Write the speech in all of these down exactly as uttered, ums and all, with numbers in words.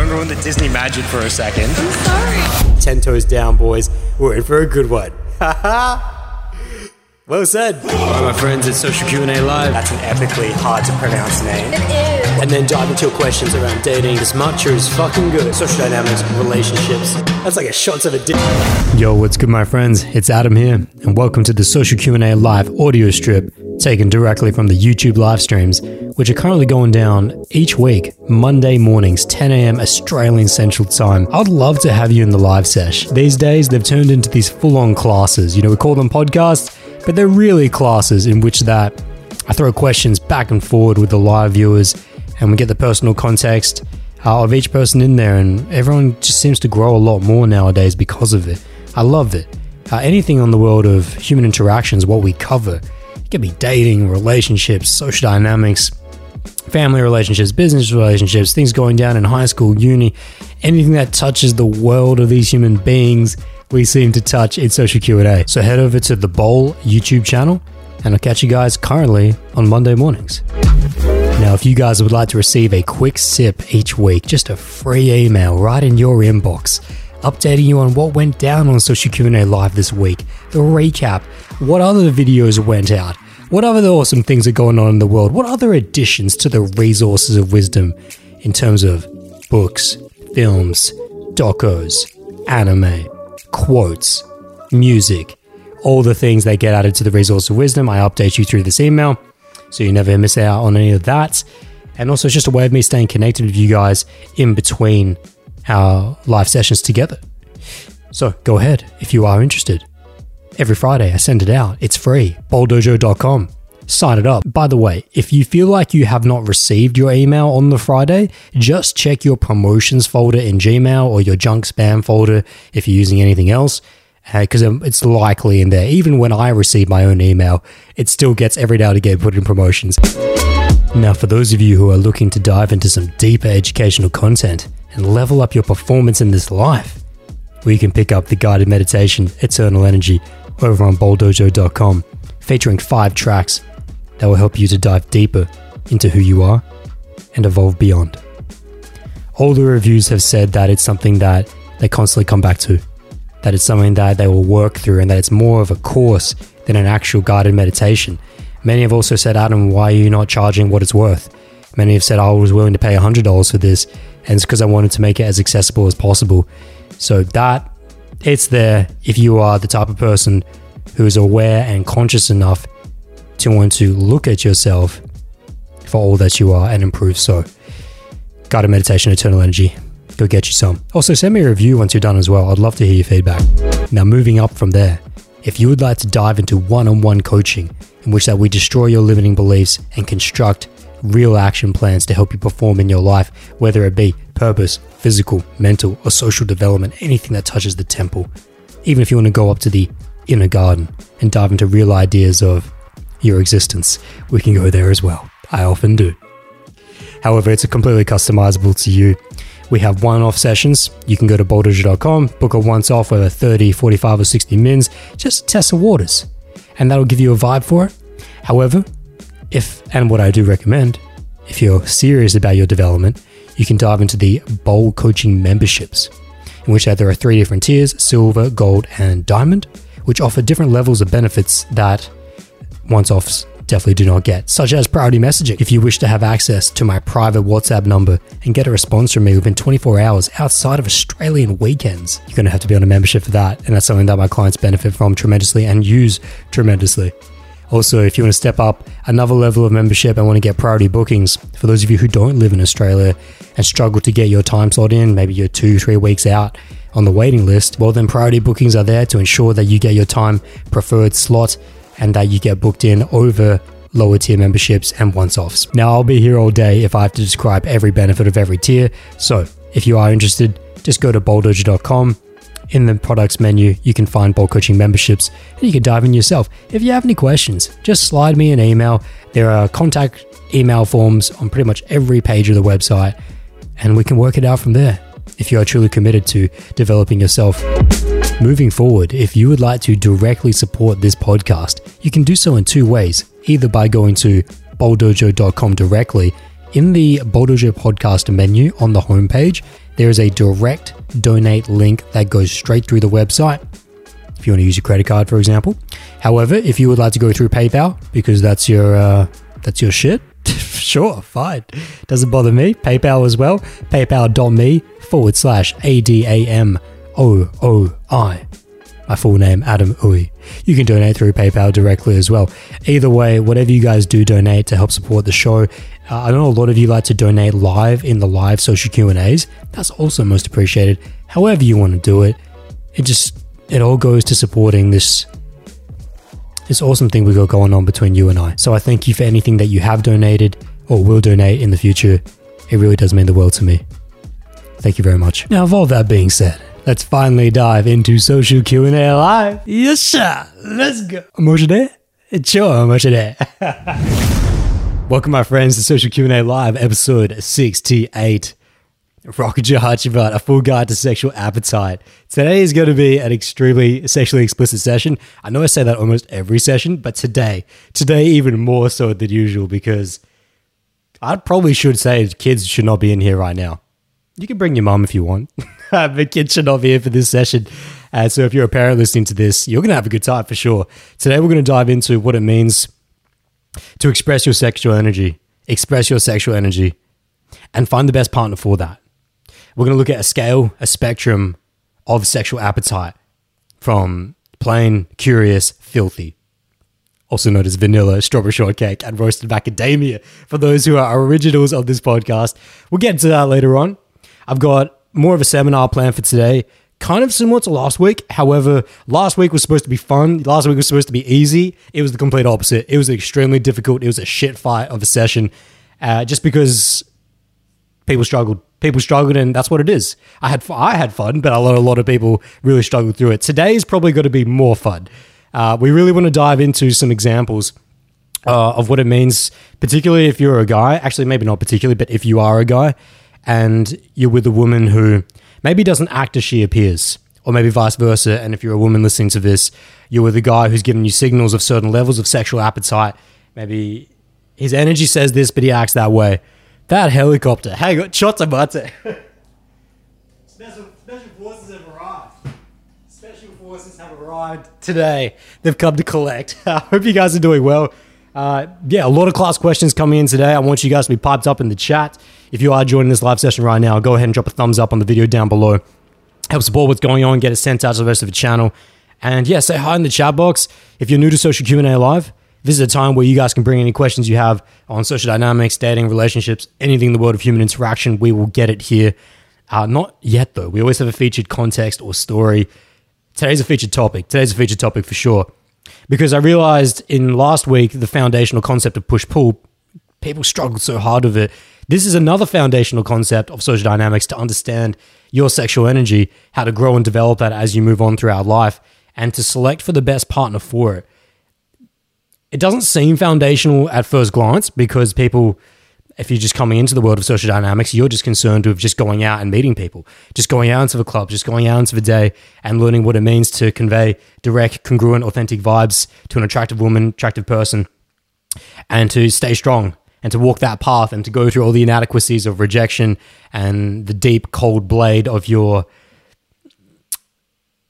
Don't ruin the Disney magic for a second. I'm sorry. Ten toes down, boys. We're in for a good one. Ha ha. Well said. All right, my friends, it's Social Q and A Live. That's an epically hard to pronounce name. It is. And then dive into your questions around dating. This matcha is fucking good. Social dynamics, relationships. That's like a shot of a dick. Yo, what's good, my friends? It's Adam here, and welcome to the Social Q and A Live audio strip taken directly from the YouTube live streams, which are currently going down each week, Monday mornings, ten a.m. Australian Central Time. I'd love to have you in the live sesh. These days, they've turned into these full-on classes. You know, we call them podcasts, but they're really classes in which that I throw questions back and forward with the live viewers, and we get the personal context uh, of each person in there, and everyone just seems to grow a lot more nowadays because of it. I love it. Uh, anything on the world of human interactions, what we cover. It could be dating, relationships, social dynamics, family relationships, business relationships, things going down in high school, uni, anything that touches the world of these human beings we seem to touch in Social Q and A. So head over to The Bowl YouTube channel, and I'll catch you guys currently on Monday mornings. Now, if you guys would like to receive a quick sip each week, just a free email right in your inbox, updating you on what went down on Social Q and A Live this week, the recap, what other videos went out, what other awesome things are going on in the world, what other additions to the resources of wisdom in terms of books, films, docos, anime, quotes, music, all the things that get added to the resource of wisdom. I update you through this email so you never miss out on any of that. And also it's just a way of me staying connected with you guys in between our live sessions together. So go ahead if you are interested. Every Friday I send it out. It's free. bold dojo dot com. Sign it up. By the way, if you feel like you have not received your email on the Friday, just check your promotions folder in Gmail or your junk spam folder if you're using anything else, because uh, it's likely in there. Even when I receive my own email, it still gets every now and again put in promotions. Now, for those of you who are looking to dive into some deeper educational content and level up your performance in this life, we can pick up the guided meditation, Eternal Energy, over on bold dojo dot com, featuring five tracks that will help you to dive deeper into who you are and evolve beyond. All the reviews have said that it's something that they constantly come back to, that it's something that they will work through, and that it's more of a course than an actual guided meditation. Many have also said, Adam, why are you not charging what it's worth? Many have said, I was willing to pay one hundred dollars for this, and it's because I wanted to make it as accessible as possible. So that, it's there if you are the type of person who is aware and conscious enough to want to look at yourself for all that you are and improve. So guided meditation, Eternal Energy, go get you some. Also send me a review once you're done as well. I'd love to hear your feedback. Now, moving up from there, if you would like to dive into one-on-one coaching in which that we destroy your limiting beliefs and construct real action plans to help you perform in your life, whether it be purpose, physical, mental, or social development, anything that touches the temple, even if you want to go up to the inner garden and dive into real ideas of your existence, we can go there as well. I often do. However, it's a completely customizable to you. We have one-off sessions. You can go to bold dojo dot com, book a once-off with a thirty, forty-five, or sixty mins, just test the waters, and that'll give you a vibe for it. However, if, and what I do recommend, if you're serious about your development, you can dive into the Bold Coaching Memberships, in which there are three different tiers, silver, gold, and diamond, which offer different levels of benefits that once-offs definitely do not get, such as priority messaging. If you wish to have access to my private WhatsApp number and get a response from me within twenty-four hours outside of Australian weekends, you're going to have to be on a membership for that, and that's something that my clients benefit from tremendously and use tremendously. Also, if you want to step up another level of membership and want to get priority bookings, for those of you who don't live in Australia and struggle to get your time slot in, maybe you're two, three weeks out on the waiting list, well then priority bookings are there to ensure that you get your time preferred slot and that you get booked in over lower tier memberships and once-offs. Now, I'll be here all day if I have to describe every benefit of every tier. So if you are interested, just go to bold dojo dot com. In the products menu, you can find Bold Coaching Memberships, and you can dive in yourself. If you have any questions, just slide me an email. There are contact email forms on pretty much every page of the website, and we can work it out from there if you are truly committed to developing yourself. Moving forward, if you would like to directly support this podcast, you can do so in two ways, either by going to bold dojo dot com directly in the Bold Dojo podcast menu on the homepage there is a direct donate link that goes straight through the website, if you want to use your credit card, for example. However, if you would like to go through PayPal, because that's your uh, that's your shit, sure, fine. Doesn't bother me. PayPal as well, paypal.me forward slash A D A M O O I. My full name, Adam Ooey. You can donate through PayPal directly as well. Either way, whatever you guys do donate to help support the show, uh, I know a lot of you like to donate live in the live social Q and A's. That's also most appreciated. However you want to do it, it just, it all goes to supporting this, this awesome thing we've got going on between you and I. So I thank you for anything that you have donated or will donate in the future. It really does mean the world to me. Thank you very much. Now, with all that being said, let's finally dive into Social Q and A Live. Yes, sir. Let's go. Moshide? Sure, moshide. Welcome, my friends, to Social Q and A Live, episode sixty-eight. Rocket your heart, Shabbat, a full guide to sexual appetite. Today is going to be an extremely sexually explicit session. I know I say that almost every session, but today, today even more so than usual, because I probably should say kids should not be in here right now. You can bring your mom if you want. But kids should not be here for this session. Uh, so if you're a parent listening to this, you're going to have a good time for sure. Today, we're going to dive into what it means to express your sexual energy, express your sexual energy, and find the best partner for that. We're going to look at a scale, a spectrum of sexual appetite from plain, curious, filthy, also known as vanilla, strawberry shortcake, and roasted macadamia for those who are originals of this podcast. We'll get into that later on. I've got more of a seminar planned for today, kind of similar to last week. However, last week was supposed to be fun. Last week was supposed to be easy. It was the complete opposite. It was extremely difficult. It was a shit fight of a session uh, just because people struggled. People struggled, and that's what it is. I had I had fun, but a lot, a lot of people really struggled through it. Today is probably going to be more fun. Uh, we really want to dive into some examples uh, of what it means, particularly if you're a guy. Actually, maybe not particularly, but if you are a guy and you're with a woman who maybe doesn't act as she appears, or maybe vice versa. And if you're a woman listening to this, you're with a guy who's giving you signals of certain levels of sexual appetite. Maybe his energy says this, but he acts that way. That helicopter. Hang on. Shots about it. Special, special forces have arrived. Special forces have arrived today. They've come to collect. I hope you guys are doing well. Uh, yeah, a lot of class questions coming in today. I want you guys to be piped up in the chat. If you are joining this live session right now, go ahead and drop a thumbs up on the video down below. Help support what's going on. Get it sent out to the rest of the channel. And yeah, say hi in the chat box. If you're new to Social Q and A Live, this is a time where you guys can bring any questions you have on social dynamics, dating, relationships, anything in the world of human interaction. We will get it here. Uh, not yet, though. We always have a featured context or story. Today's a featured topic. Today's a featured topic for sure. Because I realized in last week, the foundational concept of push-pull, people struggled so hard with it. This is another foundational concept of social dynamics to understand your sexual energy, how to grow and develop that as you move on throughout life, and to select for the best partner for it. It doesn't seem foundational at first glance because people, if you're just coming into the world of social dynamics, you're just concerned with just going out and meeting people, just going out into the club, just going out into the day and learning what it means to convey direct, congruent, authentic vibes to an attractive woman, attractive person, and to stay strong and to walk that path and to go through all the inadequacies of rejection and the deep, cold blade of your...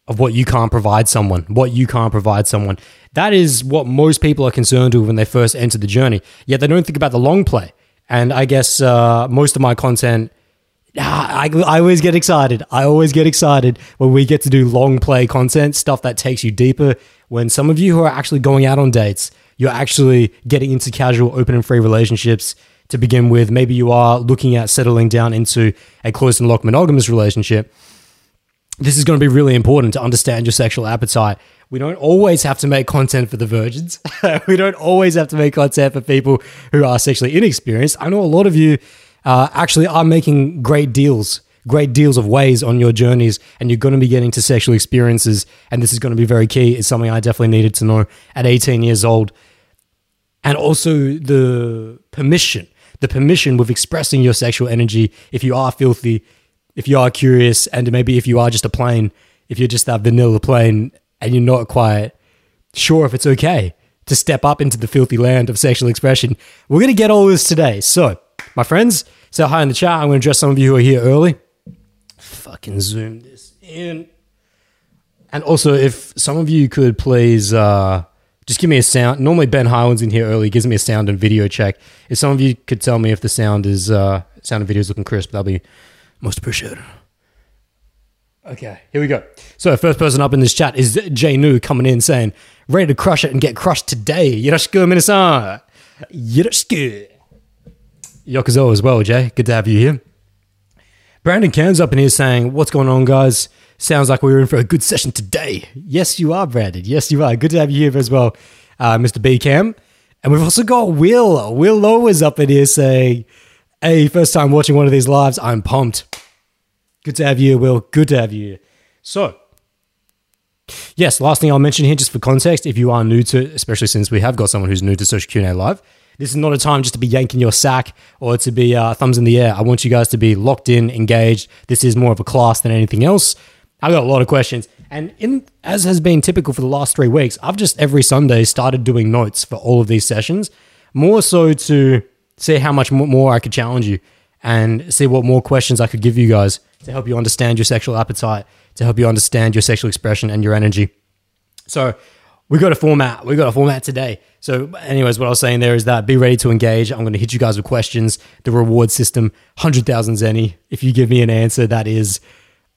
of what you can't provide someone, what you can't provide someone. That is what most people are concerned with when they first enter the journey, yet they don't think about the long play. And I guess uh, most of my content, I, I always get excited. I always get excited when we get to do long play content, stuff that takes you deeper. When some of you who are actually going out on dates, you're actually getting into casual, open and free relationships to begin with. Maybe you are looking at settling down into a close and locked monogamous relationship. This is going to be really important to understand your sexual appetite. We don't always have to make content for the virgins. We don't always have to make content for people who are sexually inexperienced. I know a lot of you uh, actually are making great deals, great deals of ways on your journeys, and you're going to be getting to sexual experiences, and this is going to be very key. It's something I definitely needed to know at eighteen years old. And also the permission, the permission with expressing your sexual energy if you are filthy, if you are curious, and maybe if you are just a plain, if you're just that vanilla plain and you're not quite sure if it's okay to step up into the filthy land of sexual expression. We're going to get all this today. So, my friends, say hi in the chat. I'm going to address some of you who are here early. can zoom this in. And also, if some of you could please uh, just give me a sound. Normally, Ben Highland's in here early. He gives me a sound and video check. If some of you could tell me if the sound is uh, sound and video is looking crisp, that'll be most appreciated. Okay, here we go. So first person up in this chat is Jnu coming in saying, ready to crush it and get crushed today. Yoroshiku minasan. Yoroshiku. Yokozo as well, Jay. Good to have you here. Brandon Cairns up in here saying, what's going on, guys? Sounds like we were in for a good session today. Yes, you are, Brandon. Yes, you are. Good to have you here as well, uh, Mister B Cam. And we've also got Will. Will Lowe is up in here saying, hey, first time watching one of these lives. I'm pumped. Good to have you, Will. Good to have you here. So, yes, last thing I'll mention here, just for context, if you are new to, especially since we have got someone who's new to Social Q and A Live, this is not a time just to be yanking your sack or to be uh, thumbs in the air. I want you guys to be locked in, engaged. This is more of a class than anything else. I've got a lot of questions. And in, as has been typical for the last three weeks, I've just every Sunday started doing notes for all of these sessions, more so to see how much more I could challenge you and see what more questions I could give you guys to help you understand your sexual appetite, to help you understand your sexual expression and your energy. So we got a format. We got a format today. So anyways, what I was saying there is that be ready to engage. I'm going to hit you guys with questions. The reward system, one hundred thousand Zenny. If you give me an answer that is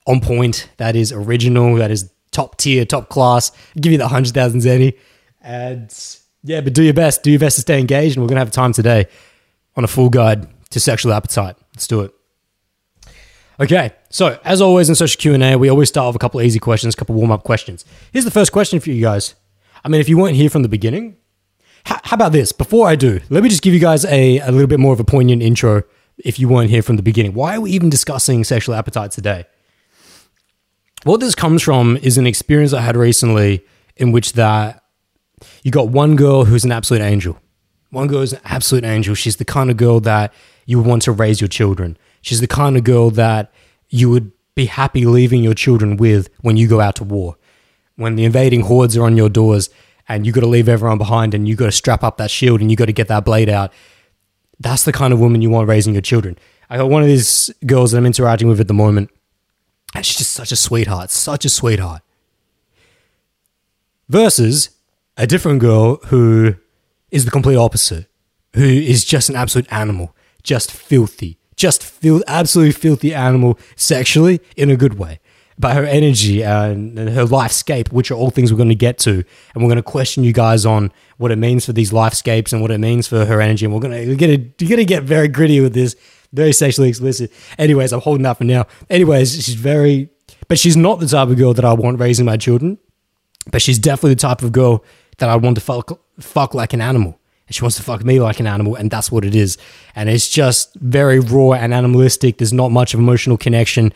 on point, that is original, that is top tier, top class, I'll give you the one hundred thousand Zenny. And yeah, but do your best. Do your best to stay engaged. And we're going to have time today on a full guide to sexual appetite. Let's do it. Okay, so as always in Social Q and A, we always start with a couple of easy questions, a couple of warm-up questions. Here's the first question for you guys. I mean, if you weren't here from the beginning, how, how about this? Before I do, let me just give you guys a, a little bit more of a poignant intro if you weren't here from the beginning. Why are we even discussing sexual appetite today? What this comes from is an experience I had recently in which that you got one girl who's an absolute angel. One girl is an absolute angel. She's the kind of girl that you would want to raise your children. She's the kind of girl that you would be happy leaving your children with when you go out to war. When the invading hordes are on your doors and you got to leave everyone behind and you got to strap up that shield and you got to get that blade out, that's the kind of woman you want raising your children. I got one of these girls that I'm interacting with at the moment, and she's just such a sweetheart, such a sweetheart. Versus a different girl who is the complete opposite, who is just an absolute animal, just filthy. Just feel absolutely filthy animal sexually in a good way. But her energy and, and her lifescape, which are all things we're going to get to, and we're going to question you guys on what it means for these lifescapes and what it means for her energy. And we're going to we're going to, you're going to get very gritty with this, very sexually explicit. Anyways, I'm holding that for now. Anyways, she's very, but she's not the type of girl that I want raising my children. But she's definitely the type of girl that I want to fuck, fuck like an animal. She wants to fuck me like an animal, and that's what it is. And it's just very raw and animalistic. There's not much of emotional connection.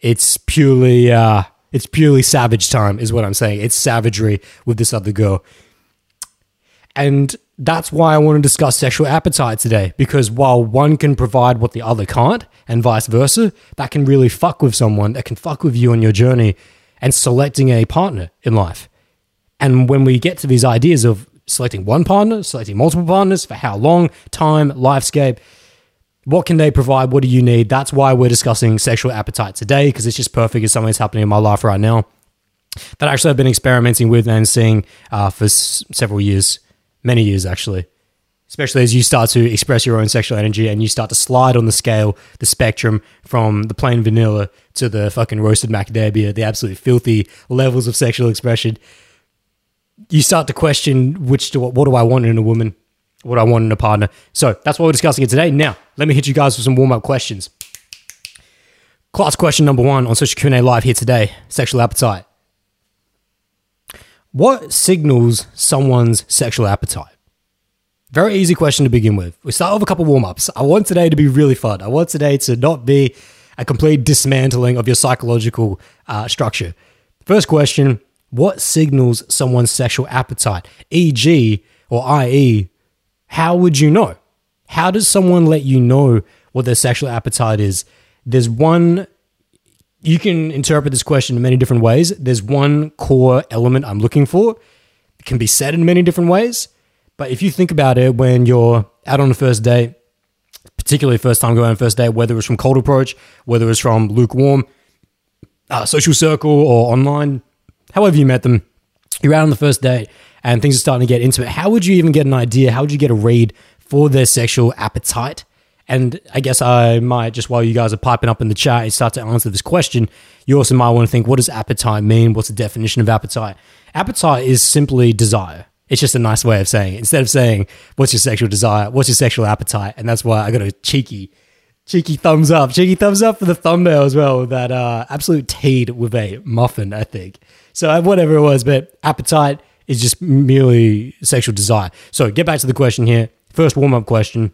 It's purely uh, it's purely savage time is what I'm saying. It's savagery with this other girl. And that's why I want to discuss sexual appetite today, because while one can provide what the other can't and vice versa, that can really fuck with someone, that can fuck with you on your journey and selecting a partner in life. And when we get to these ideas of selecting one partner, selecting multiple partners, for how long, time, lifescape, what can they provide, what do you need? That's why we're discussing sexual appetite today, because it's just perfect. It's something that's happening in my life right now that actually I've been experimenting with and seeing uh, for s- several years, many years actually, especially as you start to express your own sexual energy and you start to slide on the scale, the spectrum from the plain vanilla to the fucking roasted macadamia, the absolutely filthy levels of sexual expression. You start to question, which do, what do I want in a woman? What do I want in a partner? So that's why we're discussing it today. Now, let me hit you guys with some warm-up questions. Class question number one on Social Q and A Live here today, sexual appetite. What signals someone's sexual appetite? Very easy question to begin with. We start with a couple warm-ups. I want today to be really fun. I want today to not be a complete dismantling of your psychological uh, structure. First question, what signals someone's sexual appetite? for example, or that is, how would you know? How does someone let you know what their sexual appetite is? There's one, you can interpret this question in many different ways. There's one core element I'm looking for. It can be said in many different ways. But if you think about it, when you're out on a first date, particularly first time going on a first date, whether it's from cold approach, whether it's from lukewarm, uh, social circle or online, however you met them, you're out on the first date and things are starting to get intimate, how would you even get an idea? How would you get a read for their sexual appetite? And I guess I might, just while you guys are piping up in the chat and start to answer this question, you also might want to think, what does appetite mean? What's the definition of appetite? Appetite is simply desire. It's just a nice way of saying it. Instead of saying, what's your sexual desire? What's your sexual appetite? And that's why I got a cheeky, cheeky thumbs up. Cheeky thumbs up for the thumbnail as well. That uh, absolute teed with a muffin, I think. So whatever it was, but appetite is just merely sexual desire. So get back to the question here. First warm-up question.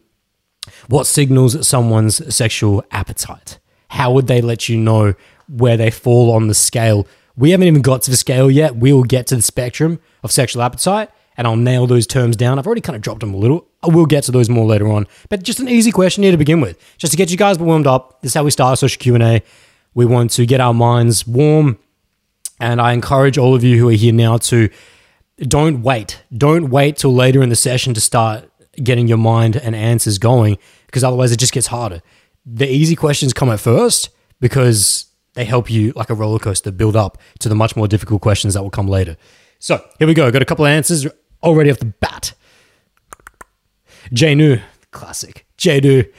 What signals someone's sexual appetite? How would they let you know where they fall on the scale? We haven't even got to the scale yet. We will get to the spectrum of sexual appetite, and I'll nail those terms down. I've already kind of dropped them a little. I will get to those more later on. But just an easy question here to begin with. Just to get you guys warmed up. This is how we start our social Q and A. We want to get our minds warm, and I encourage all of you who are here now to don't wait. Don't wait till later in the session to start getting your mind and answers going, because otherwise it just gets harder. The easy questions come at first because they help you, like a roller coaster, build up to the much more difficult questions that will come later. So here we go. Got a couple of answers already off the bat. Jnu, classic. Jnu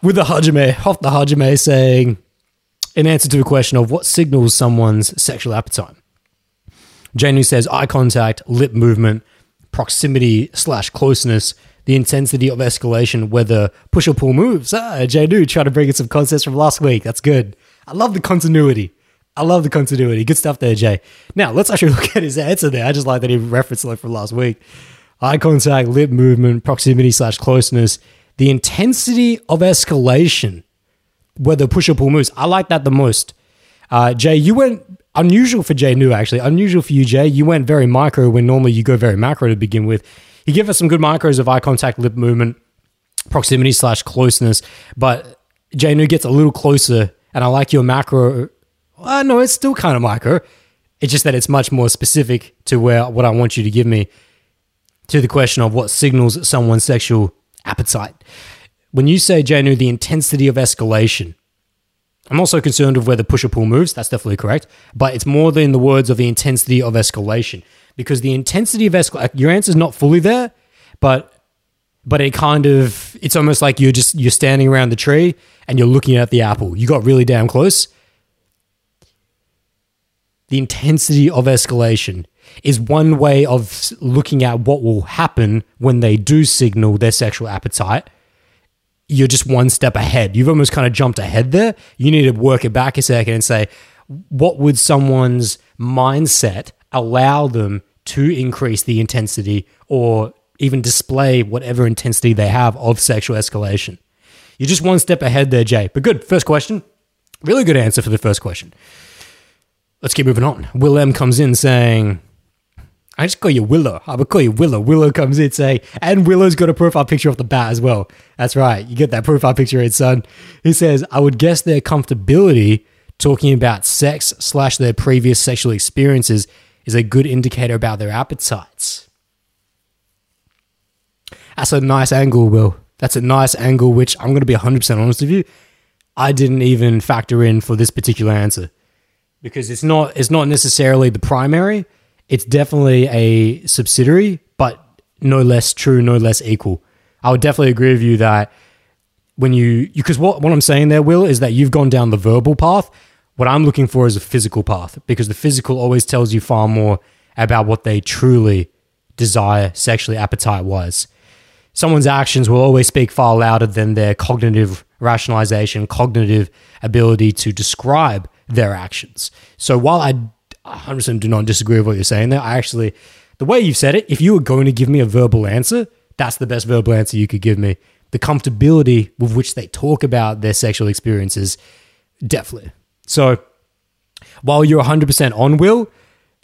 with the hajime, off the hajime, saying, in answer to the question of what signals someone's sexual appetite. Jnu says eye contact, lip movement, proximity slash closeness, the intensity of escalation, whether push or pull moves. Ah, Jnu trying to bring in some concepts from last week. That's good. I love the continuity. I love the continuity. Good stuff there, Jay. Now, let's actually look at his answer there. I just like that he referenced it from last week. Eye contact, lip movement, proximity slash closeness, the intensity of escalation, whether push or pull moves. I like that the most. Uh, Jay, you went... Unusual for Jnu, actually. Unusual for you, Jay. You went very micro when normally you go very macro to begin with. You give us some good micros of eye contact, lip movement, proximity slash closeness, but Jnu gets a little closer, and I like your macro. Uh, no, it's still kind of micro. It's just that it's much more specific to where what I want you to give me to the question of what signals someone's sexual appetite. When you say, Jnu, the intensity of escalation, I'm also concerned with whether push or pull moves. That's definitely correct. But it's more than the words of the intensity of escalation, because the intensity of escalation, your answer's not fully there, but but it kind of, it's almost like you're just, you're standing around the tree and you're looking at the apple. You got really damn close. The intensity of escalation is one way of looking at what will happen when they do signal their sexual appetite. You're just one step ahead. You've almost kind of jumped ahead there. You need to work it back a second and say, what would someone's mindset allow them to increase the intensity or even display whatever intensity they have of sexual escalation? You're just one step ahead there, Jay. But good, first question. Really good answer for the first question. Let's keep moving on. Will M comes in saying... I just call you Willow. I would call you Willow. Willow comes in saying, and Willow's got a profile picture off the bat as well. That's right. You get that profile picture in, son. He says, I would guess their comfortability talking about sex slash their previous sexual experiences is a good indicator about their appetites. That's a nice angle, Will. That's a nice angle, which I'm going to be one hundred percent honest with you. I didn't even factor in for this particular answer because it's not, it's not necessarily the primary. It's definitely a subsidiary, but no less true, no less equal. I would definitely agree with you that when you, because what, what I'm saying there, Will, is that you've gone down the verbal path. What I'm looking for is a physical path, because the physical always tells you far more about what they truly desire sexually appetite-wise. Someone's actions will always speak far louder than their cognitive rationalization, cognitive ability to describe their actions. So while I one hundred percent do not disagree with what you're saying there. I actually, the way you've said it, if you were going to give me a verbal answer, that's the best verbal answer you could give me. The comfortability with which they talk about their sexual experiences, definitely. So while you're one hundred percent on, Will,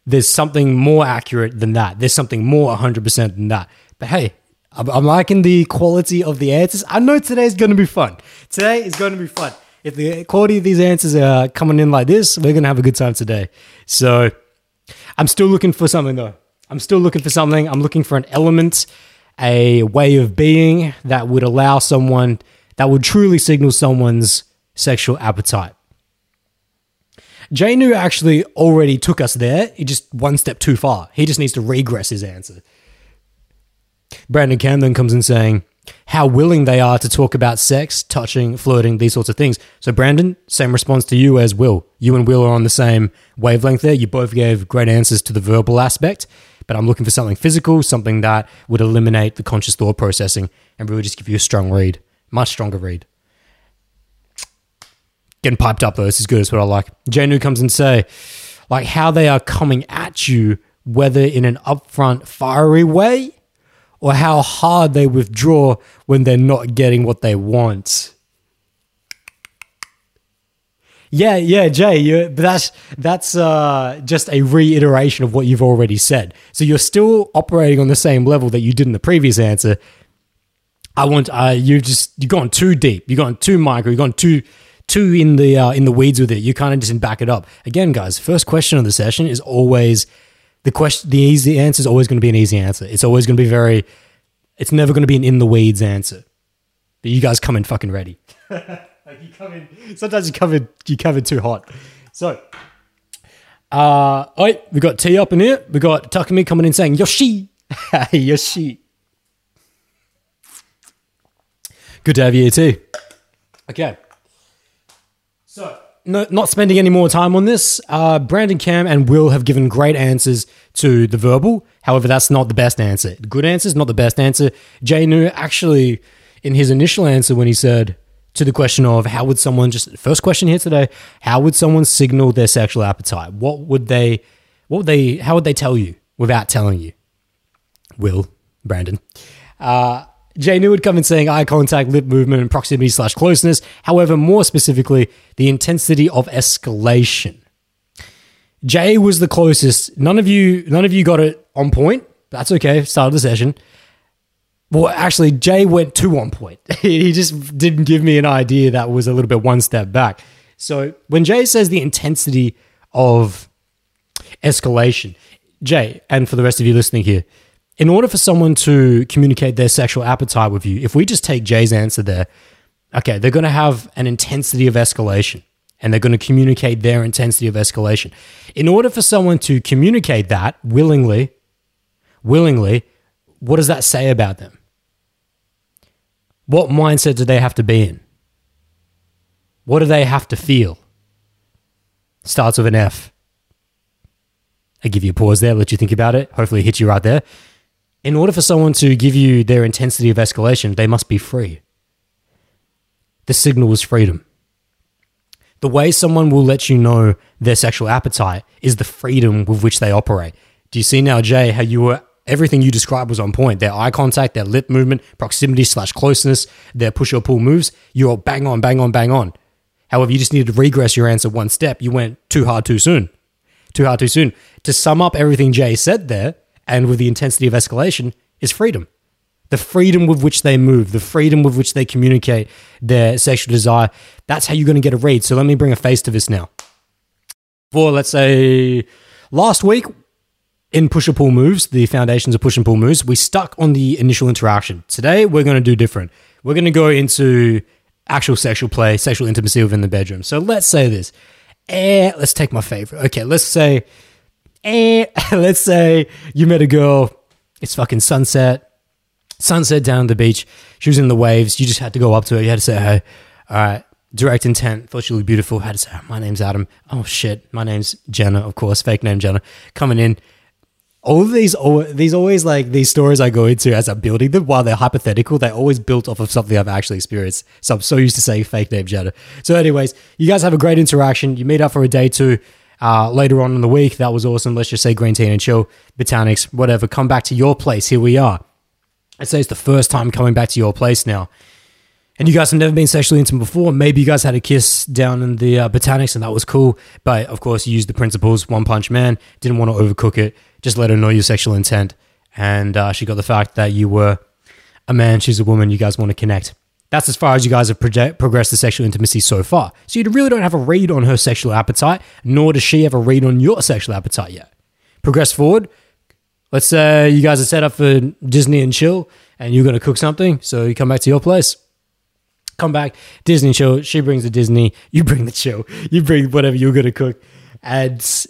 there's something more accurate than that. There's something more one hundred percent than that. But hey, I'm, I'm liking the quality of the answers. I know today's going to be fun. Today is going to be fun. If the quality of these answers are coming in like this, we're going to have a good time today. So I'm still looking for something, though. I'm still looking for something. I'm looking for an element, a way of being that would allow someone, that would truly signal someone's sexual appetite. Janu actually already took us there. He just one step too far. He just needs to regress his answer. Brandon Camden comes in saying how willing they are to talk about sex, touching, flirting, these sorts of things. So Brandon, same response to you as Will. You and Will are on the same wavelength there. You both gave great answers to the verbal aspect, but I'm looking for something physical, something that would eliminate the conscious thought processing and really just give you a strong read, much stronger read. Getting piped up though, this is good, it's what I like. Janu comes and say, like how they are coming at you, whether in an upfront fiery way or how hard they withdraw when they're not getting what they want. Yeah, yeah, Jay, you, but that's, that's uh, just a reiteration of what you've already said. So you're still operating on the same level that you did in the previous answer. I want, uh, you've just, you've gone too deep. You've gone too micro. You've gone too... Two in the uh, in the weeds with it. You kind of just didn't back it up. Again, guys, first question of the session is always the question. The easy answer is always going to be an easy answer. It's always going to be very. It's never going to be an in the weeds answer. But you guys come in fucking ready. Like you come in. Sometimes you come in. You come in too hot. So, uh, all right, we got T up in here. We got Takumi coming in saying Yoshi, Yoshi. Good to have you here too. Okay. So, no, not spending any more time on this, uh, Brandon Cam and Will have given great answers to the verbal. However, that's not the best answer. The good answer is not the best answer. Janu actually, in his initial answer when he said to the question of how would someone, just first question here today, how would someone signal their sexual appetite? What would they, what would they, how would they tell you without telling you? Will, Brandon. Uh... Janu would come in saying eye contact, lip movement, and proximity slash closeness. However, more specifically, the intensity of escalation. Jay was the closest. None of you, none of you got it on point. That's okay. Start of the session. Well, actually, Jay went too on point. He just didn't give me an idea that was a little bit one step back. So when Jay says the intensity of escalation, Jay, and for the rest of you listening here, in order for someone to communicate their sexual appetite with you, if we just take Jay's answer there, okay, they're going to have an intensity of escalation and they're going to communicate their intensity of escalation. In order for someone to communicate that willingly, willingly, what does that say about them? What mindset do they have to be in? What do they have to feel? Starts with an F. I give you a pause there, let you think about it. Hopefully it hits you right there. In order for someone to give you their intensity of escalation, they must be free. The signal is freedom. The way someone will let you know their sexual appetite is the freedom with which they operate. Do you see now, Jay, how you were, everything you described was on point. Their eye contact, their lip movement, proximity slash closeness, their push or pull moves, you're bang on, bang on, bang on. However, you just needed to regress your answer one step. You went too hard too soon. Too hard too soon. To sum up everything Jay said there, and with the intensity of escalation, is freedom. The freedom with which they move, the freedom with which they communicate their sexual desire. That's how you're going to get a read. So let me bring a face to this now. For, let's say, last week in push and pull moves, the foundations of push and pull moves, we stuck on the initial interaction. Today, we're going to do different. We're going to go into actual sexual play, sexual intimacy within the bedroom. So let's say this. Eh, let's take my favorite. Okay, let's say, eh, let's say you met a girl. It's fucking sunset. Sunset down at the beach. She was in the waves. You just had to go up to her. You had to say, hey, all right, direct intent. Thought she looked beautiful. Had to say, oh, my name's Adam. Oh, shit. My name's Jenna, of course. Fake name Jenna. Coming in. All of these, all, these always like these stories I go into as I'm building them, while they're hypothetical, they're always built off of something I've actually experienced. So I'm so used to saying fake name Jenna. So anyways, you guys have a great interaction. You meet up for a day two uh, later on in the week. That was awesome. Let's just say green tea and chill, botanics, whatever. Come back to your place. Here we are. I'd say it's the first time coming back to your place now. And you guys have never been sexually intimate before. Maybe you guys had a kiss down in the uh, botanics and that was cool. But of course, you used the principles, one punch man, didn't want to overcook it. Just let her know your sexual intent. And uh, she got the fact that you were a man, she's a woman, you guys want to connect. That's as far as you guys have project- progressed the sexual intimacy so far. So you really don't have a read on her sexual appetite, nor does she have a read on your sexual appetite yet. Progress forward. Let's say you guys are set up for Disney and chill and you're going to cook something. So you come back to your place. Come back, Disney chill. She brings the Disney. You bring the chill. You bring whatever you're going to cook. and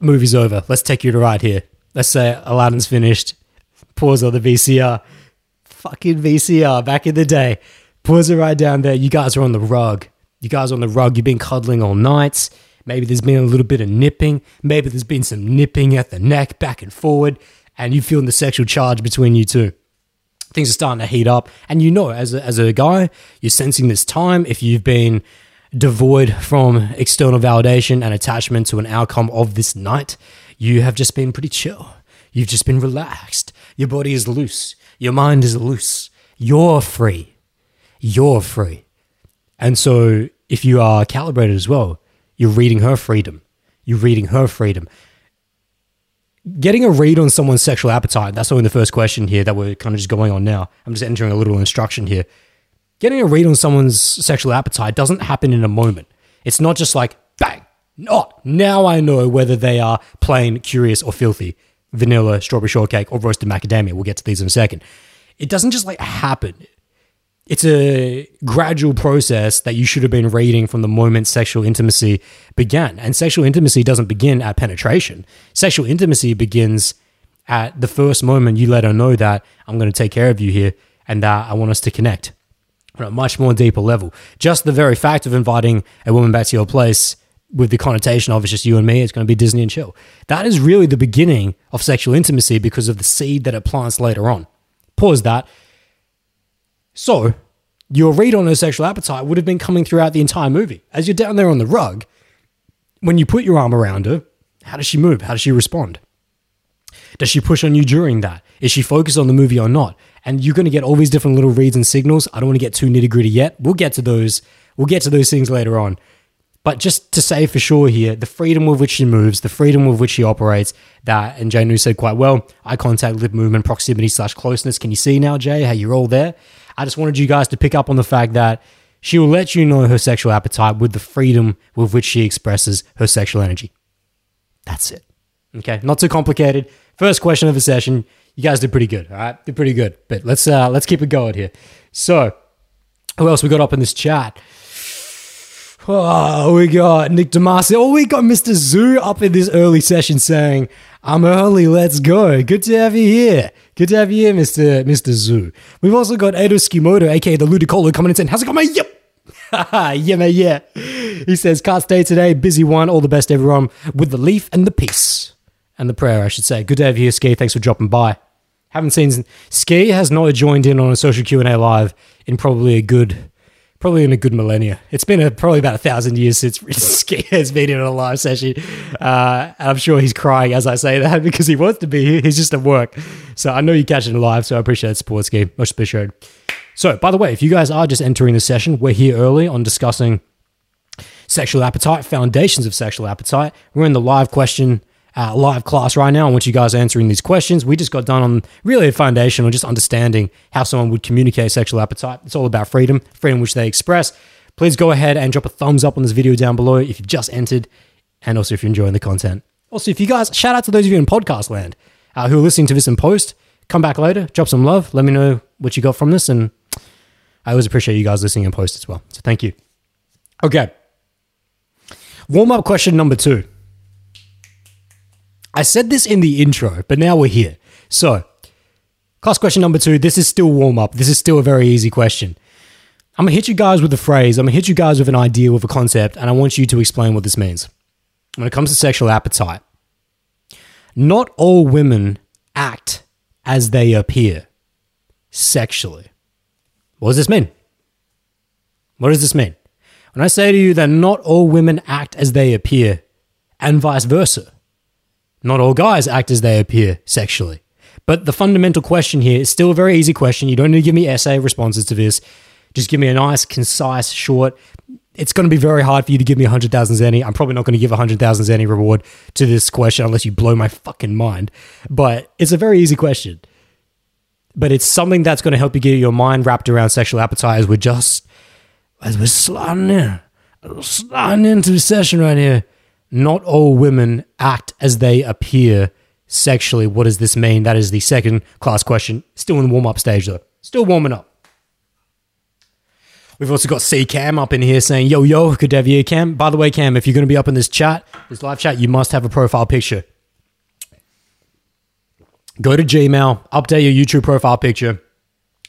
movie's over. Let's take you to right here. Let's say Aladdin's finished. Pause on the V C R. Fucking V C R back in the day. Pause it right down there. You guys are on the rug. You guys are on the rug. You've been cuddling all night. Maybe there's been a little bit of nipping. Maybe there's been some nipping at the neck, back and forward, and you're feeling the sexual charge between you two. Things are starting to heat up. And you know, as a, as a guy, you're sensing this time. If you've been devoid from external validation and attachment to an outcome of this night, you have just been pretty chill. You've just been relaxed. Your body is loose. Your mind is loose. You're free. You're free. And so if you are calibrated as well, you're reading her freedom. You're reading her freedom. Getting a read on someone's sexual appetite, that's only the first question here that we're kind of just going on now. I'm just entering a little instruction here. Getting a read on someone's sexual appetite doesn't happen in a moment. It's not just like, bang, oh, now I know whether they are plain, curious, or filthy. Vanilla, strawberry shortcake, or roasted macadamia. We'll get to these in a second. It doesn't just like happen. It's a gradual process that you should have been reading from the moment sexual intimacy began. And sexual intimacy doesn't begin at penetration. Sexual intimacy begins at the first moment you let her know that I'm going to take care of you here and that I want us to connect on a much more deeper level. Just the very fact of inviting a woman back to your place with the connotation of it's just you and me, it's going to be Disney and chill. That is really the beginning of sexual intimacy because of the seed that it plants later on. Pause that. So, your read on her sexual appetite would have been coming throughout the entire movie. As you're down there on the rug, when you put your arm around her, how does she move? How does she respond? Does she push on you during that? Is she focused on the movie or not? And you're going to get all these different little reads and signals. I don't want to get too nitty-gritty yet. We'll get to those. We'll get to those things later on. But just to say for sure here, the freedom with which she moves, the freedom with which she operates, that, and Jay New said quite well, eye contact, lip movement, proximity slash closeness. Can you see now, Jay, how you're all there? I just wanted you guys to pick up on the fact that she will let you know her sexual appetite with the freedom with which she expresses her sexual energy. That's it. Okay, not too complicated. First question of the session. You guys did pretty good, all right? Did pretty good, but let's uh, let's keep it going here. So, who else we got up in this chat? Oh, we got Nick DeMasi. Oh, we got Mister Zoo up in this early session saying, I'm early, let's go. Good to have you here. Good to have you here, Mister Mister Zoo. We've also got Edo Skimoto, a k a the Ludicolo, coming in saying, how's it going, mate? Yep. yeah, mate, yeah. He says, can't stay today, busy one, all the best, everyone, with the leaf and the peace. And the prayer, I should say. Good to have you here, Ski. Thanks for dropping by. Haven't seen, Ski has not joined in on a social Q and A live in probably a good... Probably in a good millennia. It's been a, probably about a thousand years since Ski has been in a live session. Uh, I'm sure he's crying as I say that because he wants to be here. He's just at work. So I know you're catching it live, so I appreciate the support, Ski. Much appreciated. So, by the way, if you guys are just entering the session, we're here early on discussing sexual appetite, foundations of sexual appetite. We're in the live question, uh, live class right now. I want you guys answering these questions. We just got done on really a foundation on just understanding how someone would communicate sexual appetite. It's all about freedom, freedom which they express. Please go ahead and drop a thumbs up on this video down below if you've just entered and also if you're enjoying the content. Also, if you guys, shout out to those of you in podcast land uh, who are listening to this in post. Come back later, drop some love, let me know what you got from this, and I always appreciate you guys listening in post as well. So thank you. Okay. Warm-up question number two. I said this in the intro, but now we're here. So, class question number two. This is still warm-up. This is still a very easy question. I'm going to hit you guys with a phrase. I'm going to hit you guys with an idea, with a concept, and I want you to explain what this means. When it comes to sexual appetite, not all women act as they appear sexually. What does this mean? What does this mean? When I say to you that not all women act as they appear, and vice versa, not all guys act as they appear sexually. But the fundamental question here is still a very easy question. You don't need to give me essay responses to this. Just give me a nice, concise, short. It's going to be very hard for you to give me one hundred thousand Zenny. I'm probably not going to give one hundred thousand Zenny reward to this question unless you blow my fucking mind. But it's a very easy question. But it's something that's going to help you get your mind wrapped around sexual appetite as we're just, as we're sliding in, sliding into the session right here. Not all women act as they appear sexually. What does this mean? That is the second class question. Still in the warm-up stage, though. Still warming up. We've also got C Cam up in here saying, yo, yo, good to have you, Cam. By the way, Cam, if you're going to be up in this chat, this live chat, you must have a profile picture. Go to Gmail, update your YouTube profile picture.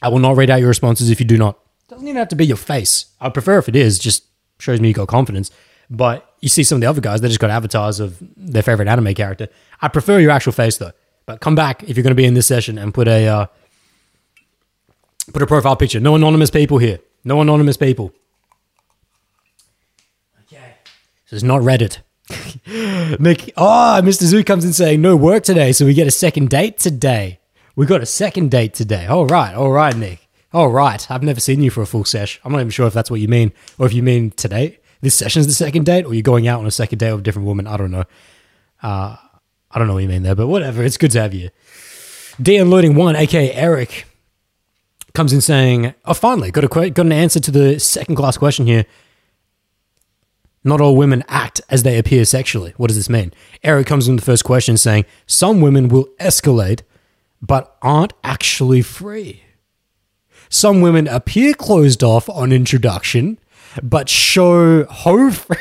I will not read out your responses if you do not. Doesn't even have to be your face. I prefer if it is, just shows me you got confidence. But you see some of the other guys, they just got avatars of their favorite anime character. I prefer your actual face though. But come back if you're going to be in this session and put a uh, put a profile picture. No anonymous people here. No anonymous people. Okay. So it's not Reddit. Nick, oh, Mister Zoo comes in saying no work today, so we get a second date today. We got a second date today. All right, all right, Nick. All right. I've never seen you for a full sesh. I'm not even sure if that's what you mean, or if you mean today. This session's the second date, or you're going out on a second date with a different woman. I don't know. Uh, I don't know what you mean there, but whatever. It's good to have you. D Unloading one, aka Eric, comes in saying, "Oh, finally got a qu- got an answer to the second class question here. Not all women act as they appear sexually. What does this mean?" Eric comes in with the first question saying, "Some women will escalate, but aren't actually free. Some women appear closed off on introduction, but show ho free.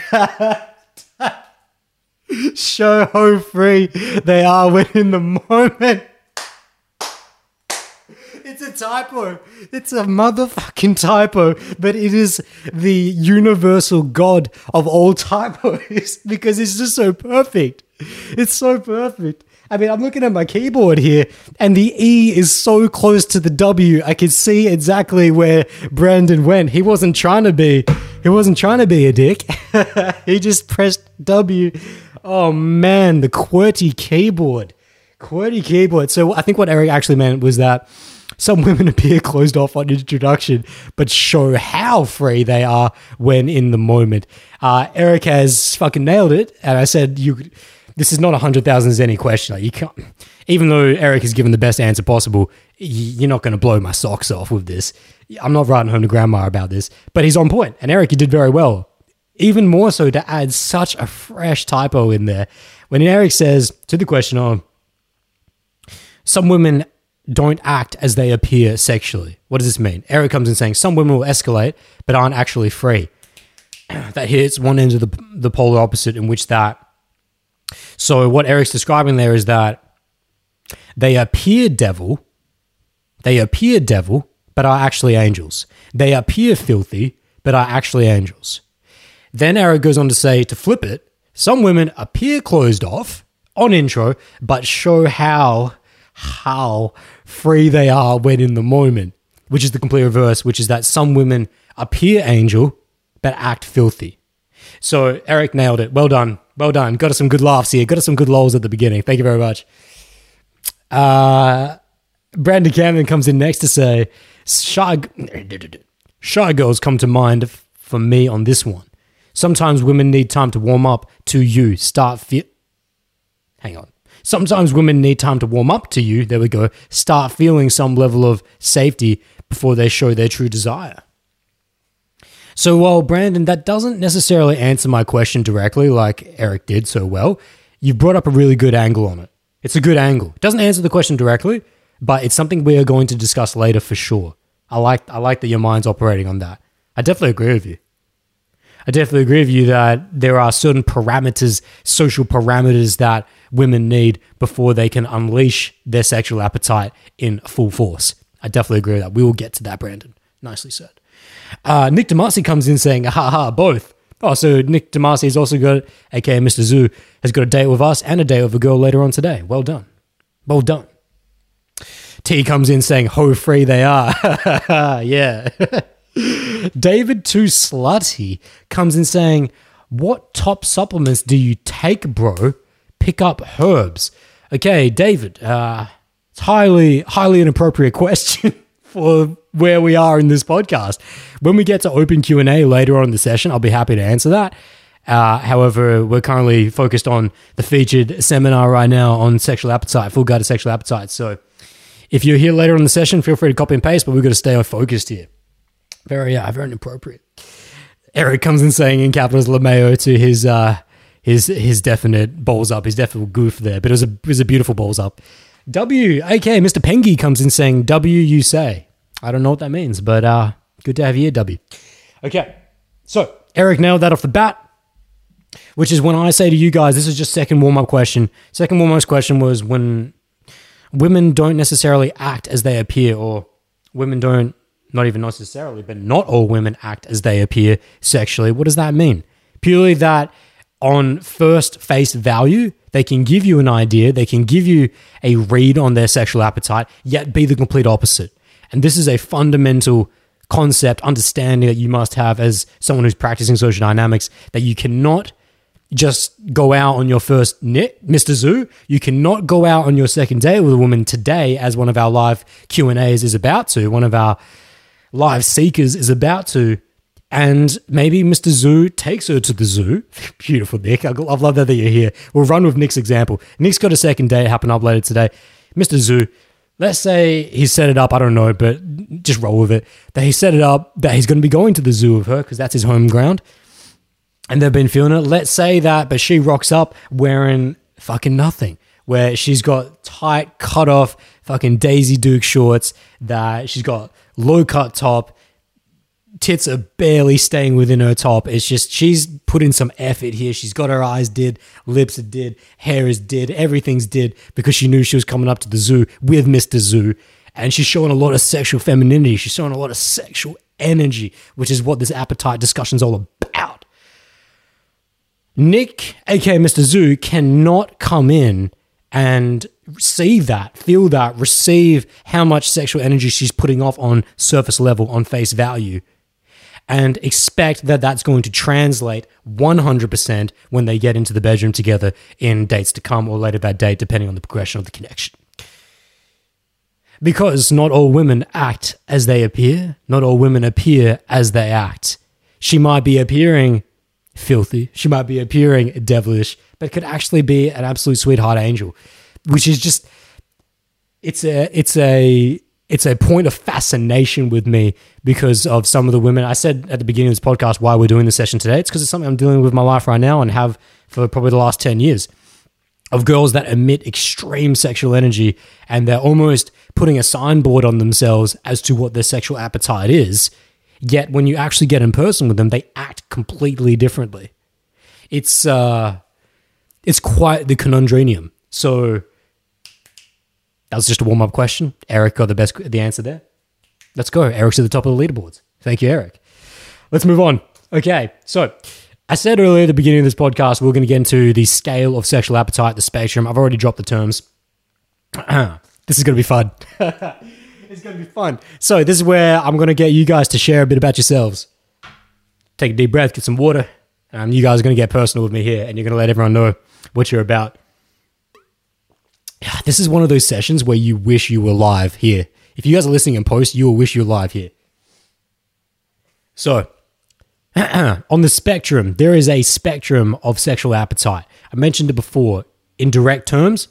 show ho free they are when in the moment." It's a typo. It's a motherfucking typo, but it is the universal god of all typos because it's just so perfect. It's so perfect. I mean, I'm looking at my keyboard here and the E is so close to the W. I can see exactly where Brandon went. He wasn't trying to be, he wasn't trying to be a dick. He just pressed W. Oh man, the QWERTY keyboard. QWERTY keyboard. So I think what Eric actually meant was that some women appear closed off on introduction, but show how free they are when in the moment. Uh, Eric has fucking nailed it. And I said, you, this is not a hundred thousand Zenny question. Like you can't, even though Eric has given the best answer possible, you're not going to blow my socks off with this. I'm not writing home to grandma about this, but he's on point. And Eric, you did very well. Even more so to add such a fresh typo in there. When Eric says to the question, oh, some women don't act as they appear sexually. What does this mean? Eric comes in saying some women will escalate but aren't actually free. That hits one end of the the polar opposite in which that... So what Eric's describing there is that they appear devil, they appear devil, but are actually angels. They appear filthy, but are actually angels. Then Eric goes on to say, to flip it, some women appear closed off on intro, but show how... how free they are when in the moment, which is the complete reverse, which is that some women appear angel but act filthy. So Eric nailed it. Well done. Well done. Got us some good laughs here. Got us some good lols at the beginning. Thank you very much. Uh, Brandon Cameron comes in next to say, shy, shy girls come to mind for me on this one. Sometimes women need time to warm up to you. Start fit. Hang on. Sometimes women need time to warm up to you. There we go. Start feeling some level of safety before they show their true desire. So, well, Brandon, that doesn't necessarily answer my question directly like Eric did so well. You've brought up a really good angle on it. It's a good angle. It doesn't answer the question directly, but it's something we are going to discuss later for sure. I like I like that your mind's operating on that. I definitely agree with you. I definitely agree with you that there are certain parameters, social parameters that women need before they can unleash their sexual appetite in full force. I definitely agree with that. We will get to that, Brandon. Nicely said. Uh, Nick DeMasi comes in saying, ha ha, both. Oh, so Nick DeMasi has also got, aka Mister Zoo, has got a date with us and a date with a girl later on today. Well done. Well done. T comes in saying, ho free they are. Yeah. David Too Slutty comes in saying, what top supplements do you take, bro? Pick up herbs. Okay, David, uh, it's highly, highly inappropriate question for where we are in this podcast. When we get to open Q and A later on in the session, I'll be happy to answer that. Uh, however, we're currently focused on the featured seminar right now on sexual appetite, full guide to sexual appetite. So if you're here later on in the session, feel free to copy and paste, but we've got to stay focused here. Very, uh, very inappropriate. Eric comes in saying in capitals LeMayo to his uh, his his definite balls up, his definite goof there, but it was a it was a beautiful balls up. W, aka Mister Pengi, comes in saying W you say. I don't know what that means, but uh, good to have you here, W. Okay, so Eric nailed that off the bat, which is when I say to you guys, this is just second warm-up question. Second warm-up question was when women don't necessarily act as they appear, or women don't, not even necessarily, but not all women act as they appear sexually. What does that mean? Purely that on first face value, they can give you an idea, they can give you a read on their sexual appetite, yet be the complete opposite. And this is a fundamental concept, understanding that you must have as someone who's practicing social dynamics, that you cannot just go out on your first knit, Mister Zoo. You cannot go out on your second date with a woman today, as one of our live Q and A's is about to, one of our live seekers is about to, and maybe Mister Zoo takes her to the zoo. Beautiful, Nick. I love that you're here. We'll run with Nick's example. Nick's got a second date happen up later today. Mister Zoo, let's say he set it up, I don't know, but just roll with it, that he set it up that he's going to be going to the zoo with her because that's his home ground. And they've been feeling it. Let's say that, but she rocks up wearing fucking nothing, where she's got tight, cut off, fucking Daisy Duke shorts, that she's got low cut top, tits are barely staying within her top. It's just, she's put in some effort here. She's got her eyes did, lips are did, hair is did, everything's did, because she knew she was coming up to the zoo with Mister Zoo. And she's showing a lot of sexual femininity. She's showing a lot of sexual energy, which is what this appetite discussion's all about. Nick, aka Mister Zoo, cannot come in and see that, feel that, receive how much sexual energy she's putting off on surface level, on face value, and expect that that's going to translate one hundred percent when they get into the bedroom together in dates to come or later that date, depending on the progression of the connection. Because not all women act as they appear. Not all women appear as they act. She might be appearing filthy. She might be appearing devilish, but could actually be an absolute sweetheart angel, which is just, it's a, it's a, it's a point of fascination with me because of some of the women. I said at the beginning of this podcast why we're doing this session today. It's because it's something I'm dealing with in my life right now and have for probably the last ten years, of girls that emit extreme sexual energy and they're almost putting a signboard on themselves as to what their sexual appetite is. Yet when you actually get in person with them, they act completely differently. It's uh, it's quite the conundrum. So that was just a warm-up question. Eric got the best the answer there. Let's go. Eric's at the top of the leaderboards. Thank you, Eric. Let's move on. Okay, so I said earlier at the beginning of this podcast, we're going to get into the scale of sexual appetite, the spectrum. I've already dropped the terms. This is going to be fun. It's going to be fun. So this is where I'm going to get you guys to share a bit about yourselves. Take a deep breath, get some water. Um, you guys are going to get personal with me here and you're going to let everyone know what you're about. This is one of those sessions where you wish you were live here. If you guys are listening in post, you will wish you were live here. So on the spectrum, there is a spectrum of sexual appetite. I mentioned it before in direct terms,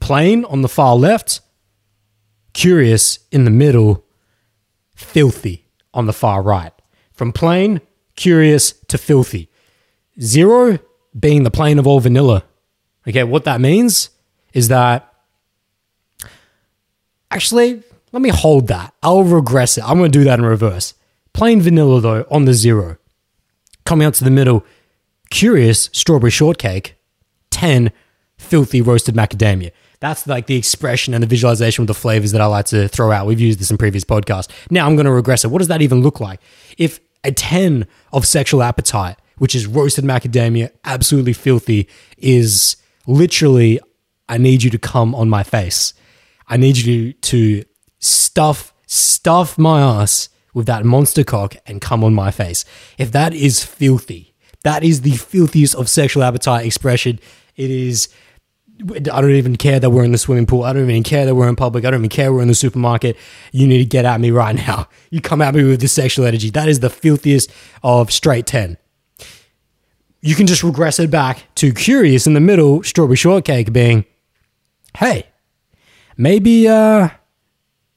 plain on the far left, curious in the middle, filthy on the far right. From plain, curious to filthy. Zero being the plain of all vanilla. Okay, what that means is that, actually, let me hold that. I'll regress it. I'm going to do that in reverse. Plain vanilla, though, on the zero. Coming out to the middle, curious strawberry shortcake. ten, filthy roasted macadamia. That's like the expression and the visualization of the flavors that I like to throw out. We've used this in previous podcasts. Now I'm going to regress it. What does that even look like? If a ten of sexual appetite, which is roasted macadamia, absolutely filthy, is literally, I need you to come on my face. I need you to stuff, stuff my ass with that monster cock and come on my face. If that is filthy, that is the filthiest of sexual appetite expression. It is... I don't even care that we're in the swimming pool. I don't even care that we're in public. I don't even care we're in the supermarket. You need to get at me right now. You come at me with this sexual energy. That is the filthiest of straight ten. You can just regress it back to curious in the middle, strawberry shortcake being, hey, maybe, uh,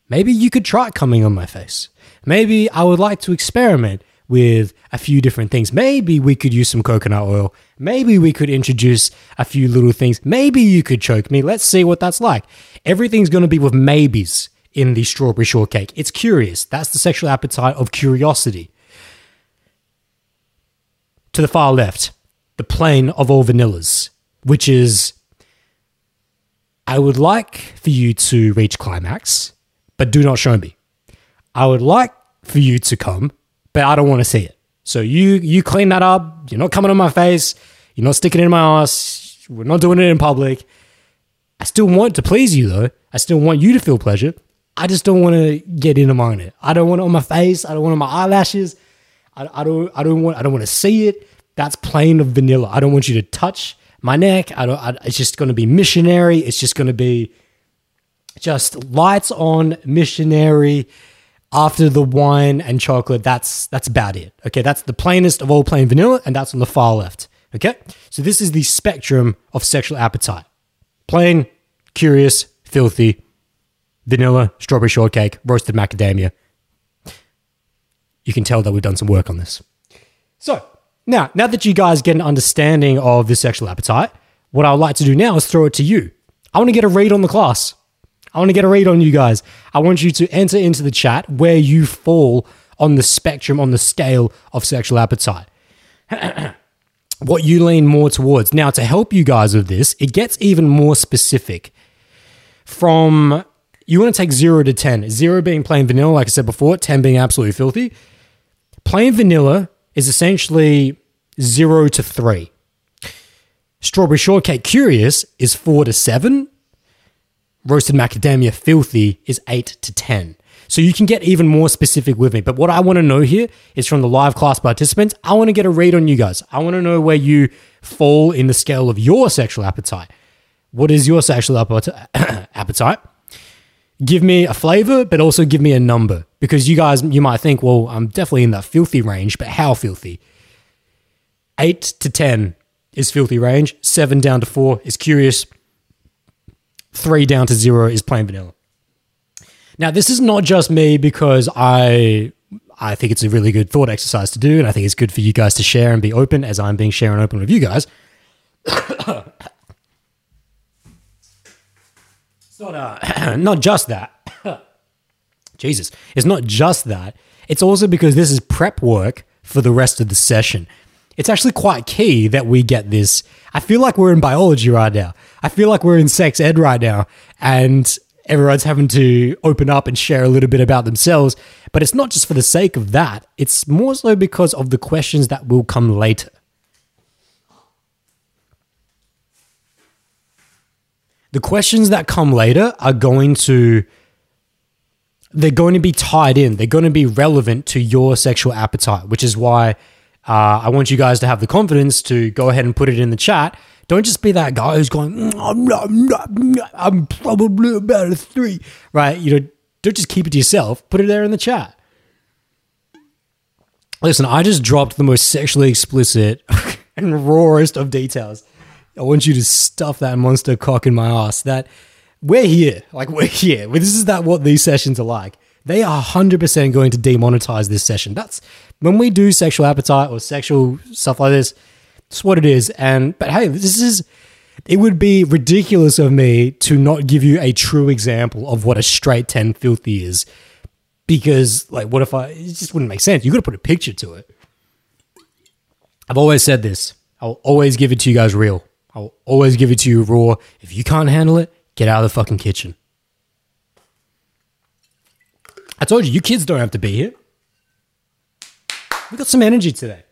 maybe you could try coming on my face. Maybe I would like to experiment with a few different things. Maybe we could use some coconut oil. Maybe we could introduce a few little things. Maybe you could choke me. Let's see what that's like. Everything's going to be with maybes in the strawberry shortcake. It's curious. That's the sexual appetite of curiosity. to the far left, the plane of all vanillas, which is, I would like for you to reach climax, but do not show me. I would like for you to come, but I don't want to see it. So you you clean that up. You're not coming on my face. You're not sticking it in my ass. We're not doing it in public. I still want to please you, though. I still want you to feel pleasure. I just don't want to get in among it. I don't want it on my face. I don't want it on my eyelashes. I, I don't. I don't want. I don't want to see it. That's plain of vanilla. I don't want you to touch my neck. I don't. I, it's just going to be missionary. It's just going to be just lights on missionary after the wine and chocolate. That's that's about it. Okay, that's the plainest of all plain vanilla, and that's on the far left. Okay, so this is the spectrum of sexual appetite: plain, curious, filthy. Vanilla, strawberry shortcake, roasted macadamia. You can tell that we've done some work on this. So now, now that you guys get an understanding of the sexual appetite, what I would like to do now is throw it to you. I want to get a read on the class. I want to get a read on you guys. I want you to enter into the chat where you fall on the spectrum, on the scale of sexual appetite. What you lean more towards. Now, to help you guys with this, it gets even more specific. From... You want to take zero to ten. zero being plain vanilla, like I said before, ten being absolutely filthy. Plain vanilla is essentially zero to three. Strawberry shortcake curious is four to seven. Roasted macadamia filthy is eight to ten. So you can get even more specific with me. But what I want to know here is from the live class participants, I want to get a read on you guys. I want to know where you fall in the scale of your sexual appetite. What is your sexual appetite? Give me a flavor, but also give me a number, because you guys, you might think, well, I'm definitely in that filthy range, but how filthy? eight to ten is filthy range. seven down to four is curious. three down to zero is plain vanilla. Now, this is not just me, because I I think it's a really good thought exercise to do, and I think it's good for you guys to share and be open, as I'm being sharing open with you guys. Not, uh, not just that. Jesus. It's not just that. It's also because this is prep work for the rest of the session. It's actually quite key that we get this. I feel like we're in biology right now. I feel like we're in sex ed right now, and everyone's having to open up and share a little bit about themselves. But it's not just for the sake of that. It's more so because of the questions that will come later. The questions that come later are going to, they're going to be tied in. They're going to be relevant to your sexual appetite, which is why uh, I want you guys to have the confidence to go ahead and put it in the chat. Don't just be that guy who's going, mm, I'm, not, I'm, not, I'm probably about a three, right? You know, don't just keep it to yourself. Put it there in the chat. Listen, I just dropped the most sexually explicit and rawest of details. I want you to stuff that monster cock in my ass. That we're here, like we're here. This is that what these sessions are like. They are one hundred percent going to demonetize this session. That's when we do sexual appetite or sexual stuff like this. It's what it is. And but hey, this is. It would be ridiculous of me to not give you a true example of what a straight ten filthy is, because like, what if I? It just wouldn't make sense. You got to put a picture to it. I've always said this. I'll always give it to you guys real. I'll always give it to you raw. If you can't handle it, get out of the fucking kitchen. I told you, you kids don't have to be here. We got some energy today.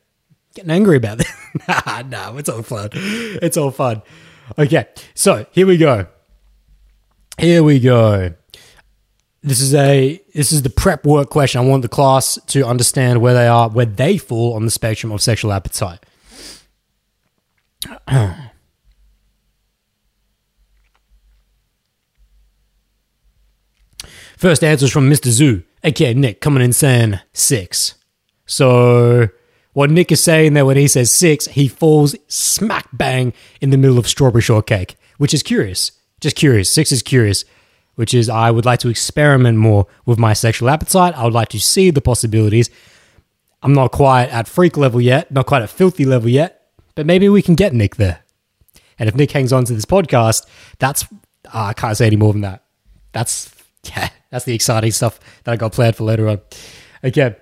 Getting angry about this. nah, nah, it's all fun. It's all fun. Okay, so here we go. Here we go. This is a this is the prep work question. I want the class to understand where they are, where they fall on the spectrum of sexual appetite. First answer's from Mister Zoo, aka Nick, coming in saying six. So what Nick is saying there when he says six, he falls smack bang in the middle of strawberry shortcake, which is curious. Just curious. Six is curious, which is I would like to experiment more with my sexual appetite. I would like to see the possibilities. I'm not quite at freak level yet, not quite at filthy level yet, but maybe we can get Nick there. And if Nick hangs on to this podcast, that's, uh, I can't say any more than that. That's, yeah. That's the exciting stuff that I got planned for later on. Okay.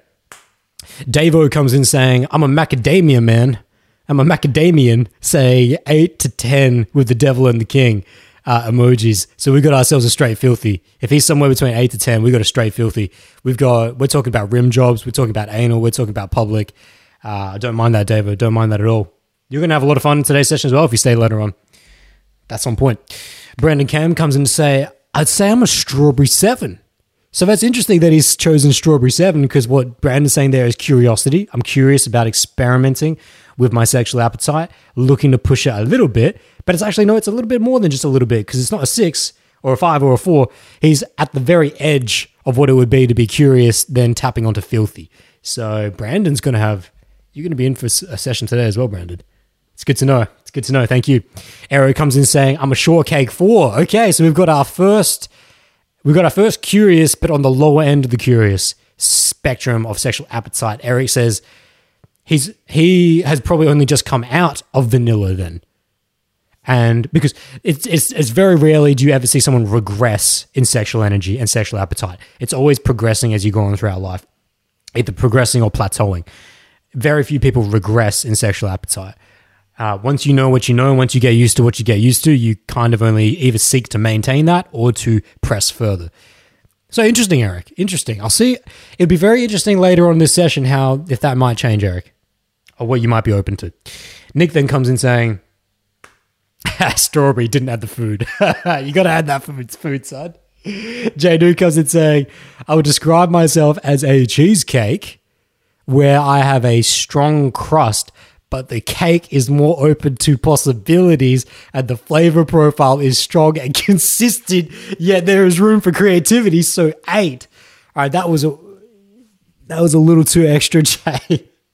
Davo comes in saying, I'm a macadamia man. I'm a macadamian saying eight to ten with the devil and the king uh, emojis. So we got ourselves a straight filthy. If he's somewhere between eight to ten, we got a straight filthy. We've got, we're talking about rim jobs. We're talking about anal. We're talking about public. Uh, I don't mind that, David. I don't mind that at all. You're going to have a lot of fun in today's session as well if you stay later on. That's on point. Brandon Cam comes in to say, I'd say I'm a strawberry seven. So that's interesting that he's chosen strawberry seven because what Brandon's saying there is curiosity. I'm curious about experimenting with my sexual appetite, looking to push it a little bit, but it's actually, no, it's a little bit more than just a little bit because it's not a six or a five or a four. He's at the very edge of what it would be to be curious, then tapping onto filthy. So Brandon's going to have, you're going to be in for a session today as well, Brandon. It's good to know. It's good to know. Thank you. Arrow comes in saying, I'm a shortcake four. Okay, so we've got our first, we've got our first curious, but on the lower end of the curious spectrum of sexual appetite. Eric says he's he has probably only just come out of vanilla then. And because it's, it's, it's very rarely do you ever see someone regress in sexual energy and sexual appetite. It's always progressing as you go on throughout life, either progressing or plateauing. Very few people regress in sexual appetite. Uh, once you know what you know, once you get used to what you get used to, you kind of only either seek to maintain that or to press further. So interesting, Eric. Interesting. I'll see. It'll be very interesting later on in this session how, if that might change, Eric, or what you might be open to. Nick then comes in saying, strawberry, didn't add the food. You got to add that food, food son. Jadu comes in saying, I would describe myself as a cheesecake where I have a strong crust, but the cake is more open to possibilities and the flavor profile is strong and consistent, yet there is room for creativity. So eight. All right, that was a that was a little too extra, Jay.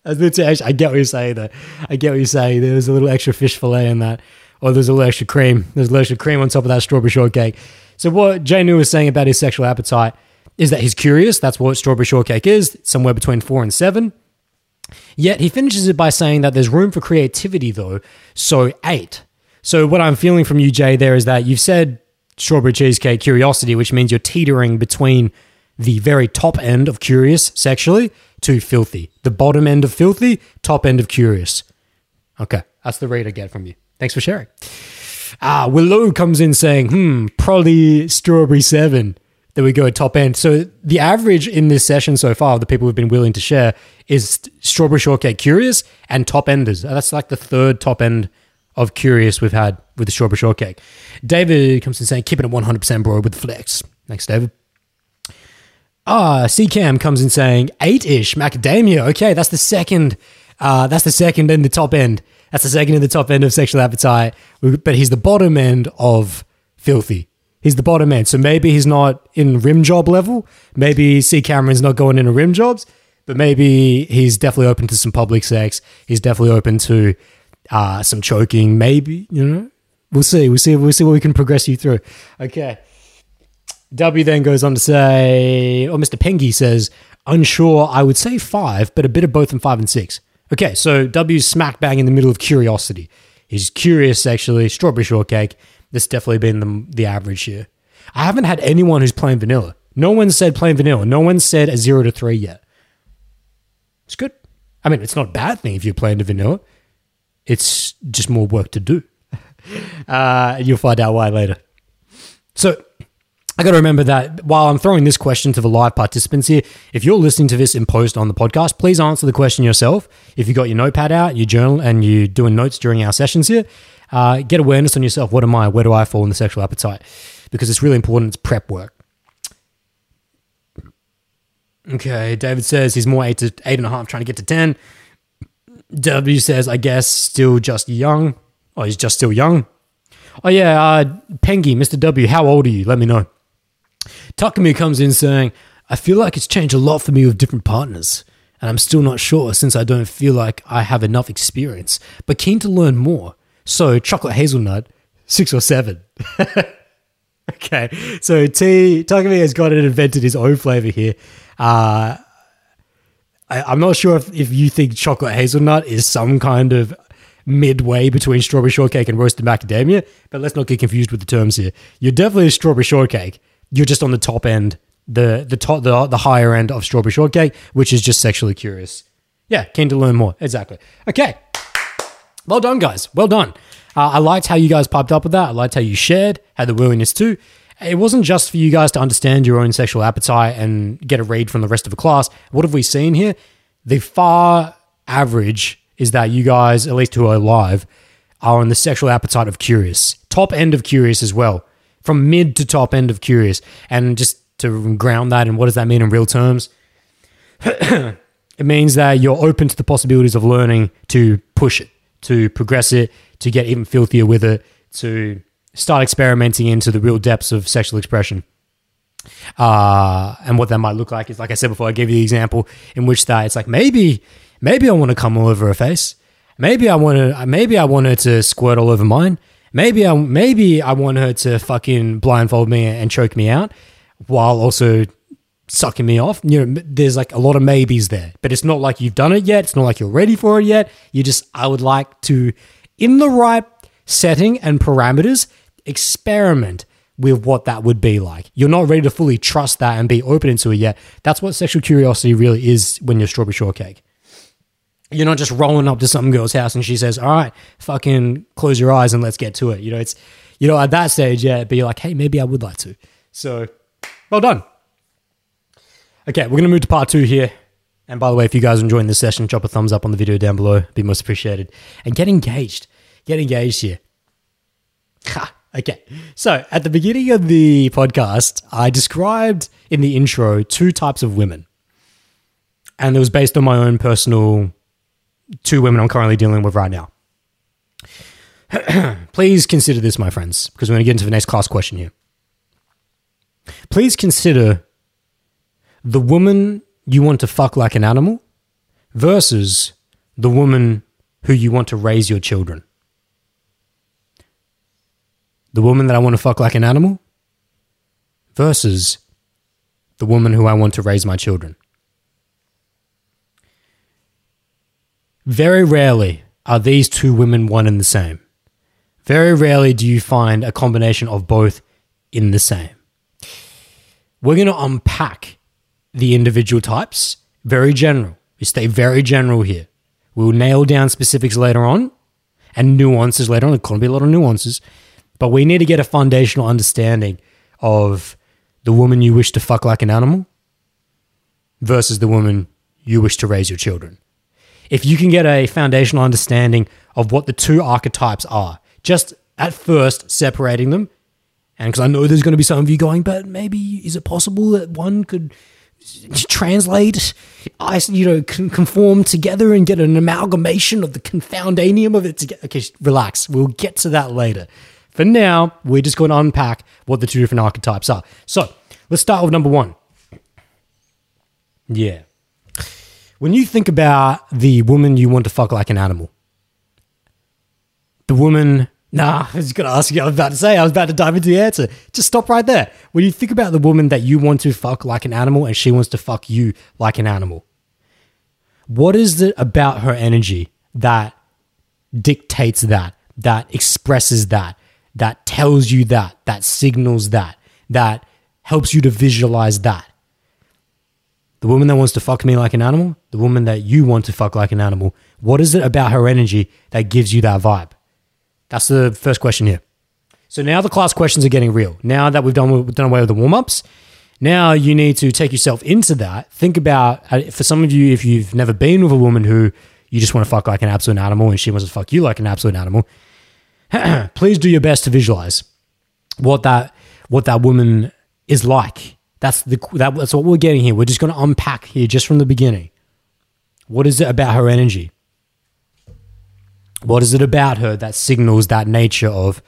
That was a little too extra. I get what you're saying, though. I get what you're saying. There was a little extra fish fillet in that. Or there's a little extra cream. There's a little extra cream on top of that strawberry shortcake. So what Jay New was saying about his sexual appetite is that he's curious. That's what strawberry shortcake is, somewhere between four and seven. Yet he finishes it by saying that there's room for creativity though, so eight. So what I'm feeling from you, Jay, there is that you've said strawberry cheesecake curiosity, which means you're teetering between the very top end of curious sexually to filthy. The bottom end of filthy, top end of curious. Okay, that's the read I get from you. Thanks for sharing. Ah, Willow comes in saying, hmm, probably strawberry seven. There we go, top end. So the average in this session so far, the people who've been willing to share, is strawberry shortcake curious and top enders. That's like the third top end of curious we've had with the strawberry shortcake. David comes in saying, keeping it one hundred percent bro with the flex. Thanks, David. Ah, C-Cam comes in saying, eight-ish, macadamia. Okay, that's the second. Uh, that's the second in the top end. That's the second in the top end of sexual appetite. But he's the bottom end of filthy. He's the bottom end. So maybe he's not in rim job level. Maybe C. Cameron's not going into rim jobs, but maybe he's definitely open to some public sex. He's definitely open to uh, some choking. Maybe, you know, we'll see. We'll see. We'll see what we can progress you through. Okay. W then goes on to say, or Mister Pengi says, unsure, I would say five, but a bit of both in five and six. Okay. So W's smack bang in the middle of curiosity. He's curious sexually, strawberry shortcake. That's definitely been the, the average here. I haven't had anyone who's playing vanilla. No one said plain vanilla. No one said a zero to three yet. It's good. I mean, it's not a bad thing if you're playing the vanilla. It's just more work to do. Uh, you'll find out why later. So I got to remember that while I'm throwing this question to the live participants here, if you're listening to this in post on the podcast, please answer the question yourself. If you got your notepad out, your journal, and you're doing notes during our sessions here, Uh, get awareness on yourself. What am I? Where do I fall in the sexual appetite? Because it's really important. It's prep work. Okay. David says he's more eight to eight and a half, trying to get to ten. W says, I guess still just young. Oh, he's just still young. Oh yeah. Uh, Pengi, Mister W, how old are you? Let me know. Takumi comes in saying, I feel like it's changed a lot for me with different partners. And I'm still not sure since I don't feel like I have enough experience, but keen to learn more. So chocolate hazelnut, six or seven. Okay. So T, Takumi has got it, invented his own flavor here. Uh, I, I'm not sure if, if you think chocolate hazelnut is some kind of midway between strawberry shortcake and roasted macadamia, but let's not get confused with the terms here. You're definitely a strawberry shortcake. You're just on the top end, the the top, the, the higher end of strawberry shortcake, which is just sexually curious. Yeah, keen to learn more. Exactly. Okay. well done, guys. Well done. Uh, I liked how you guys piped up with that. I liked how you shared, had the willingness to. It wasn't just for you guys to understand your own sexual appetite and get a read from the rest of the class. What have we seen here? The far average is that you guys, at least who are live, are on the sexual appetite of curious. Top end of curious as well. From mid to top end of curious. And just to ground that, and what does that mean in real terms? It means that you're open to the possibilities of learning, to push it, to progress it, to get even filthier with it, to start experimenting into the real depths of sexual expression. Uh, and what that might look like is, like I said before, I gave you the example in which that it's like, maybe, maybe I want to come all over her face. Maybe I want to, maybe I want her to squirt all over mine. Maybe I, maybe I want her to fucking blindfold me and choke me out while also sucking me off. You know, there's like a lot of maybes there, but it's not like you've done it yet. It's not like you're ready for it yet. You just, I would like to, in the right setting and parameters, experiment with what that would be like. You're not ready to fully trust that and be open into it yet. That's what sexual curiosity really is when you're strawberry shortcake. You're not just rolling up to some girl's house and she says, all right, fucking close your eyes and let's get to it. You know, it's, you know, at that stage, yeah, but you're like, hey, maybe I would like to. So, well done. Okay, we're going to move to part two here. And by the way, if you guys are enjoying this session, drop a thumbs up on the video down below. It'd be most appreciated. And get engaged. Get engaged here. Ha. Okay, so at the beginning of the podcast, I described in the intro two types of women. And it was based on my own personal two women I'm currently dealing with right now. Please consider this, my friends, because we're going to get into the next class question here. Please consider the woman you want to fuck like an animal versus the woman who you want to raise your children. The woman that I want to fuck like an animal versus the woman who I want to raise my children. Very rarely are these two women one and the same. Very rarely do you find a combination of both in the same. We're going to unpack the individual types. Very general. We stay very general here. We'll nail down specifics later on and nuances later on. There's going to be a lot of nuances. But we need to get a foundational understanding of the woman you wish to fuck like an animal versus the woman you wish to raise your children. If you can get a foundational understanding of what the two archetypes are, just at first separating them, and because I know there's going to be some of you going, but maybe is it possible that one could translate, you know, conform together and get an amalgamation of the confoundanium of it together? Okay, relax. We'll get to that later. For now, we're just going to unpack what the two different archetypes are. So let's start with number one. Yeah. When you think about the woman you want to fuck like an animal, the woman, nah, I was going to ask you, I was about to say, I was about to dive into the answer. Just stop right there. When you think about the woman that you want to fuck like an animal and she wants to fuck you like an animal, what is it about her energy that dictates that, that expresses that, that tells you that, that signals that, that helps you to visualize that? The woman that wants to fuck me like an animal, the woman that you want to fuck like an animal, what is it about her energy that gives you that vibe? That's the first question here. So now the class questions are getting real. Now that we've done, we've done away with the warm-ups, now you need to take yourself into that. Think about, for some of you, if you've never been with a woman who you just want to fuck like an absolute animal and she wants to fuck you like an absolute animal, please do your best to visualize what that what that woman is like. That's the that, that's what we're getting here. We're just going to unpack here just from the beginning. What is it about her energy? What is it about her that signals that nature of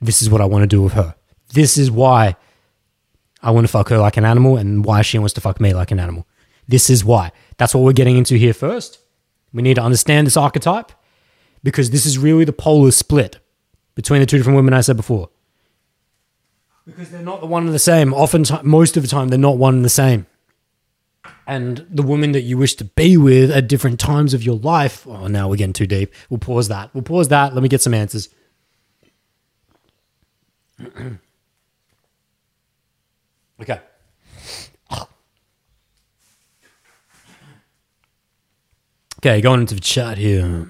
this is what I want to do with her? This is why I want to fuck her like an animal and why she wants to fuck me like an animal. This is why. That's what we're getting into here first. We need to understand this archetype because this is really the polar split between the two different women I said before. Because they're not the one and the same. Often, most of the time, they're not one and the same. And the women that you wish to be with at different times of your life. Oh, now we're getting too deep. We'll pause that. We'll pause that. Let me get some answers. Okay. Okay, going into the chat here.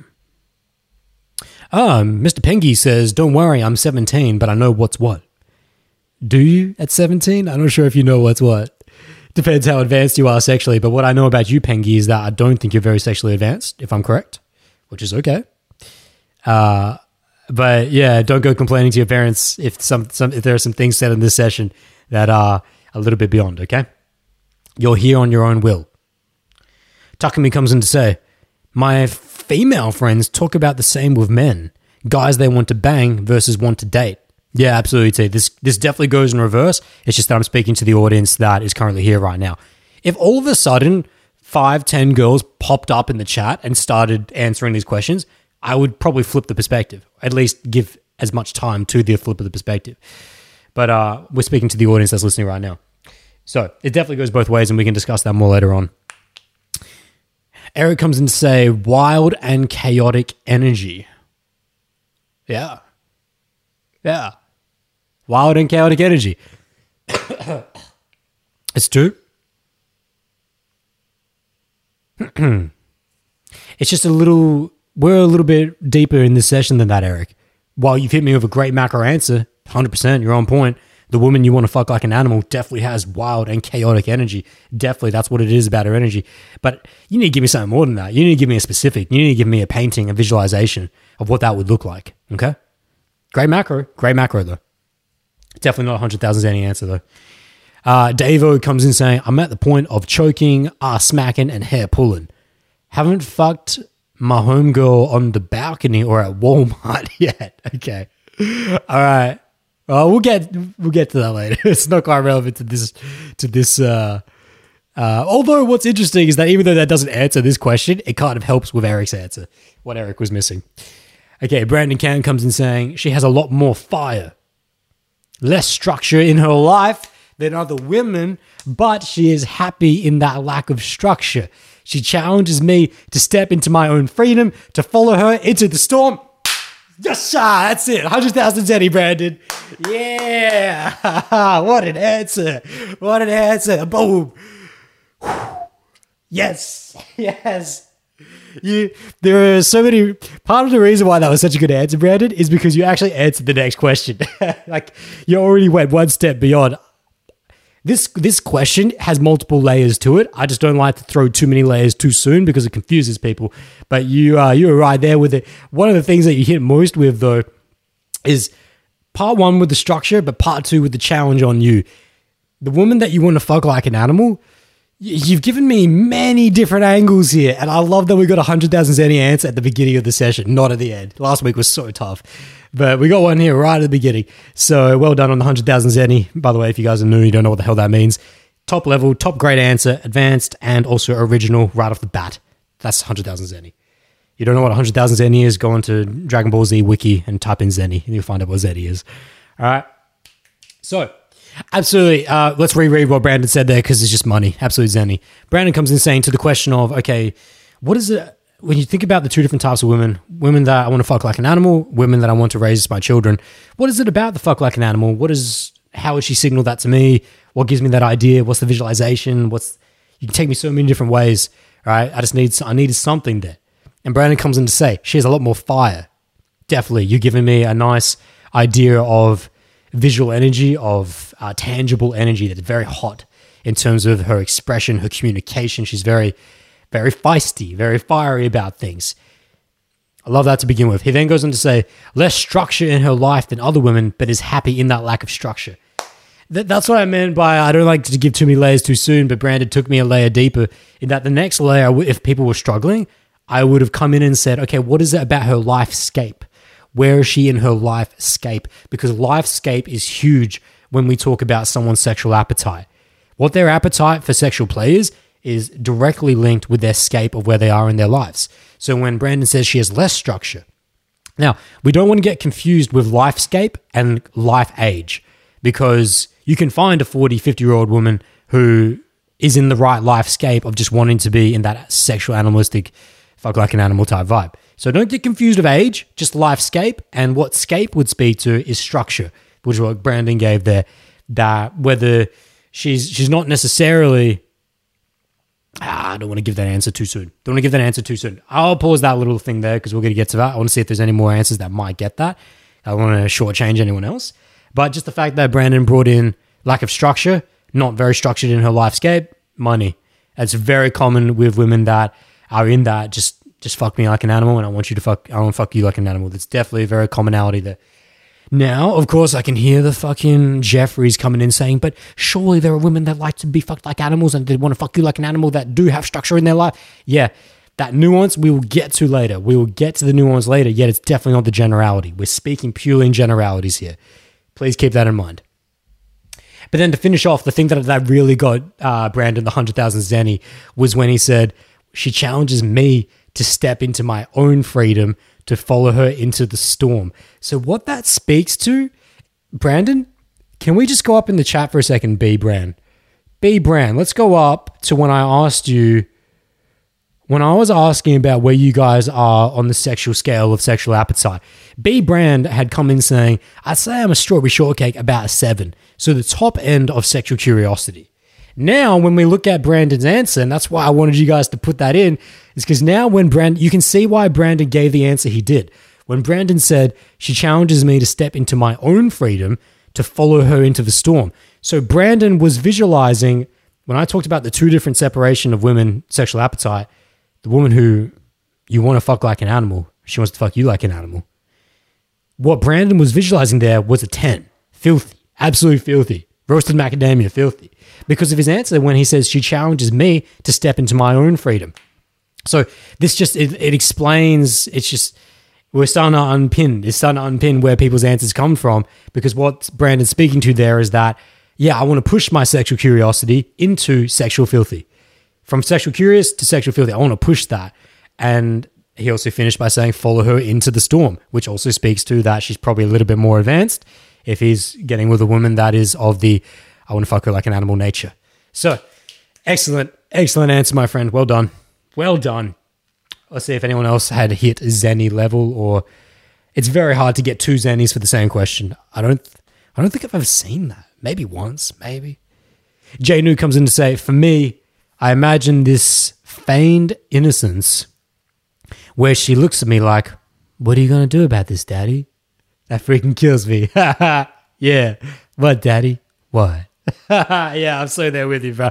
Um, Mister Pengi says, don't worry, I'm seventeen, but I know what's what. Do you at seventeen? I'm not sure if you know what's what. Depends how advanced you are sexually. But what I know about you, Pengi, is that I don't think you're very sexually advanced, if I'm correct, which is okay. Uh, but yeah, don't go complaining to your parents if some, some if there are some things said in this session that are a little bit beyond, okay? You're here on your own will. Takumi comes in to say, my female friends talk about the same with men. Guys they want to bang versus want to date. Yeah, absolutely, T. This, this definitely goes in reverse. It's just that I'm speaking to the audience that is currently here right now. If all of a sudden five, ten girls popped up in the chat and started answering these questions, I would probably flip the perspective, at least give as much time to the flip of the perspective. But uh, we're speaking to the audience that's listening right now. So it definitely goes both ways, and we can discuss that more later on. Eric comes in to say, wild and chaotic energy. Yeah. Yeah. Wild and chaotic energy. It's two. It's just a little, we're a little bit deeper in this session than that, Eric. While you've hit me with a great macro answer, one hundred percent, you're on point. The woman you want to fuck like an animal definitely has wild and chaotic energy. Definitely, that's what it is about her energy. But you need to give me something more than that. You need to give me a specific. You need to give me a painting, a visualization of what that would look like, okay? Great macro. Great macro, though. Definitely not one hundred thousand any answer, though. Uh, Davo comes in saying, I'm at the point of choking, ass smacking, and hair pulling. Haven't fucked my homegirl on the balcony or at Walmart yet. Okay. All right. Well, we'll get we'll get to that later. It's not quite relevant to this. To this. Uh, uh, although what's interesting is that even though that doesn't answer this question, it kind of helps with Eric's answer, what Eric was missing. Okay, Brandon Cannon comes in saying, she has a lot more fire, less structure in her life than other women, but she is happy in that lack of structure. She challenges me to step into my own freedom, to follow her into the storm. Yes, sir, that's it. one hundred thousand Zenny, Brandon. Yeah. What an answer. What an answer. Boom. Yes. Yes. You, there are so many, part of the reason why that was such a good answer, Brandon, is because you actually answered the next question. Like, you already went one step beyond. This this question has multiple layers to it. I just don't like to throw too many layers too soon because it confuses people. But you, uh, you were right there with it. One of the things that you hit most with, though, is part one with the structure, but part two with the challenge on you. The woman that you want to fuck like an animal, you've given me many different angles here, and I love that we got one hundred thousand Zenny ants at the beginning of the session, not at the end. Last week was so tough, but we got one here right at the beginning. So well done on the one hundred thousand Zenny. By the way, if you guys are new, you don't know what the hell that means. Top level, top grade answer, advanced, and also original right off the bat. That's one hundred thousand Zenny. You don't know what one hundred thousand Zenny is, go into Dragon Ball Z wiki and type in Zenny, and you'll find out what Zenny is. All right. So... absolutely. Uh, let's reread what Brandon said there because it's just money. Absolute Zenny. Brandon comes in saying to the question of, okay, what is it when you think about the two different types of women, women that I want to fuck like an animal, women that I want to raise as my children, what is it about the fuck like an animal? What is, how would she signal that to me? What gives me that idea? What's the visualization? What's, you can take me so many different ways, right? I just need, I needed something there. And Brandon comes in to say, she has a lot more fire. Definitely. You're giving me a nice idea of visual energy, of uh, tangible energy that's very hot in terms of her expression, her communication. She's very, very feisty, very fiery about things. I love that to begin with. He then goes on to say, less structure in her life than other women, but is happy in that lack of structure. Th- that's what I meant by I don't like to give too many layers too soon, but Brandon took me a layer deeper in that the next layer, if people were struggling, I would have come in and said, okay, what is it about her lifescape? Where is she in her lifescape? Because lifescape is huge when we talk about someone's sexual appetite. What their appetite for sexual play is, is directly linked with their scape of where they are in their lives. So when Brandon says she has less structure, now, we don't want to get confused with lifescape and life age, because you can find a forty, fifty-year-old woman who is in the right lifescape of just wanting to be in that sexual animalistic, fuck like an animal type vibe. So don't get confused of age, just lifescape. And what scape would speak to is structure, which is what Brandon gave there, that whether she's she's not necessarily Ah, I don't want to give that answer too soon. Don't want to give that answer too soon. I'll pause that little thing there because we're going to get to that. I want to see if there's any more answers that might get that. I don't want to shortchange anyone else. But just the fact that Brandon brought in lack of structure, not very structured in her lifescape, money. That's very common with women that are in that. Just just fuck me like an animal and I want you to fuck, I want to fuck you like an animal. That's definitely a very commonality there. Now, of course, I can hear the fucking Jeffries coming in saying, but surely there are women that like to be fucked like animals and they want to fuck you like an animal that do have structure in their life. Yeah, that nuance we will get to later. We will get to the nuance later, yet it's definitely not the generality. We're speaking purely in generalities here. Please keep that in mind. But then to finish off, the thing that, that really got uh, Brandon the one hundred thousand Zenny was when he said, she challenges me to step into my own freedom to follow her into the storm. So what that speaks to, Brandon, can we just go up in the chat for a second, B Brand? B Brand, let's go up to when I asked you, when I was asking about where you guys are on the sexual scale of sexual appetite. B Brand had come in saying, I'd say I'm a strawberry shortcake about a seven. So the top end of sexual curiosity. Now, when we look at Brandon's answer, and that's why I wanted you guys to put that in, is because now when Brandon, you can see why Brandon gave the answer he did. When Brandon said, she challenges me to step into my own freedom to follow her into the storm. So Brandon was visualizing, when I talked about the two different separation of women, sexual appetite, the woman who you want to fuck like an animal, she wants to fuck you like an animal. What Brandon was visualizing there was a ten. Filthy. Absolutely filthy. Roasted macadamia, filthy. Because of his answer when he says, she challenges me to step into my own freedom. So this just, it, it explains, it's just, we're starting to unpin, it's starting to unpin where people's answers come from, because what Brandon's speaking to there is that, yeah, I want to push my sexual curiosity into sexual filthy. From sexual curious to sexual filthy, I want to push that. And he also finished by saying, follow her into the storm, which also speaks to that she's probably a little bit more advanced if he's getting with a woman that is of the, I want to fuck her like an animal nature. So, excellent, excellent answer, my friend. Well done. Well done. Let's see if anyone else had hit Zenny level, or it's very hard to get two Zennies for the same question. I don't I don't think I've ever seen that. Maybe once, maybe. Jay New comes in to say, for me, I imagine this feigned innocence where she looks at me like, what are you going to do about this, daddy? That freaking kills me. Yeah. What, daddy? What? Yeah, I'm so there with you, bro.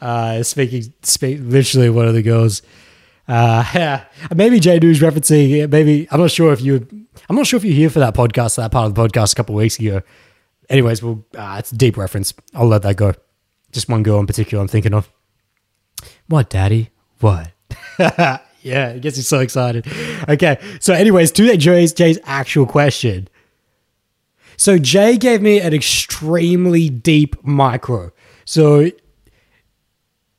Uh, speaking, speak, literally one of the girls. Uh, yeah. Maybe Jay Doo's referencing, maybe, I'm not sure if you, I'm not sure if you're here for that podcast, that part of the podcast a couple of weeks ago. Anyways, well, uh, it's a deep reference. I'll let that go. Just one girl in particular I'm thinking of. What, daddy? What? Yeah, it gets you so excited. Okay, so anyways, to that Jay's, Jay's actual question. So Jay gave me an extremely deep micro. So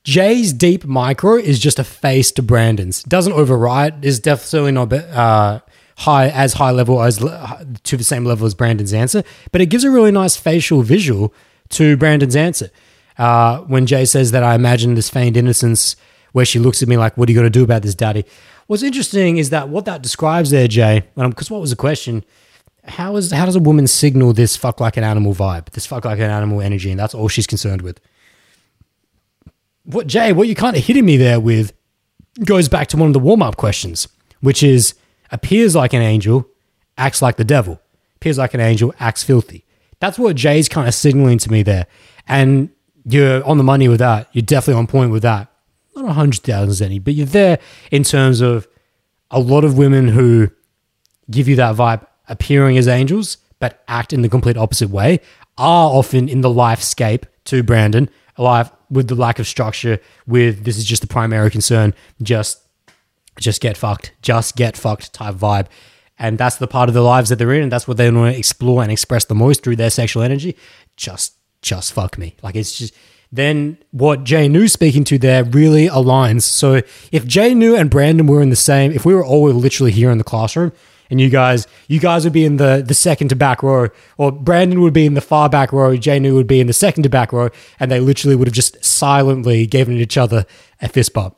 Jay's deep micro is just a face to Brandon's. Doesn't override. Is definitely not uh, high as high level as to the same level as Brandon's answer, but it gives a really nice facial visual to Brandon's answer. Uh, when Jay says that I imagine this feigned innocence where she looks at me like, what are you going to do about this, daddy? What's interesting is that what that describes there, Jay, because what was the question? How is how does a woman signal this fuck like an animal vibe, this fuck like an animal energy, and that's all she's concerned with? What, Jay, what you're kind of hitting me there with goes back to one of the warm-up questions, which is, appears like an angel, acts like the devil. Appears like an angel, acts filthy. That's what Jay's kind of signaling to me there. And you're on the money with that. You're definitely on point with that. Not one hundred thousand any, but you're there in terms of a lot of women who give you that vibe appearing as angels but act in the complete opposite way are often in the lifescape to Brandon, alive with the lack of structure, with this is just the primary concern, just just get fucked, just get fucked type vibe. And that's the part of their lives that they're in, and that's what they want to explore and express the most through their sexual energy. Just, just fuck me. Like it's just... Then what Jay New's speaking to there really aligns. So if Jay New and Brandon were in the same, if we were all literally here in the classroom and you guys, you guys would be in the, the second to back row, or Brandon would be in the far back row, Jay New would be in the second to back row, and they literally would have just silently given each other a fist bump.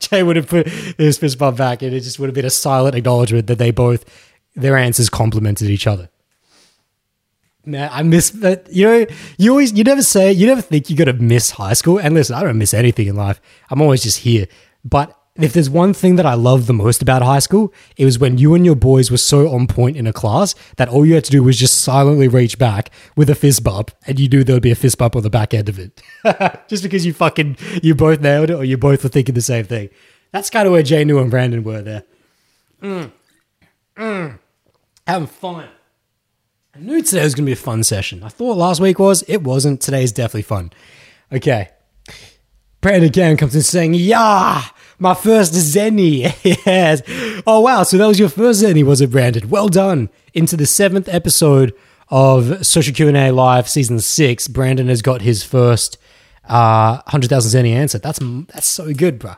Jay would have put his fist bump back and it just would have been a silent acknowledgement that they both, their answers complemented each other. man, I miss that. You know, you always, you never say, you never think you're going to miss high school. And listen, I don't miss anything in life. I'm always just here. But if there's one thing that I love the most about high school, it was when you and your boys were so on point in a class that all you had to do was just silently reach back with a fist bump, and you knew there would be a fist bump on the back end of it. Just because you fucking, you both nailed it, or you both were thinking the same thing. That's kind of where Jay New and Brandon were there. Mm. Mm. Having fun. I knew today was going to be a fun session. I thought last week was. It wasn't. Today is definitely fun. Okay. Brandon again comes in saying, yeah, my first Zenny. Yes. Oh, wow. So that was your first Zenny, was it, Brandon? Well done. Into the seventh episode of Social Q and A Live Season six, Brandon has got his first uh, one hundred thousand Zenny answer. That's, that's so good, bro.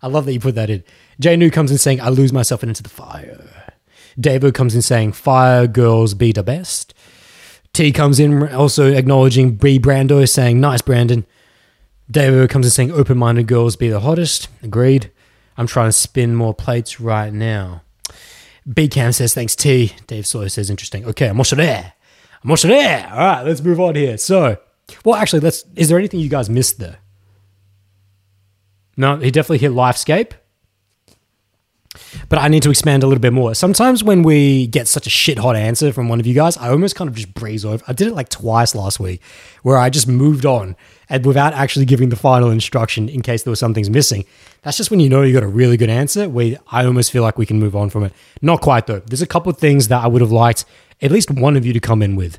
I love that you put that in. Jay New comes in saying, I lose myself into the fire. Davo comes in saying, fire girls be the best. T comes in also acknowledging B. Brando, saying, nice, Brandon. Davo comes in saying, open-minded girls be the hottest. Agreed. I'm trying to spin more plates right now. B. Cam says, thanks, T. Dave Sawyer says, interesting. Okay, I'm also there. I'm also there. All right, let's move on here. So, well, actually, let's. Is there anything you guys missed there? No, he definitely hit Lifescape. But I need to expand a little bit more. Sometimes when we get such a shit hot answer from one of you guys, I almost kind of just breeze over. I did it like twice last week where I just moved on and without actually giving the final instruction in case there were some things missing. That's just when you know you got a really good answer where I almost feel like we can move on from it. Not quite though. There's a couple of things that I would have liked at least one of you to come in with.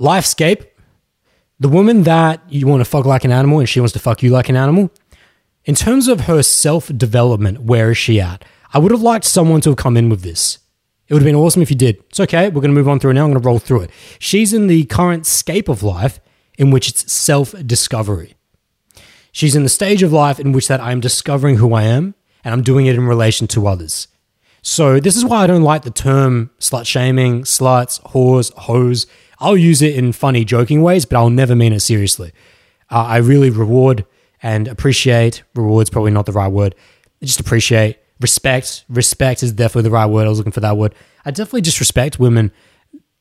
Lifescape. The woman that you want to fuck like an animal and she wants to fuck you like an animal, in terms of her self-development, where is she at? I would have liked someone to have come in with this. It would have been awesome if you did. It's okay. We're going to move on through it now. I'm going to roll through it. She's in the current scape of life in which it's self-discovery. She's in the stage of life in which that I'm discovering who I am and I'm doing it in relation to others. So this is why I don't like the term slut-shaming, sluts, whores, hoes. I'll use it in funny, joking ways, but I'll never mean it seriously. Uh, I really reward and appreciate. Reward's probably not the right word. I just appreciate. Respect. Respect is definitely the right word. I was looking for that word. I definitely just respect women.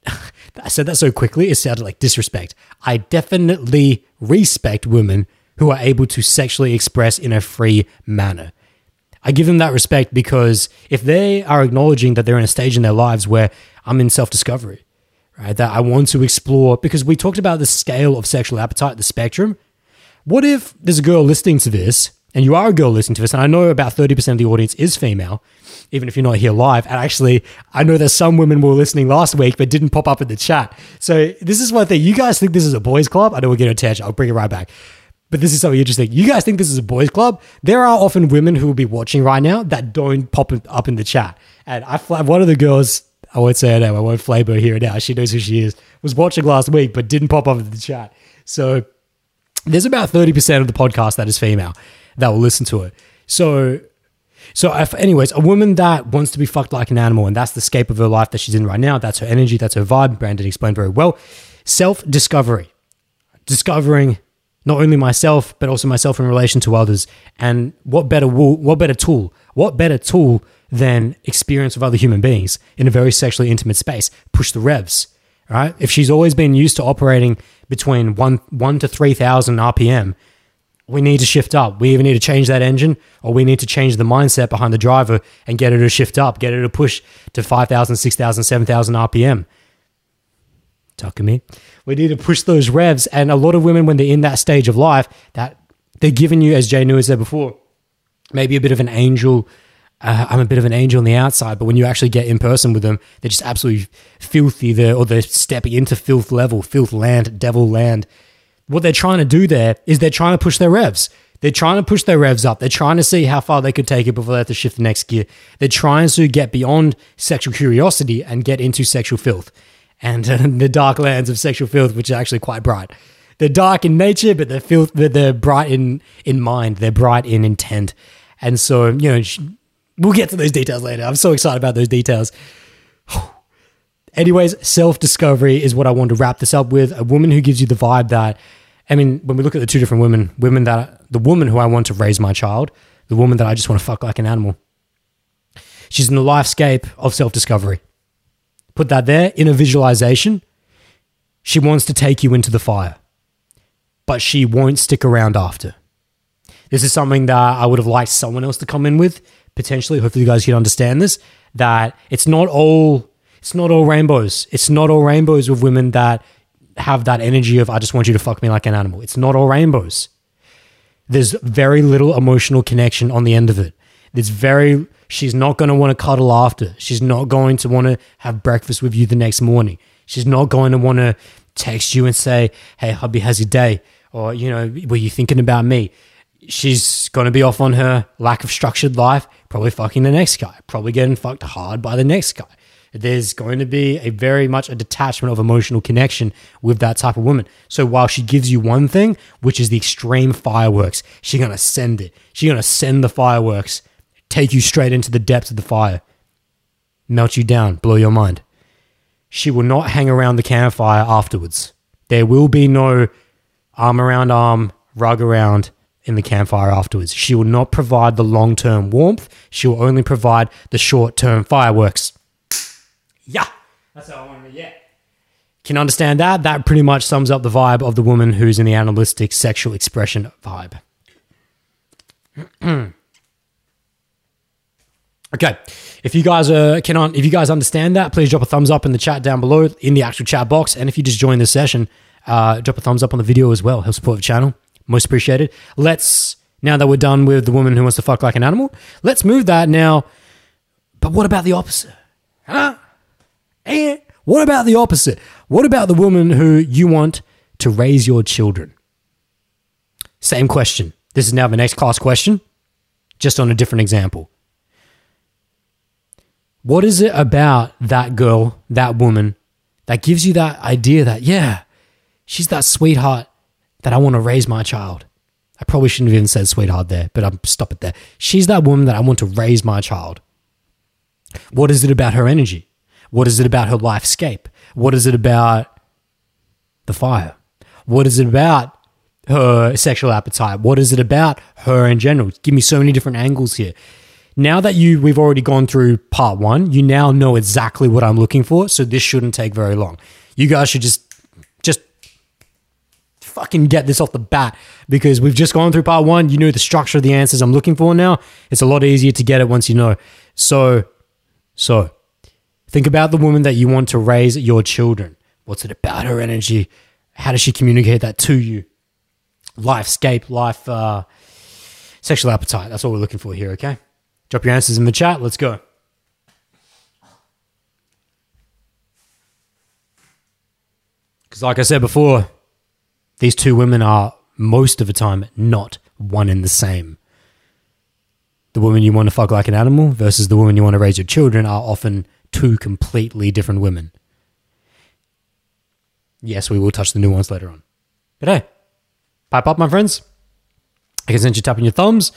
I said that so quickly, it sounded like disrespect. I definitely respect women who are able to sexually express in a free manner. I give them that respect because if they are acknowledging that they're in a stage in their lives where I'm in self-discovery, right, that I want to explore, because we talked about the scale of sexual appetite, the spectrum. What if there's a girl listening to this, and you are a girl listening to this, and I know about thirty percent of the audience is female, even if you're not here live, and actually, I know that some women were listening last week, but didn't pop up in the chat. So this is one thing, you guys think this is a boys club? I know we're getting attached, I'll bring it right back. But this is something interesting. You guys think this is a boys club? There are often women who will be watching right now that don't pop up in the chat. And I one of the girls, I won't say her name, I won't flame her here and now, she knows who she is, was watching last week but didn't pop up in the chat. So there's about thirty percent of the podcast that is female that will listen to it. So so if, anyways, a woman that wants to be fucked like an animal, and that's the scape of her life that she's in right now, that's her energy, that's her vibe, Brandon explained very well. Self-discovery, discovering not only myself, but also myself in relation to others. And what better wo- what better tool, what better tool than experience of other human beings in a very sexually intimate space? Push the revs, right? If she's always been used to operating between one, one to three thousand R P M, we need to shift up. We either need to change that engine or we need to change the mindset behind the driver and get her to shift up, get her to push to five thousand, six thousand, seven thousand R P M. Talking me. We need to push those revs. And a lot of women, when they're in that stage of life, that they're giving you, as Jay New has said before, maybe a bit of an angel. Uh, I'm a bit of an angel on the outside, but when you actually get in person with them, they're just absolutely filthy there, or they're stepping into filth level, filth land, devil land. What they're trying to do there is they're trying to push their revs. They're trying to push their revs up. They're trying to see how far they could take it before they have to shift the next gear. They're trying to get beyond sexual curiosity and get into sexual filth. And uh, the dark lands of sexual filth, which are actually quite bright. They're dark in nature, but they're filth. They're, they're bright in in mind. They're bright in intent. And so, you know, sh- we'll get to those details later. I'm so excited about those details. Anyways, self-discovery is what I want to wrap this up with. A woman who gives you the vibe that, I mean, when we look at the two different women, women that the woman who I want to raise my child, the woman that I just want to fuck like an animal. She's in the lifescape of self-discovery. put that there in a visualization. She wants to take you into the fire, but she won't stick around after. This is something that I would have liked someone else to come in with, potentially. Hopefully you guys can understand this, that it's not all, it's not all rainbows. It's not all rainbows with women that have that energy of, I just want you to fuck me like an animal. It's not all rainbows. There's very little emotional connection on the end of it. There's very, she's not going to want to cuddle after. She's not going to want to have breakfast with you the next morning. She's not going to want to text you and say, hey, hubby, how's your day? Or, you know, were you thinking about me? She's going to be off on her lack of structured life, probably fucking the next guy, probably getting fucked hard by the next guy. There's going to be a very much a detachment of emotional connection with that type of woman. So while she gives you one thing, which is the extreme fireworks, she's going to send it. She's going to send the fireworks, take you straight into the depths of the fire, melt you down, blow your mind. She will not hang around the campfire afterwards. There will be no arm around arm, rug around in the campfire afterwards. She will not provide the long-term warmth. She will only provide the short-term fireworks. Yeah, that's how I want to be, yeah. Can understand that? That pretty much sums up the vibe of the woman who's in the animalistic sexual expression vibe. Okay, if you guys are, can if you guys understand that, please drop a thumbs up in the chat down below in the actual chat box. And if you just joined this session, uh, drop a thumbs up on the video as well. Help support the channel. Most appreciated. Let's, now that we're done with the woman who wants to fuck like an animal, let's move that now. But what about the opposite? Huh? And what about the opposite? What about the woman who you want to raise your children? Same question. This is now the next class question, just on a different example. What is it about that girl, that woman, that gives you that idea that, yeah, she's that sweetheart that I want to raise my child? I probably shouldn't have even said sweetheart there, but I'll stop it there. She's that woman that I want to raise my child. What is it about her energy? What is it about her lifescape? What is it about the fire? What is it about her sexual appetite? What is it about her in general? Give me so many different angles here. Now that you, we've already gone through part one, you now know exactly what I'm looking for, so this shouldn't take very long. You guys should just, just fucking get this off the bat because we've just gone through part one. You know the structure of the answers I'm looking for now. It's a lot easier to get it once you know. So, so. Think about the woman that you want to raise your children. What's it about her energy? How does she communicate that to you? Lifescape, life, uh, sexual appetite. That's what we're looking for here, okay? Drop your answers in the chat. Let's go. Because like I said before, these two women are most of the time not one and the same. The woman you want to fuck like an animal versus the woman you want to raise your children are often two completely different women. Yes, we will touch the nuance later on. But hey, pipe up, my friends. I can sense you tapping your thumbs.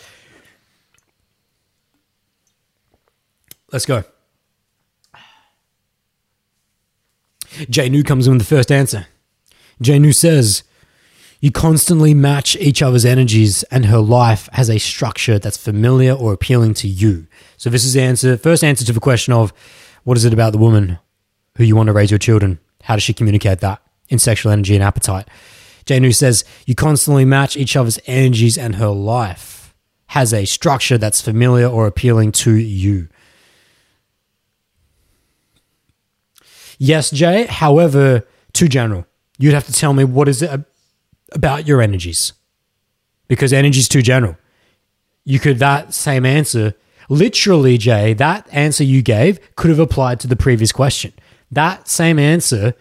Let's go. Jay New comes in with the first answer. Jay New says, you constantly match each other's energies and her life has a structure that's familiar or appealing to you. So this is the answer, first answer to the question of, what is it about the woman who you want to raise your children? How does she communicate that in sexual energy and appetite? Janu says, you constantly match each other's energies and her life has a structure that's familiar or appealing to you. Yes, Jay, however, too general. You'd have to tell me what is it about your energies because energy is too general. You could, that same answer... Literally, Jay, that answer you gave could have applied to the previous question. That same answer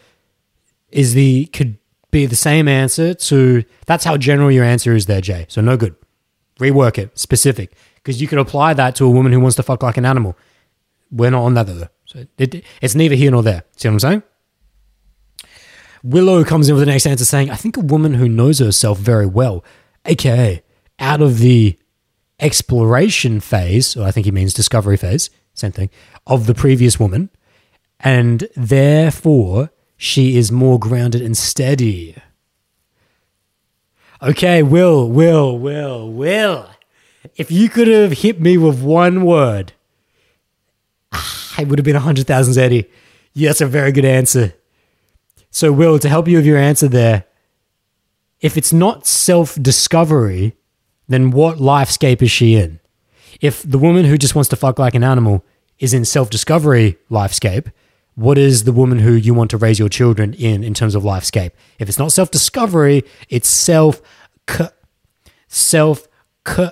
is the could be the same answer to, that's how general your answer is there, Jay. So no good. Rework it, specific. Because you could apply that to a woman who wants to fuck like an animal. We're not on that though. So it, it's neither here nor there. See what I'm saying? Willow comes in with the next answer saying, I think a woman who knows herself very well, aka out of the exploration phase, or I think he means discovery phase, same thing, of the previous woman, and therefore she is more grounded and steady. Okay, Will, Will, Will, Will. If you could have hit me with one word, it would have been one hundred thousand Zeddy. Yes, a very good answer. So, Will, to help you with your answer there, if it's not self-discovery, then what lifescape is she in? If the woman who just wants to fuck like an animal is in self-discovery lifescape, what is the woman who you want to raise your children in in terms of lifescape? If it's not self-discovery, it's self... C- self... C-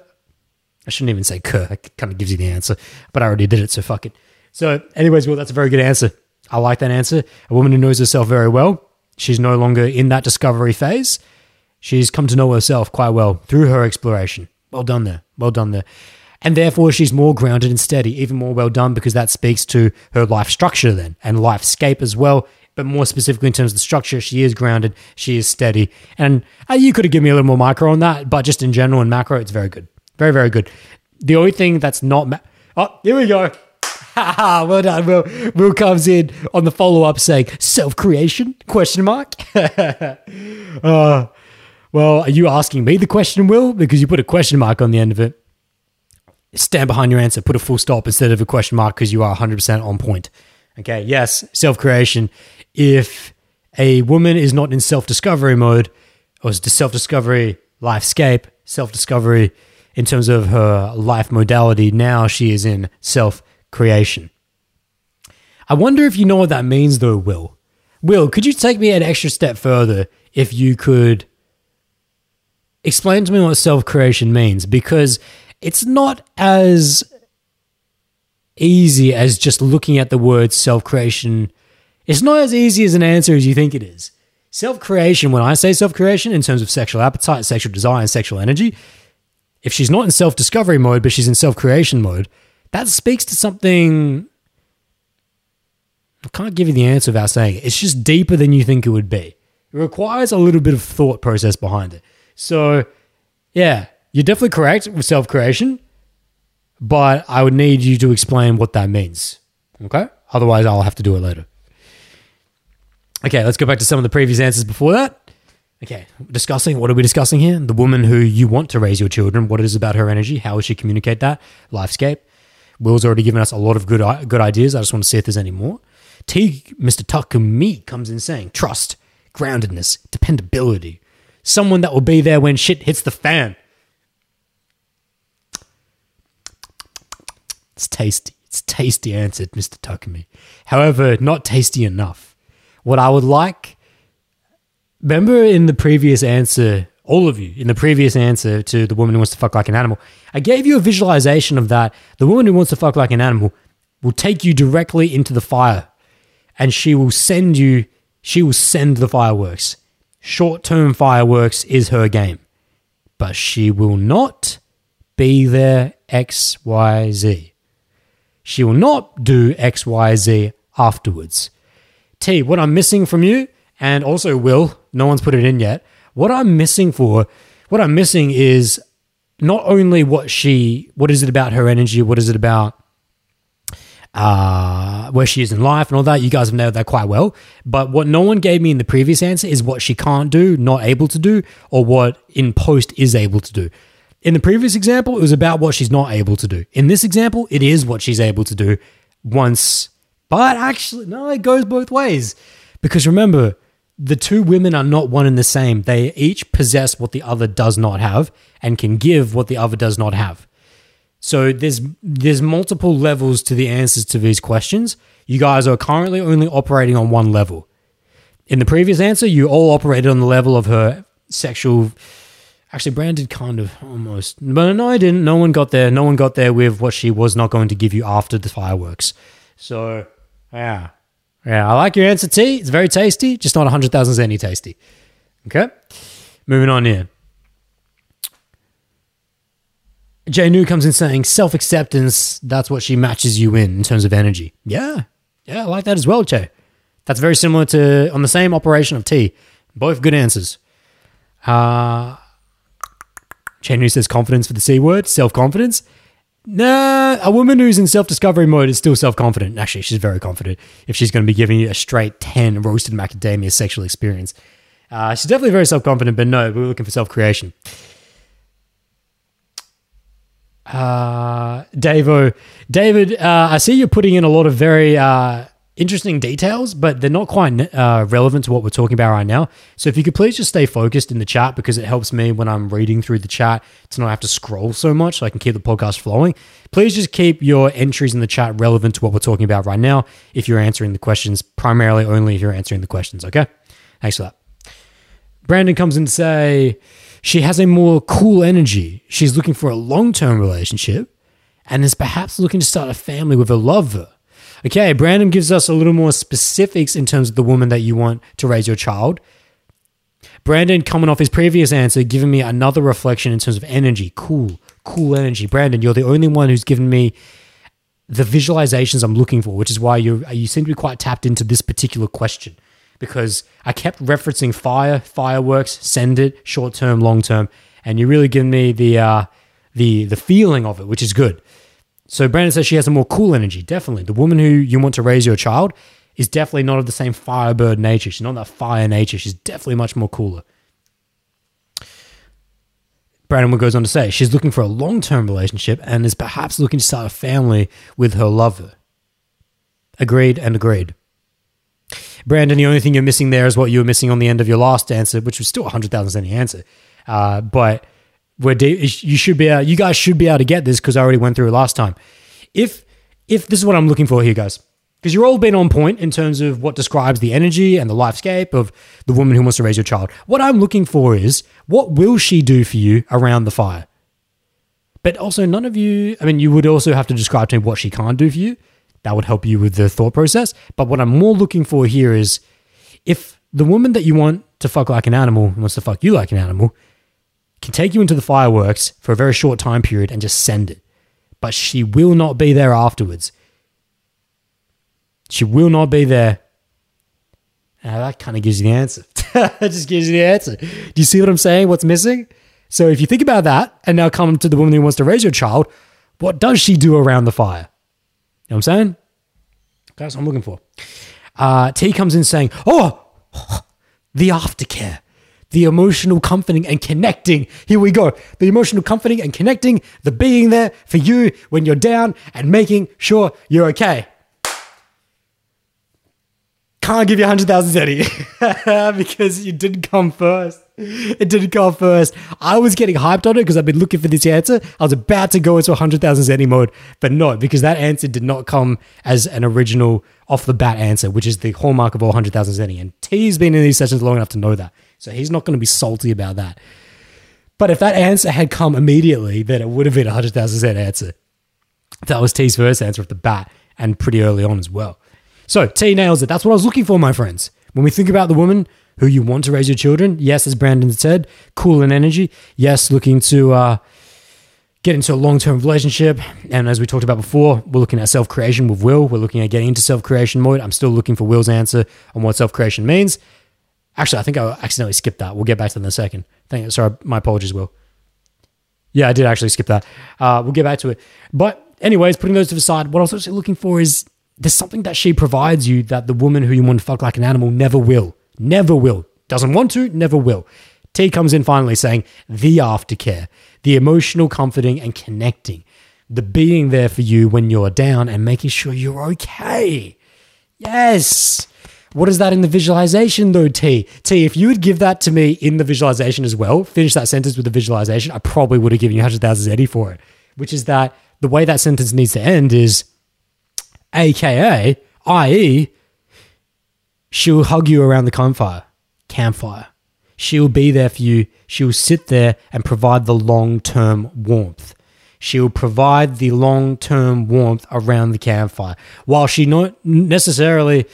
I shouldn't even say k. It kind of gives you the answer, but I already did it, so fuck it. So anyways, Will, that's a very good answer. I like that answer. A woman who knows herself very well. She's no longer in that discovery phase. She's come to know herself quite well through her exploration. Well done there. Well done there. And therefore, she's more grounded and steady, even more well done, because that speaks to her life structure then and lifescape as well. But more specifically in terms of the structure, she is grounded, she is steady. And uh, you could have given me a little more micro on that, but just in general and macro, it's very good. Very, very good. The only thing that's not... Ma- oh, here we go. Ha well done, Will. Will comes in on the follow-up saying, self-creation? Question mark. uh, well, are you asking me the question, Will? Because you put a question mark on the end of it. Stand behind your answer. Put a full stop instead of a question mark because you are one hundred percent on point. Okay, yes, self-creation. If a woman is not in self-discovery mode, or is self-discovery, lifescape, self-discovery, in terms of her life modality, now she is in self-creation. I wonder if you know what that means though, Will. Will, could you take me an extra step further if you could explain to me what self-creation means? Because it's not as easy as just looking at the word self-creation. It's not as easy as an answer as you think it is. Self-creation, when I say self-creation, in terms of sexual appetite, sexual desire, and sexual energy, if she's not in self-discovery mode, but she's in self-creation mode, that speaks to something... I can't give you the answer without saying it. It's just deeper than you think it would be. It requires a little bit of thought process behind it. So, yeah, you're definitely correct with self-creation, but I would need you to explain what that means, okay? Otherwise, I'll have to do it later. Okay, let's go back to some of the previous answers before that. Okay, discussing, what are we discussing here? The woman who you want to raise your children, what it is about her energy, how will she communicate that, lifescape. Will's already given us a lot of good good ideas. I just want to see if there's any more. T, Mister Takumi comes in saying, trust, groundedness, dependability, someone that will be there when shit hits the fan. It's tasty. It's tasty answer, Mister Takumi. However, not tasty enough. What I would like... Remember in the previous answer, all of you, in the previous answer to the woman who wants to fuck like an animal, I gave you a visualization of that. The woman who wants to fuck like an animal will take you directly into the fire and she will send you, she will send the fireworks. Short-term fireworks is her game, but she will not be there X, Y, Z. She will not do X, Y, Z afterwards. T, what I'm missing from you, and also Will, no one's put it in yet. What I'm missing for, what I'm missing is not only what she, what is it about her energy, what is it about uh, where she is in life and all that. You guys have nailed that quite well. But what no one gave me in the previous answer is what she can't do, not able to do, or what in post is able to do. In the previous example, it was about what she's not able to do. In this example, it is what she's able to do once. But actually, no, it goes both ways. Because remember, the two women are not one and the same. They each possess what the other does not have and can give what the other does not have. So there's there's multiple levels to the answers to these questions. You guys are currently only operating on one level. In the previous answer, you all operated on the level of her sexual... Actually, branded kind of almost. But no, I didn't. No one got there. No one got there with what she was not going to give you after the fireworks. So, yeah. Yeah, I like your answer, T. It's very tasty, just not one hundred thousand Zenny tasty. Okay? Moving on here. Janu comes in saying self-acceptance, that's what she matches you in in terms of energy. Yeah. Yeah, I like that as well, Jay. That's very similar to, on the same operation of T. Both good answers. Uh, Janu says confidence for the C word, self-confidence. Nah, a woman who's in self-discovery mode is still self-confident. Actually, she's very confident if she's going to be giving you a straight ten roasted macadamia sexual experience. Uh, she's definitely very self-confident, but no, we're looking for self-creation. Uh, Davo, David, uh, I see you're putting in a lot of very uh, interesting details, but they're not quite uh, relevant to what we're talking about right now. So if you could please just stay focused in the chat, because it helps me when I'm reading through the chat to not have to scroll so much, so I can keep the podcast flowing. Please just keep your entries in the chat relevant to what we're talking about right now if you're answering the questions, primarily only if you're answering the questions, okay? Thanks for that. Brandon comes in to say, she has a more cool energy. She's looking for a long-term relationship and is perhaps looking to start a family with her lover. Okay, Brandon gives us a little more specifics in terms of the woman that you want to raise your child. Brandon, coming off his previous answer, giving me another reflection in terms of energy. Cool, cool energy. Brandon, you're the only one who's given me the visualizations I'm looking for, which is why you you seem to be quite tapped into this particular question, because I kept referencing fire, fireworks, send it, short-term, long-term, and you're really giving me the uh, the the feeling of it, which is good. So Brandon says she has a more cool energy, definitely. The woman who you want to raise your child is definitely not of the same firebird nature. She's not that fire nature. She's definitely much more cooler. Brandon goes on to say she's looking for a long-term relationship and is perhaps looking to start a family with her lover. Agreed and agreed. Brandon, the only thing you're missing there is what you were missing on the end of your last answer, which was still one hundred thousand any answer. Uh, but... Where you should be, able, you guys should be able to get this because I already went through it last time. If, if this is what I'm looking for here, guys, because you're all been on point in terms of what describes the energy and the lifescape of the woman who wants to raise your child. What I'm looking for is, what will she do for you around the fire? But also, none of you, I mean, you would also have to describe to me what she can't do for you. That would help you with the thought process. But what I'm more looking for here is, if the woman that you want to fuck like an animal wants to fuck you like an animal, can take you into the fireworks for a very short time period and just send it. But she will not be there afterwards. She will not be there. Now, that kind of gives you the answer. That just gives you the answer. Do you see what I'm saying? What's missing? So if you think about that and now come to the woman who wants to raise your child, what does she do around the fire? You know what I'm saying? That's what I'm looking for. Uh, T comes in saying, oh, the aftercare. The emotional comforting and connecting. Here we go. The emotional comforting and connecting, the being there for you when you're down and making sure you're okay. Can't give you one hundred thousand Zenny because you didn't come first. It didn't come first. I was getting hyped on it because I've been looking for this answer. I was about to go into one hundred thousand Zenny mode, but no, because that answer did not come as an original off-the-bat answer, which is the hallmark of all one hundred thousand Zenny. And T's been in these sessions long enough to know that. So he's not going to be salty about that. But if that answer had come immediately, then it would have been a one hundred thousand Zen answer. That was T's first answer off the bat and pretty early on as well. So T nails it. That's what I was looking for, my friends. When we think about the woman who you want to raise your children, yes, as Brandon said, cool and energy. Yes, looking to uh, get into a long-term relationship. And as we talked about before, we're looking at self-creation with Will. We're looking at getting into self-creation mode. I'm still looking for Will's answer on what self-creation means. Actually, I think I accidentally skipped that. We'll get back to that in a second. Thank, sorry, my apologies, Will. Yeah, I did actually skip that. Uh, we'll get back to it. But anyways, putting those to the side, what I was actually looking for is there's something that she provides you that the woman who you want to fuck like an animal never will. Never will. Doesn't want to, never will. T comes in finally saying the aftercare, the emotional comforting and connecting, the being there for you when you're down and making sure you're okay. Yes. What is that in the visualization though, T? T, if you would give that to me in the visualization as well, finish that sentence with the visualization, I probably would have given you one hundred thousand Eddie for it, which is that the way that sentence needs to end is A K A, that is, she'll hug you around the campfire. Campfire. She'll be there for you. She'll sit there and provide the long-term warmth. She'll provide the long-term warmth around the campfire. While she not necessarily...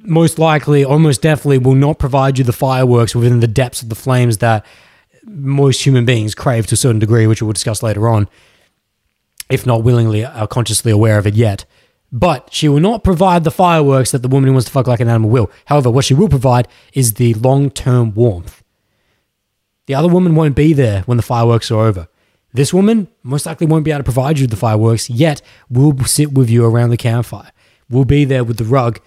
most likely, almost definitely will not provide you the fireworks within the depths of the flames that most human beings crave to a certain degree, which we'll discuss later on, if not willingly or consciously aware of it yet. But she will not provide the fireworks that the woman who wants to fuck like an animal will. However, what she will provide is the long-term warmth. The other woman won't be there when the fireworks are over. This woman most likely won't be able to provide you the fireworks, yet will sit with you around the campfire. Will be there with the rug,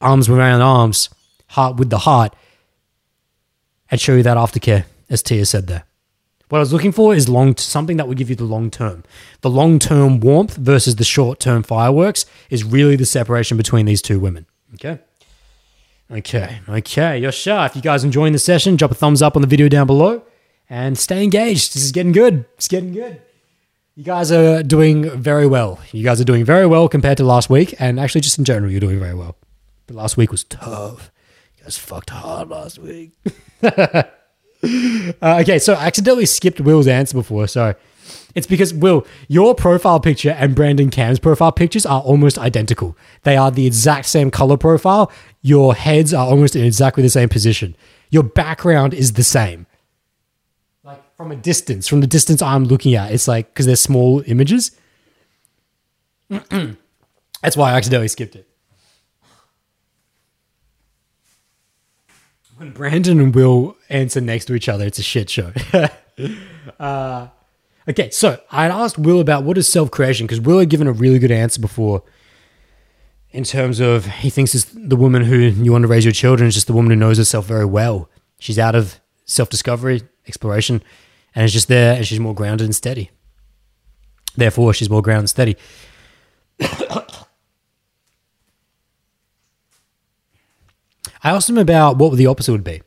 arms around arms, heart with the heart, and show you that aftercare, as Tia said there. What I was looking for is long, something that would give you the long term. The long term warmth versus the short term fireworks is really the separation between these two women. Okay. Okay. Okay. Yosha, if you guys are enjoying the session, drop a thumbs up on the video down below and stay engaged. This is getting good. It's getting good. You guys are doing very well. You guys are doing very well compared to last week. And actually just in general, you're doing very well. But last week was tough. You guys fucked hard last week. Uh, okay, so I accidentally skipped Will's answer before, so it's because, Will, your profile picture and Brandon Cam's profile pictures are almost identical. They are the exact same color profile. Your heads are almost in exactly the same position. Your background is the same. Like from a distance, from the distance I'm looking at, it's like, because they're small images. That's why I accidentally skipped it. When Brandon and Will answer next to each other, it's a shit show. uh, okay, so I asked Will about what is self-creation, because Will had given a really good answer before in terms of he thinks it's the woman who you want to raise your children is just the woman who knows herself very well. She's out of self-discovery, exploration, and is just there, and she's more grounded and steady. Therefore, she's more grounded and steady. I asked him about what the opposite would be,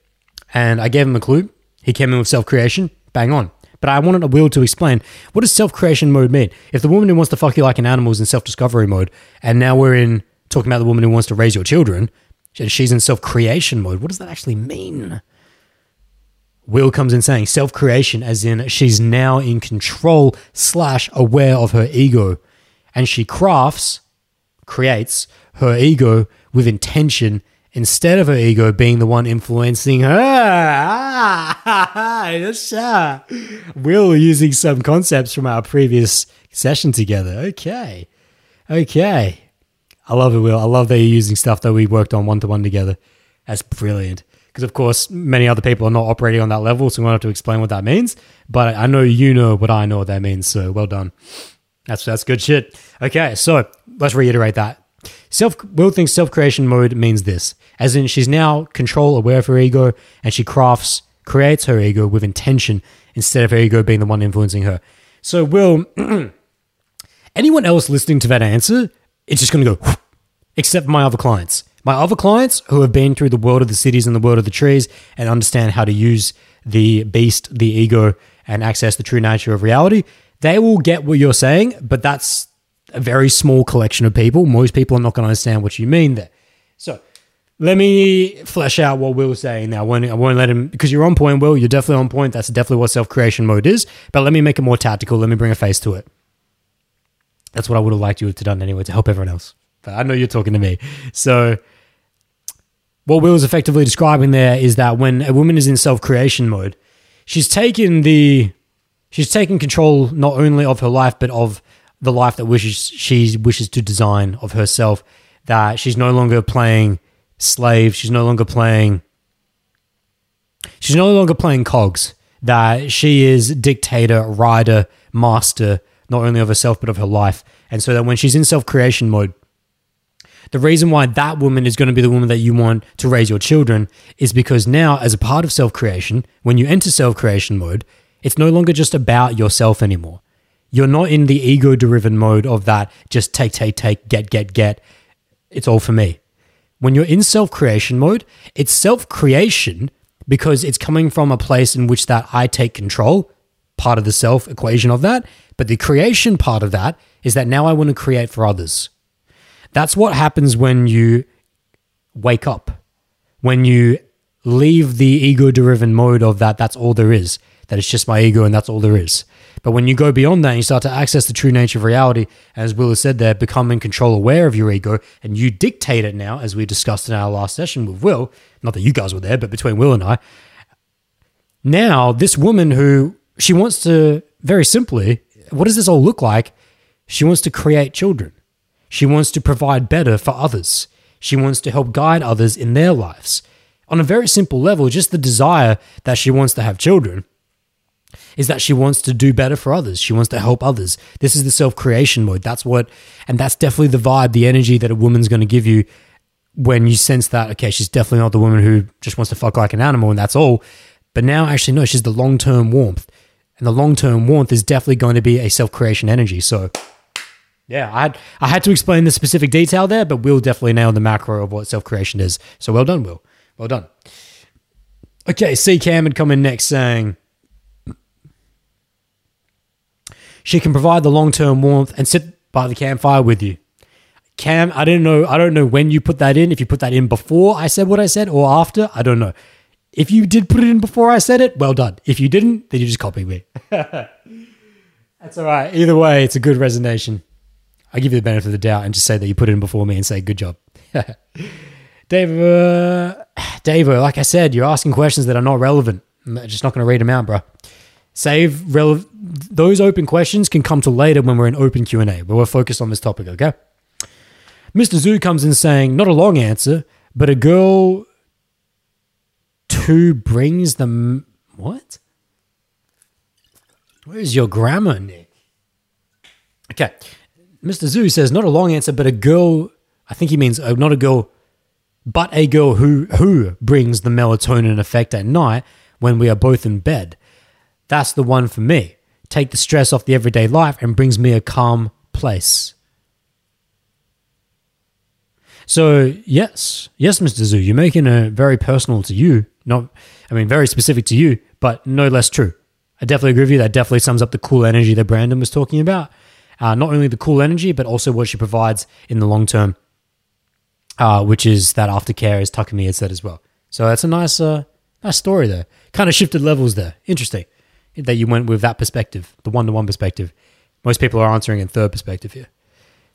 and I gave him a clue. He came in with self-creation, bang on. But I wanted a Will to explain, what does self-creation mode mean? If the woman who wants to fuck you like an animal is in self-discovery mode, and now we're in talking about the woman who wants to raise your children, and she's in self-creation mode, what does that actually mean? Will comes in saying self-creation as in she's now in control slash aware of her ego, and she crafts, creates her ego with intention instead of her ego being the one influencing her. Ah, yes, ah. We're using some concepts from our previous session together. Okay. Okay. I love it, Will. I love that you're using stuff that we worked on one-to-one together. That's brilliant. Because, of course, many other people are not operating on that level, so we won't have to explain what that means. But I know you know what I know what that means, so well done. That's, that's good shit. Okay, so let's reiterate that. Self Will thinks self-creation mode means this, as in she's now control aware of her ego and she crafts, creates her ego with intention instead of her ego being the one influencing her. So Will, anyone else listening to that answer, it's just going to go, except my other clients. My other clients who have been through the world of the cities and the world of the trees and understand how to use the beast, the ego, and access the true nature of reality, they will get what you're saying, but that's a very small collection of people. Most people are not going to understand what you mean there. So let me flesh out what Will's saying now. I won't, I won't let him, because you're on point, Will. You're definitely on point. That's definitely what self-creation mode is. But let me make it more tactical. Let me bring a face to it. That's what I would have liked you to have done anyway to help everyone else. But I know you're talking to me. So what Will's effectively describing there is that when a woman is in self-creation mode, she's taken the, she's taken control not only of her life, but of the life that wishes she wishes to design of herself, that she's no longer playing slave, she's no longer playing, she's no longer playing cogs, that she is dictator, rider, master, not only of herself, but of her life. And so that when she's in self-creation mode, the reason why that woman is going to be the woman that you want to raise your children is because now, as a part of self-creation, when you enter self-creation mode, it's no longer just about yourself anymore. You're not in the ego-driven mode of that, just take, take, take, get, get, get. It's all for me. When you're in self-creation mode, it's self-creation because it's coming from a place in which that I take control, part of the self equation of that. But the creation part of that is that now I want to create for others. That's what happens when you wake up, when you leave the ego-driven mode of that, that's all there is, that it's just my ego and that's all there is. But when you go beyond that and you start to access the true nature of reality, as Will has said there, become in control aware of your ego, and you dictate it now, as we discussed in our last session with Will, not that you guys were there, but between Will and I, now this woman who, she wants to, very simply, what does this all look like? She wants to create children. She wants to provide better for others. She wants to help guide others in their lives. On a very simple level, just the desire that she wants to have children is that she wants to do better for others. She wants to help others. This is the self-creation mode. That's what, and that's definitely the vibe, the energy that a woman's going to give you when you sense that, okay, she's definitely not the woman who just wants to fuck like an animal and that's all. But now actually, no, she's the long-term warmth. And the long-term warmth is definitely going to be a self-creation energy. So yeah, I had, I had to explain the specific detail there, but Will definitely nailed the macro of what self-creation is. So well done, Will. Well done. Okay, C. Cam had come in next saying, she can provide the long-term warmth and sit by the campfire with you. Cam, I don't know, I don't know when you put that in, if you put that in before I said what I said or after, I don't know. If you did put it in before I said it, well done. If you didn't, then you just copied me. That's all right. Either way, it's a good resonation. I give you the benefit of the doubt and just say that you put it in before me and say, good job. Dave, uh, Dave, like I said, you're asking questions that are not relevant. I'm just not going to read them out, bro. Save relevant. Those open questions can come to later when we're in open Q and A, but we're focused on this topic, okay? Mister Zoo comes in saying, not a long answer, but a girl two brings the... What? Where's your grammar, Nick? Okay. Mister Zoo says, not a long answer, but a girl... I think he means uh, not a girl, but a girl who, who brings the melatonin effect at night when we are both in bed. That's the one for me. Take the stress off the everyday life and brings me a calm place. So yes, yes, Mister Zoo, you're making it very personal to you. Not, I mean, very specific to you, but no less true. I definitely agree with you. That definitely sums up the cool energy that Brandon was talking about. Uh, not only the cool energy, but also what she provides in the long term, uh, which is that aftercare, as Takumi had said as well. So that's a nice, uh, nice story there. Kind of shifted levels there. Interesting that you went with that perspective, the one-to-one perspective. Most people are answering in third perspective here.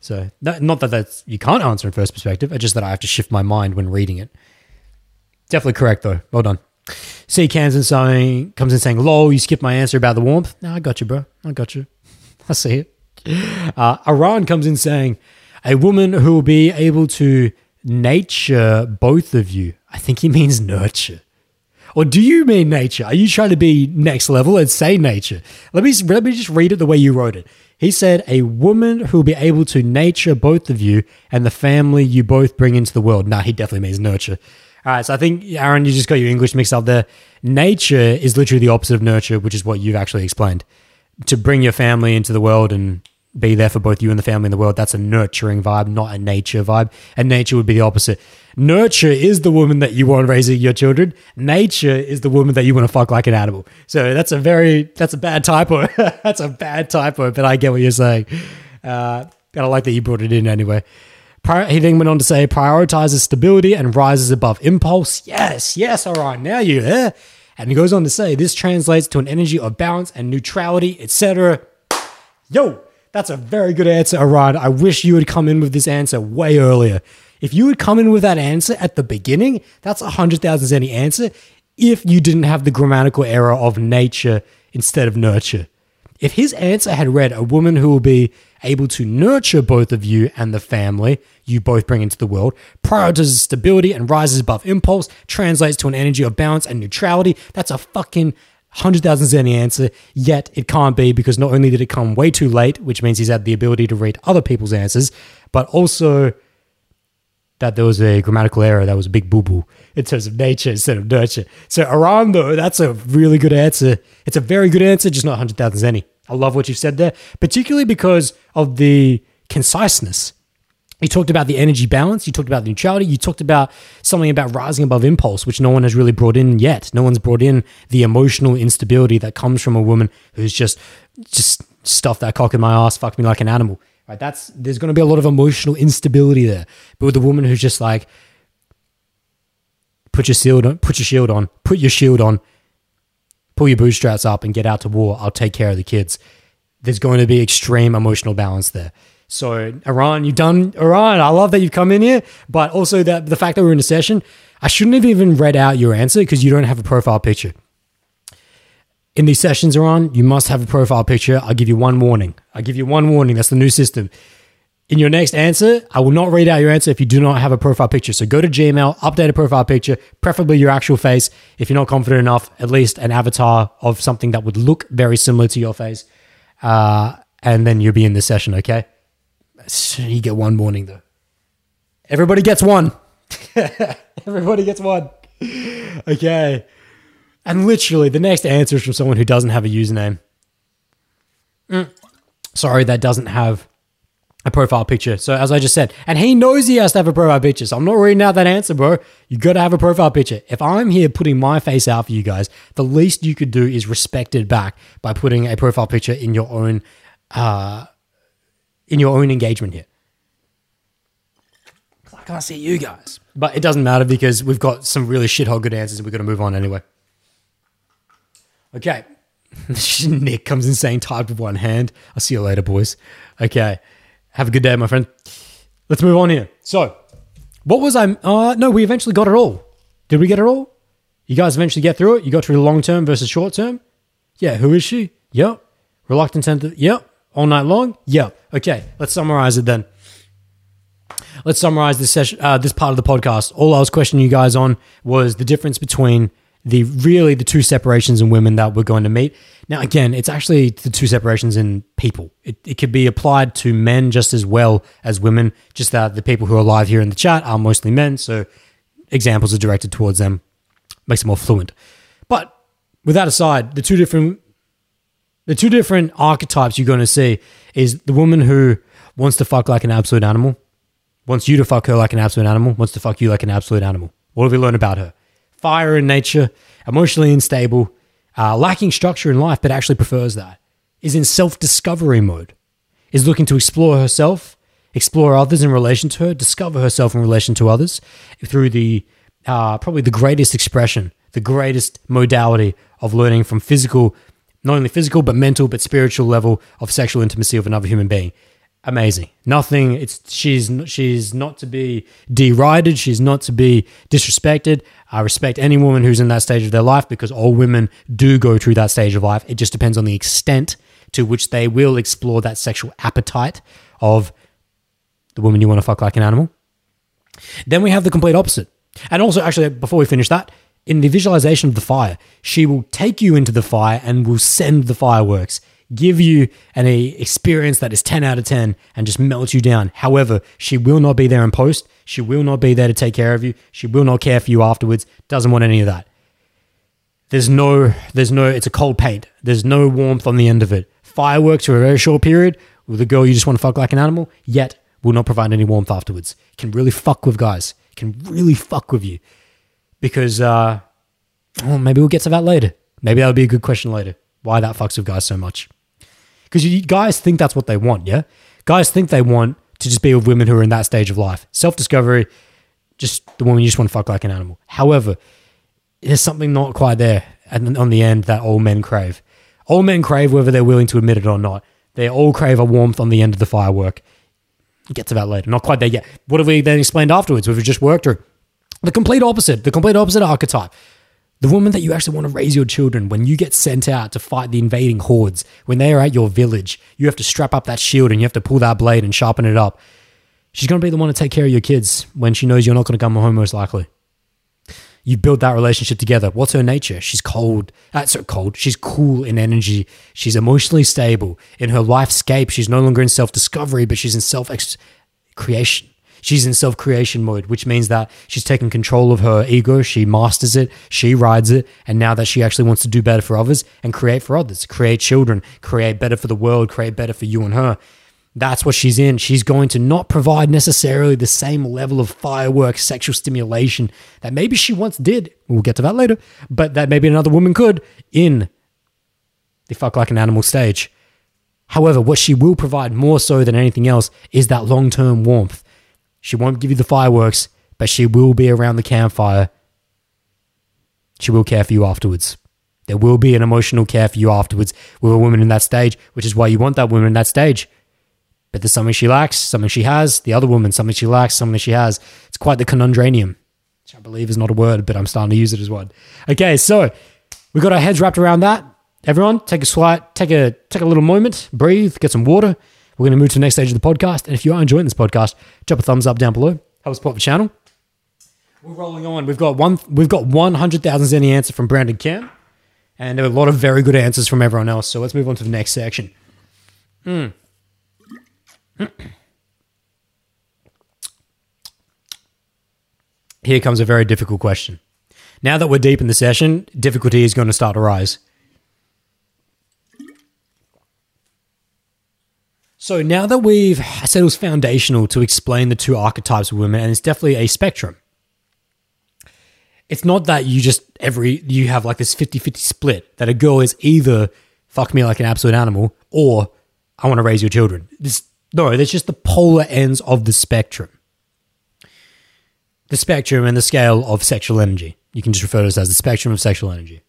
So not that that's, you can't answer in first perspective, it's just that I have to shift my mind when reading it. Definitely correct though. Well done. C. Kansan saying, comes in saying, lol, you skipped my answer about the warmth. No, I got you, bro. I got you. I see it. Uh, Iran comes in saying, a woman who will be able to nature both of you. I think he means nurture. Or do you mean nature? Are you trying to be next level and say nature? Let me, let me just read it the way you wrote it. He said, a woman who will be able to nature both of you and the family you both bring into the world. Nah, he definitely means nurture. All right, so I think, Aaron, you just got your English mixed up there. Nature is literally the opposite of nurture, which is what you've actually explained. To bring your family into the world and be there for both you and the family in the world, that's a nurturing vibe, not a nature vibe. And nature would be the opposite. Nurture is the woman that you want raising your children. Nature is the woman that you want to fuck like an animal. So that's a very, that's a bad typo. That's a bad typo, but I get what you're saying. Uh, and I like that you brought it in anyway. Prior, he then went on to say, prioritizes stability and rises above impulse. Yes, yes, all right, now you're there. And he goes on to say, this translates to an energy of balance and neutrality, et cetera. Yo! That's a very good answer, Arad. I wish you had come in with this answer way earlier. If you had come in with that answer at the beginning, that's one hundred thousand Zenny answer if you didn't have the grammatical error of nature instead of nurture. If his answer had read, a woman who will be able to nurture both of you and the family you both bring into the world, prioritizes stability and rises above impulse, translates to an energy of balance and neutrality, that's a fucking... one hundred thousand Zenny answer, yet it can't be because not only did it come way too late, which means he's had the ability to read other people's answers, but also that there was a grammatical error that was a big boo-boo in terms of nature instead of nurture. So Aram, though, that's a really good answer. It's a very good answer, just not one hundred thousand Zenny. I love what you've said there, particularly because of the conciseness. You talked about the energy balance. You talked about the neutrality. You talked about something about rising above impulse, which no one has really brought in yet. No one's brought in the emotional instability that comes from a woman who's just, just stuffed that cock in my ass, fucked me like an animal. Right? That's, there's going to be a lot of emotional instability there. But with a woman who's just like, put your shield on, put your shield on, put your shield on, pull your bootstraps up and get out to war. I'll take care of the kids. There's going to be extreme emotional balance there. So, Iran, you've done, Iran, I love that you've come in here, but also that the fact that we're in a session, I shouldn't have even read out your answer because you don't have a profile picture. In these sessions, Iran, you must have a profile picture. I'll give you one warning. I'll give you one warning. That's the new system. In your next answer, I will not read out your answer if you do not have a profile picture. So go to Gmail, update a profile picture, preferably your actual face. If you're not confident enough, at least an avatar of something that would look very similar to your face. Uh, and then you'll be in this session, okay? You get one warning though. Everybody gets one. Everybody gets one. Okay. And literally the next answer is from someone who doesn't have a username. mm, sorry, that doesn't have a profile picture. So as I just said, and he knows he has to have a profile picture. So I'm not reading out that answer, bro. You got to have a profile picture. If I'm here putting my face out for you guys, the least you could do is respect it back by putting a profile picture in your own, uh, in your own engagement here. I can't see you guys. But it doesn't matter because we've got some really shithole good answers and we've got to move on anyway. Okay. Nick comes in saying typed with one hand. I'll see you later, boys. Okay. Have a good day, my friend. Let's move on here. So what was I? Uh, no, we eventually got it all. Did we get it all? You guys eventually get through it? You got through long-term versus short-term? Yeah. Who is she? Yep. Reluctant tentative? Yep. All night long? Yep. Okay. Let's summarize it then. Let's summarize this session, uh, this part of the podcast. All I was questioning you guys on was the difference between the really the two separations in women that we're going to meet. Now, again, it's actually the two separations in people. It, it could be applied to men just as well as women, just that the people who are live here in the chat are mostly men, so examples are directed towards them. Makes them more fluent. But with that aside, the two different the two different archetypes you're going to see is the woman who wants to fuck like an absolute animal, wants you to fuck her like an absolute animal, wants to fuck you like an absolute animal. What have we learned about her? Fire in nature, emotionally unstable, uh, lacking structure in life, but actually prefers that, is in self-discovery mode, is looking to explore herself, explore others in relation to her, discover herself in relation to others through the uh, probably the greatest expression, the greatest modality of learning from physical, not only physical, but mental, but spiritual level of sexual intimacy of another human being. Amazing. Nothing, it's she's she's not to be derided, she's not to be disrespected. I respect any woman who's in that stage of their life because all women do go through that stage of life. It just depends on the extent to which they will explore that sexual appetite of the woman you want to fuck like an animal. Then we have the complete opposite. And also, actually, before we finish that, in the visualization of the fire, she will take you into the fire and will send the fireworks, give you an experience that is ten out of ten and just melt you down. However, she will not be there in post. She will not be there to take care of you. She will not care for you afterwards. Doesn't want any of that. There's no, there's no, it's a cold paint. There's no warmth on the end of it. Fireworks for a very short period with a girl you just want to fuck like an animal, yet will not provide any warmth afterwards. Can really fuck with guys. Can really fuck with you because uh, well, maybe we'll get to that later. Maybe that'll be a good question later. Why that fucks with guys so much. Because you guys think that's what they want, yeah? Guys think they want to just be with women who are in that stage of life. Self-discovery, just the woman you just want to fuck like an animal. However, there's something not quite there on the end that all men crave. All men crave, whether they're willing to admit it or not. They all crave a warmth on the end of the firework. We'll get to that later. Not quite there yet. What have we then explained afterwards? We've just worked through the complete opposite, the complete opposite archetype. The woman that you actually want to raise your children when you get sent out to fight the invading hordes, when they are at your village, you have to strap up that shield and you have to pull that blade and sharpen it up. She's going to be the one to take care of your kids when she knows you're not going to come home most likely. You build that relationship together. What's her nature? She's cold. That's so cold. She's cool in energy. She's emotionally stable. In her lifescape, she's no longer in self-discovery, but she's in self-creation. She's in self-creation mode, which means that she's taken control of her ego. She masters it. She rides it. And now that she actually wants to do better for others and create for others, create children, create better for the world, create better for you and her. That's what she's in. She's going to not provide necessarily the same level of fireworks, sexual stimulation that maybe she once did. We'll get to that later, but that maybe another woman could in the fuck like an animal stage. However, what she will provide more so than anything else is that long-term warmth. She won't give you the fireworks, but she will be around the campfire. She will care for you afterwards. There will be an emotional care for you afterwards with a woman in that stage, which is why you want that woman in that stage. But there's something she lacks, something she has, the other woman, something she lacks, something she has. It's quite the conundranium, which I believe is not a word, but I'm starting to use it as one. Okay, so we got our heads wrapped around that. Everyone, take a slight, take a take a little moment, breathe, get some water. We're going to move to the next stage of the podcast. And if you are enjoying this podcast, drop a thumbs up down below. Help support the channel. We're rolling on. We've got one. We've got one hundred thousand Zenny answer from Brandon Cam. And a lot of very good answers from everyone else. So let's move on to the next section. Hmm. Here comes a very difficult question. Now that we're deep in the session, difficulty is going to start to rise. So now that we've said it was foundational to explain the two archetypes of women, and it's definitely a spectrum. It's not that you just every you have like this fifty-fifty split that a girl is either fuck me like an absolute animal or I want to raise your children. This, no, that's just the polar ends of the spectrum. The spectrum and the scale of sexual energy. You can just refer to this as the spectrum of sexual energy.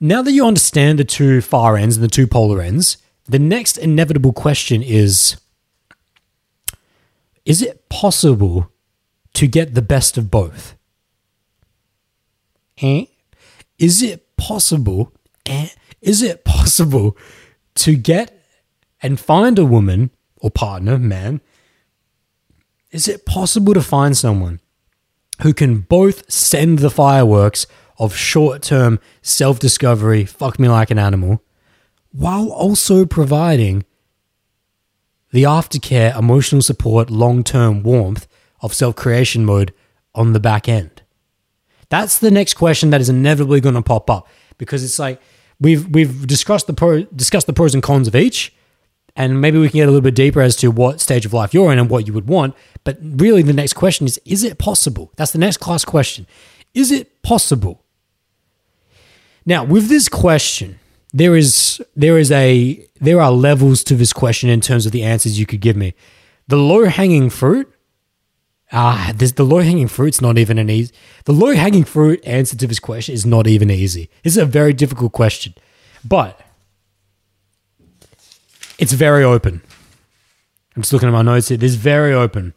Now that you understand the two far ends and the two polar ends, the next inevitable question is, is it possible to get the best of both? Eh? Is it possible, eh? Is it possible to get and find a woman or partner, man? Is it possible to find someone who can both send the fireworks of short-term self-discovery, fuck me like an animal, while also providing the aftercare, emotional support, long-term warmth of self-creation mode on the back end? That's the next question that is inevitably going to pop up, because it's like we've we've discussed the pro, discussed the pros and cons of each, and maybe we can get a little bit deeper as to what stage of life you're in and what you would want. But really the next question is, is it possible? That's the next class question. Is it possible? Now, with this question, There is there is a there are levels to this question in terms of the answers you could give me. The low hanging fruit, ah, uh, the low hanging fruit's not even an easy. The low hanging fruit answer to this question is not even easy. This is a very difficult question, but it's very open. I'm just looking at my notes here. This is very open.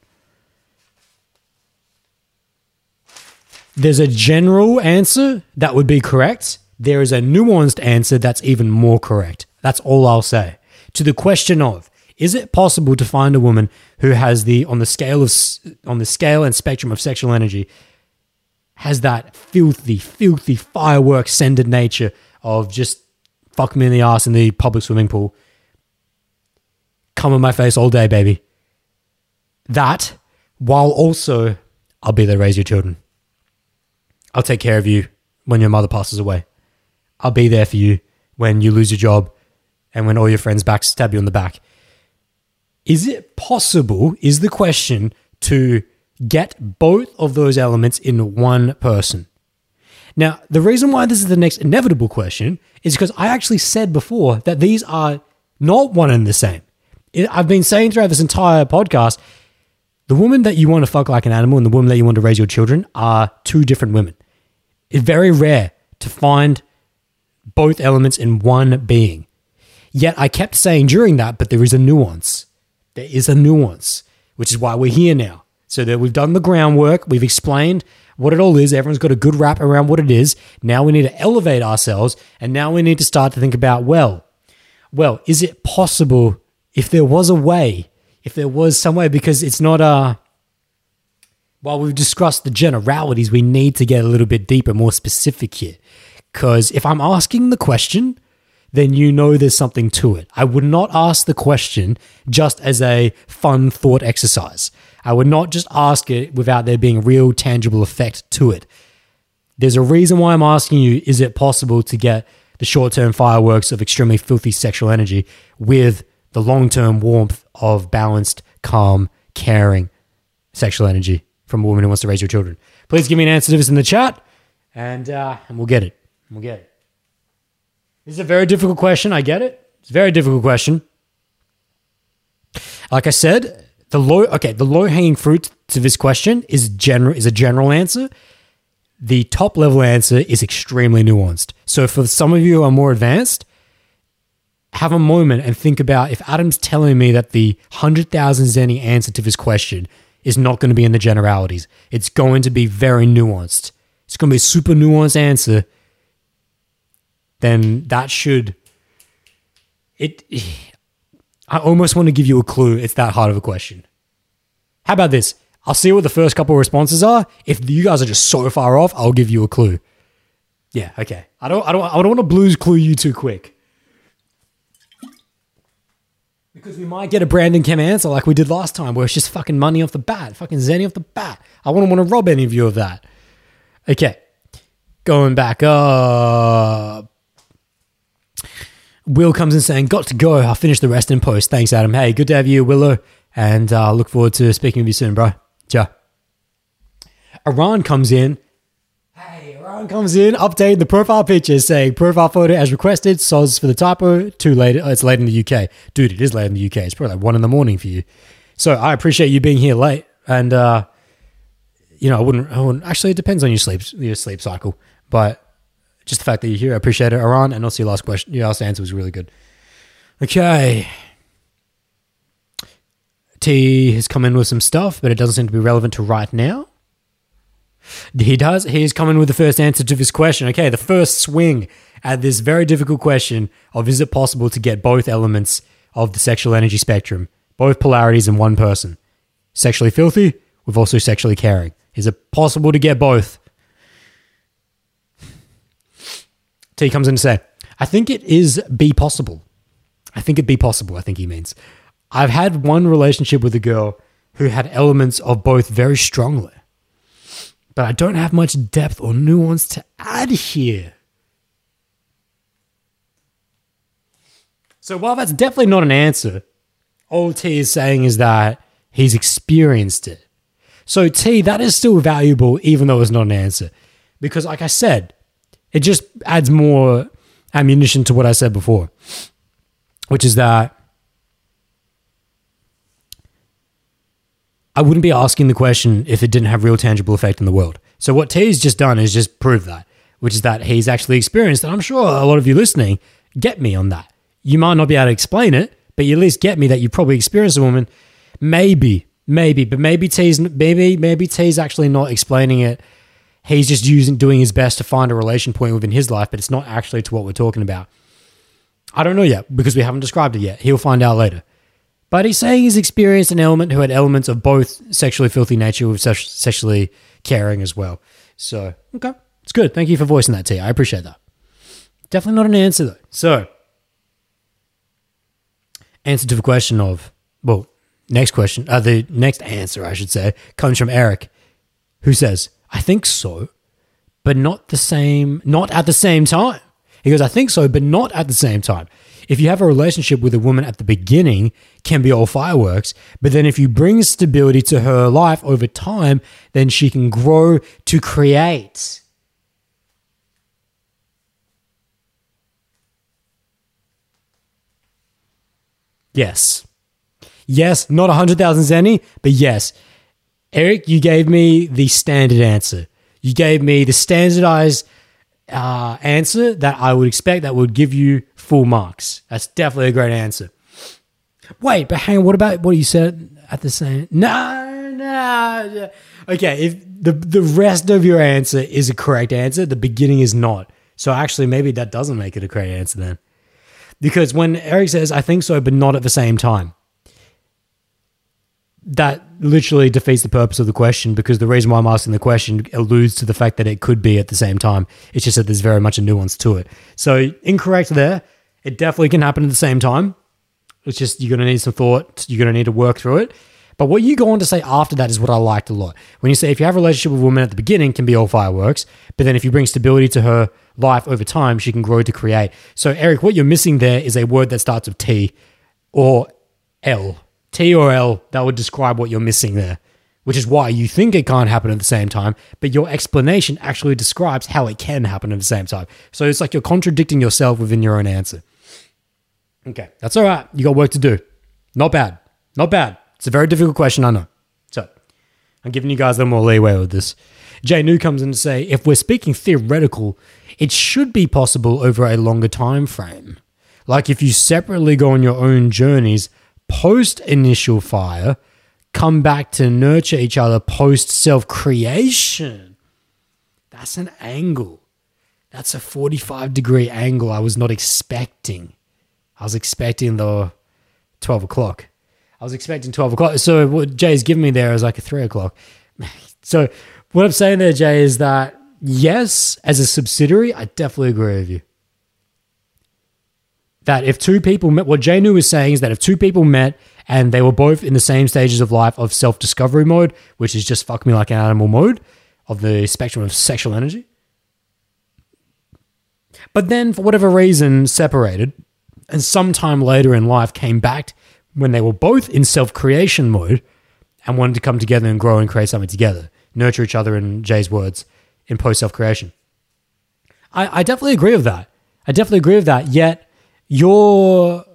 There's a general answer that would be correct. There is a nuanced answer that's even more correct. That's all I'll say. To the question of, is it possible to find a woman who has the, on the scale of, on the scale and spectrum of sexual energy, has that filthy, filthy firework scented nature of just fuck me in the ass in the public swimming pool. Come on my face all day, baby. That, while also, I'll be there to raise your children. I'll take care of you when your mother passes away. I'll be there for you when you lose your job and when all your friends backstab you on the back. Is it possible, is the question, to get both of those elements in one person? Now, the reason why this is the next inevitable question is because I actually said before that these are not one and the same. I've been saying throughout this entire podcast, the woman that you want to fuck like an animal and the woman that you want to raise your children are two different women. It's very rare to find both elements in one being. Yet I kept saying during that, but there is a nuance. There is a nuance, which is why we're here now. So that we've done the groundwork, we've explained what it all is, everyone's got a good wrap around what it is. Now we need to elevate ourselves, and now we need to start to think about, well, well, is it possible if there was a way, if there was some way, because it's not a... While we've discussed the generalities, we need to get a little bit deeper, more specific here. Because if I'm asking the question, then you know there's something to it. I would not ask the question just as a fun thought exercise. I would not just ask it without there being real tangible effect to it. There's a reason why I'm asking you, is it possible to get the short-term fireworks of extremely filthy sexual energy with the long-term warmth of balanced, calm, caring sexual energy from a woman who wants to raise your children? Please give me an answer to this in the chat, and uh, and we'll get it. We'll get it. This is a very difficult question. I get it. It's a very difficult question. Like I said, the low okay, the low hanging fruit to this question is general is a general answer. The top level answer is extremely nuanced. So for some of you who are more advanced, have a moment and think about, if Adam's telling me that the one hundred thousand Zenny answer to this question is not going to be in the generalities, it's going to be very nuanced, it's going to be a super nuanced answer, then that should, it, I almost want to give you a clue. It's that hard of a question. How about this? I'll see what the first couple of responses are. If you guys are just so far off, I'll give you a clue. Yeah. Okay. I don't, I don't, I don't want to blues clue you too quick, because we might get a Brandon Kem answer like we did last time, where it's just fucking money off the bat, fucking Zenny off the bat. I wouldn't want to rob any of you of that. Okay. Going back up. Will comes in saying, got to go. I'll finish the rest in post. Thanks, Adam. Hey, good to have you, Willow. And uh, look forward to speaking with you soon, bro. Ciao. Iran comes in. Hey, Iran comes in. Update the profile picture saying profile photo as requested. Soz for the typo. Too late. Oh, it's late in the U K. Dude, it is late in the U K. It's probably like one in the morning for you. So I appreciate you being here late. And, uh, you know, I wouldn't, I wouldn't, actually, it depends on your sleep, your sleep cycle. But just the fact that you're here, I appreciate it, Iran. And also your last question, your last answer was really good. Okay. T has come in with some stuff, but it doesn't seem to be relevant to right now. He does. He's come in with the first answer to this question. Okay, the first swing at this very difficult question of is it possible to get both elements of the sexual energy spectrum, both polarities in one person? Sexually filthy, with also sexually caring. Is it possible to get both? T comes in to say, I think it is be possible. I think it be possible, I think he means. I've had one relationship with a girl who had elements of both very strongly, but I don't have much depth or nuance to add here. So while that's definitely not an answer, all T is saying is that he's experienced it. So T, that is still valuable even though it's not an answer. Because like I said, it just adds more ammunition to what I said before, which is that I wouldn't be asking the question if it didn't have real tangible effect in the world. So what T's just done is just prove that, which is that he's actually experienced, and I'm sure a lot of you listening get me on that. You might not be able to explain it, but you at least get me that you probably experienced a woman, maybe, maybe, but maybe T's, maybe, maybe T's actually not explaining it. He's just using, doing his best to find a relation point within his life, but it's not actually to what we're talking about. I don't know yet because we haven't described it yet. He'll find out later. But he's saying he's experienced an element who had elements of both sexually filthy nature with sexually caring as well. So, okay. It's good. Thank you for voicing that, T. I appreciate that. Definitely not an answer, though. So, answer to the question of, well, next question, uh, the next answer, I should say, comes from Eric, who says, I think so, but not the same, not at the same time. He goes, I think so, but not at the same time. If you have a relationship with a woman at the beginning, can be all fireworks, but then if you bring stability to her life over time, then she can grow to create. Yes. Yes, not one hundred thousand Zenny, but yes. Eric, you gave me the standard answer. You gave me the standardized uh, answer that I would expect that would give you full marks. That's definitely a great answer. Wait, but hang on, what about what you said at the same? No, no, no. Okay, if the, the rest of your answer is a correct answer, the beginning is not. So actually, maybe that doesn't make it a correct answer then. Because when Eric says, I think so, but not at the same time, that literally defeats the purpose of the question because the reason why I'm asking the question alludes to the fact that it could be at the same time. It's just that there's very much a nuance to it. So incorrect there. It definitely can happen at the same time. It's just you're going to need some thought. You're going to need to work through it. But what you go on to say after that is what I liked a lot. When you say if you have a relationship with a woman at the beginning, it can be all fireworks. But then if you bring stability to her life over time, she can grow to create. So Eric, what you're missing there is a word that starts with T or L. T or L, that would describe what you're missing there, which is why you think it can't happen at the same time, but your explanation actually describes how it can happen at the same time. So it's like you're contradicting yourself within your own answer. Okay, that's all right. You got work to do. Not bad. Not bad. It's a very difficult question, I know. So I'm giving you guys a little more leeway with this. Jay New comes in to say, if we're speaking theoretical, it should be possible over a longer time frame. Like if you separately go on your own journeys, post-initial fire, come back to nurture each other post-self-creation. That's an angle. That's a forty-five degree angle I was not expecting. I was expecting the twelve o'clock. I was expecting twelve o'clock. So what Jay's given me there is like a three o'clock. So what I'm saying there, Jay, is that yes, as a subsidiary, I definitely agree with you. That if two people met, what Janu was saying is that if two people met and they were both in the same stages of life of self-discovery mode, which is just fuck me like an animal mode of the spectrum of sexual energy, but then for whatever reason separated, and sometime later in life came back when they were both in self-creation mode and wanted to come together and grow and create something together, nurture each other, in Jay's words, in post-self-creation. I, I definitely agree with that. I definitely agree with that, yet your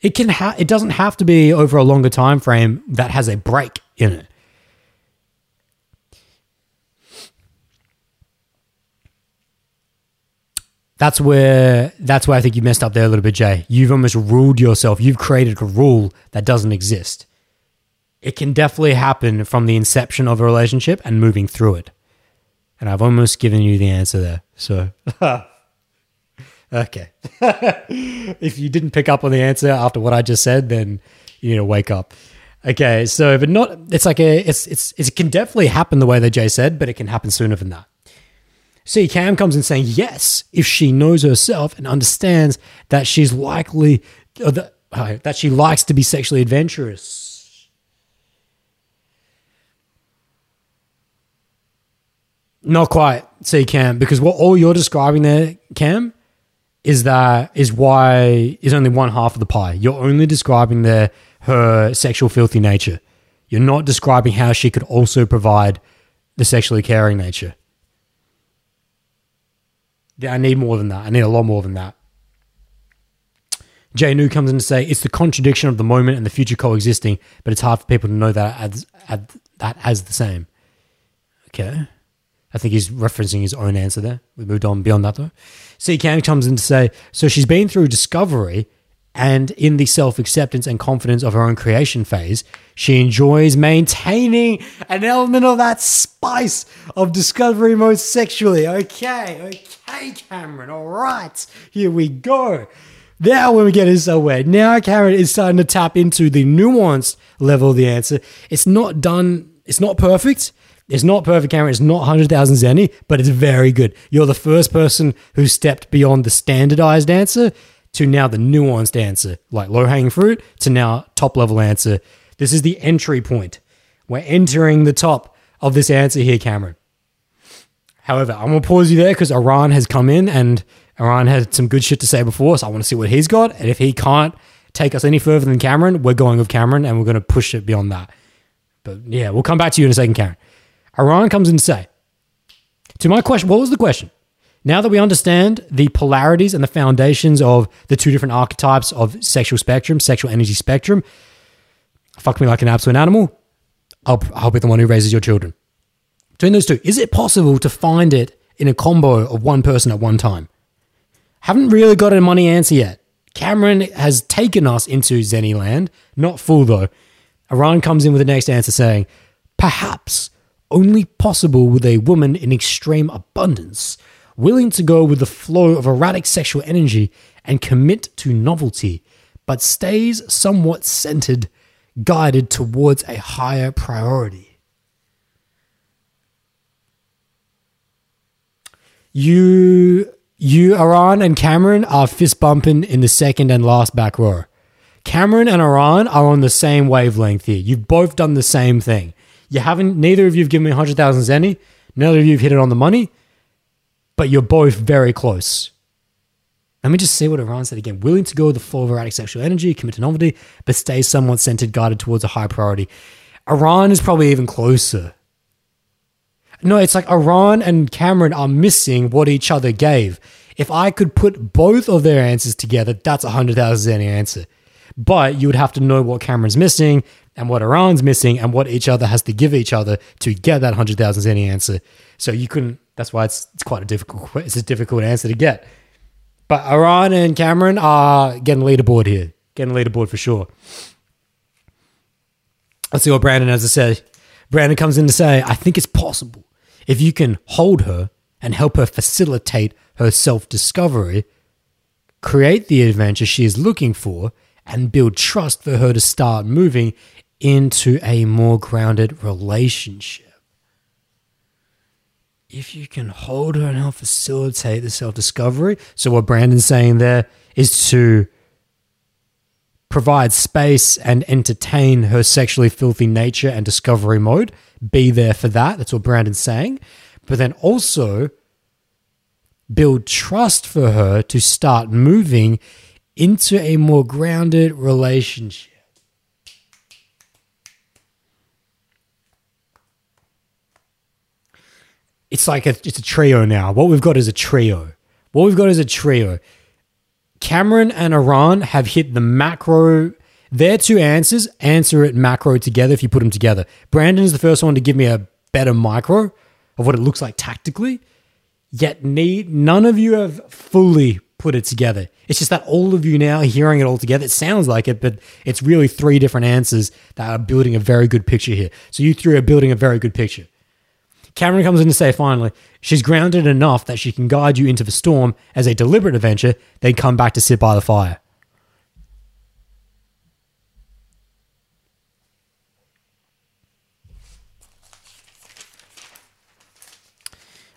it can ha- it doesn't have to be over a longer time frame that has a break in it. That's where that's where I think you messed up there a little bit, Jay. You've almost ruled yourself. You've created a rule that doesn't exist. It can definitely happen from the inception of a relationship and moving through it. And I've almost given you the answer there. So, okay. If you didn't pick up on the answer after what I just said, then you need to wake up. Okay. So, but not. It's like a. It's it's it can definitely happen the way that Jay said, but it can happen sooner than that. See, Cam comes in saying, yes, if she knows herself and understands that she's likely, or that, uh, that she likes to be sexually adventurous. Not quite, see, Cam, because what all you're describing there, Cam, is that is why is only one half of the pie. You're only describing there her sexual filthy nature. You're not describing how she could also provide the sexually caring nature. I need more than that. I need a lot more than that. Jay New comes in to say, it's the contradiction of the moment and the future coexisting, but it's hard for people to know that as, as, that as the same. Okay. I think he's referencing his own answer there. We moved on beyond that though. C. Cam comes in to say, so she's been through discovery and in the self-acceptance and confidence of her own creation phase, she enjoys maintaining an element of that spice of discovery most sexually. Okay, okay. Hey, Cameron, all right, here we go. Now when we get in somewhere, now Cameron is starting to tap into the nuanced level of the answer. It's not done, it's not perfect. It's not perfect, Cameron. It's not one hundred thousand Zenny, but it's very good. You're the first person who stepped beyond the standardized answer to now the nuanced answer, like low-hanging fruit to now top-level answer. This is the entry point. We're entering the top of this answer here, Cameron. However, I'm going to pause you there because Iran has come in and Iran had some good shit to say before, so I want to see what he's got. And if he can't take us any further than Cameron, we're going with Cameron and we're going to push it beyond that. But yeah, we'll come back to you in a second, Cameron. Iran comes in to say, to my question, what was the question? Now that we understand the polarities and the foundations of the two different archetypes of sexual spectrum, sexual energy spectrum, fuck me like an absolute animal, I'll, I'll be the one who raises your children. Between those two, is it possible to find it in a combo of one person at one time? Haven't really got a money answer yet. Cameron has taken us into Zenny land. Not full though. Iran comes in with the next answer saying, perhaps only possible with a woman in extreme abundance, willing to go with the flow of erratic sexual energy and commit to novelty, but stays somewhat centered, guided towards a higher priority. You, you, Iran and Cameron are fist bumping in the second and last back row. Cameron and Iran are on the same wavelength here. You've both done the same thing. You haven't, neither of you have given me one hundred thousand Zenny. Neither of you have hit it on the money, but you're both very close. Let me just see what Iran said again. Willing to go with the flow of erratic sexual energy, commit to novelty, but stays somewhat centered, guided towards a high priority. Iran is probably even closer. No, it's like Iran and Cameron are missing what each other gave. If I could put both of their answers together, that's one hundred thousand Zenny answer. But you would have to know what Cameron's missing and what Iran's missing and what each other has to give each other to get that one hundred thousand Zenny answer. So you couldn't, that's why it's, it's quite a difficult, it's a difficult answer to get. But Iran and Cameron are getting leaderboard here. Getting leaderboard for sure. Let's see what Brandon has to say. Brandon comes in to say, I think it's possible. If you can hold her and help her facilitate her self-discovery, create the adventure she is looking for, and build trust for her to start moving into a more grounded relationship. If you can hold her and help facilitate the self-discovery, so what Brandon's saying there is to provide space and entertain her sexually filthy nature and discovery mode. Be there for that. That's what Brandon's saying. But then also build trust for her to start moving into a more grounded relationship. It's like a, it's a trio now. What we've got is a trio. What we've got is a trio. Cameron and Iran have hit the macro. Their two answers answer it macro together if you put them together. Brandon is the first one to give me a better micro of what it looks like tactically, yet need, none of you have fully put it together. It's just that all of you now hearing it all together, it sounds like it, but it's really three different answers that are building a very good picture here. So you three are building a very good picture. Cameron comes in to say, finally, she's grounded enough that she can guide you into the storm as a deliberate adventure, then come back to sit by the fire.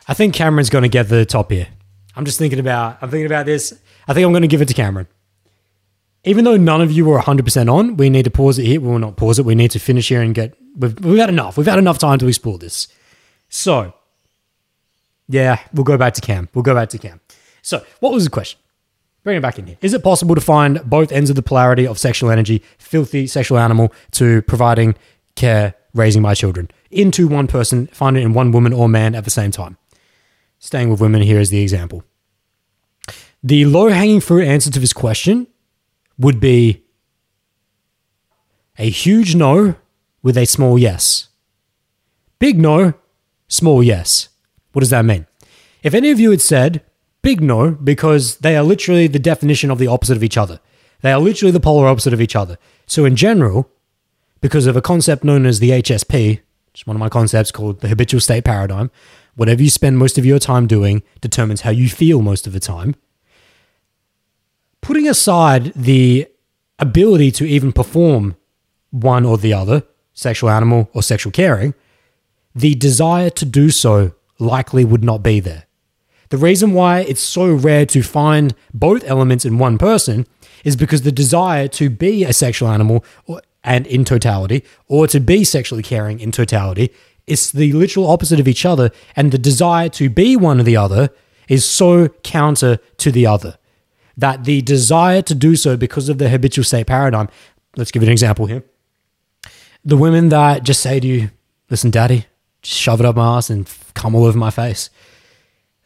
I think Cameron's going to get the top here. I'm just thinking about, I'm thinking about this. I think I'm going to give it to Cameron. Even though none of you were one hundred percent on, we need to pause it here. We will not pause it. We need to finish here and get, we've, we've had enough. We've had enough time to explore this. So, yeah, we'll go back to Cam. We'll go back to Cam. So, what was the question? Bring it back in here. Is it possible to find both ends of the polarity of sexual energy, filthy sexual animal, to providing care, raising my children, into one person, find it in one woman or man at the same time? Staying with women here is the example. The low-hanging fruit answer to this question would be a huge no with a small yes. Big no, small yes. What does that mean? If any of you had said big no, because they are literally the definition of the opposite of each other. They are literally the polar opposite of each other. So in general, because of a concept known as the H S P, which is one of my concepts called the habitual state paradigm, whatever you spend most of your time doing determines how you feel most of the time. Putting aside the ability to even perform one or the other, sexual animal or sexual caring, the desire to do so likely would not be there. The reason why it's so rare to find both elements in one person is because the desire to be a sexual animal or, and in totality, or to be sexually caring in totality, is the literal opposite of each other, and the desire to be one or the other is so counter to the other that the desire to do so because of the habitual state paradigm, let's give you an example here. The women that just say to you, listen, daddy, just shove it up my ass and come all over my face.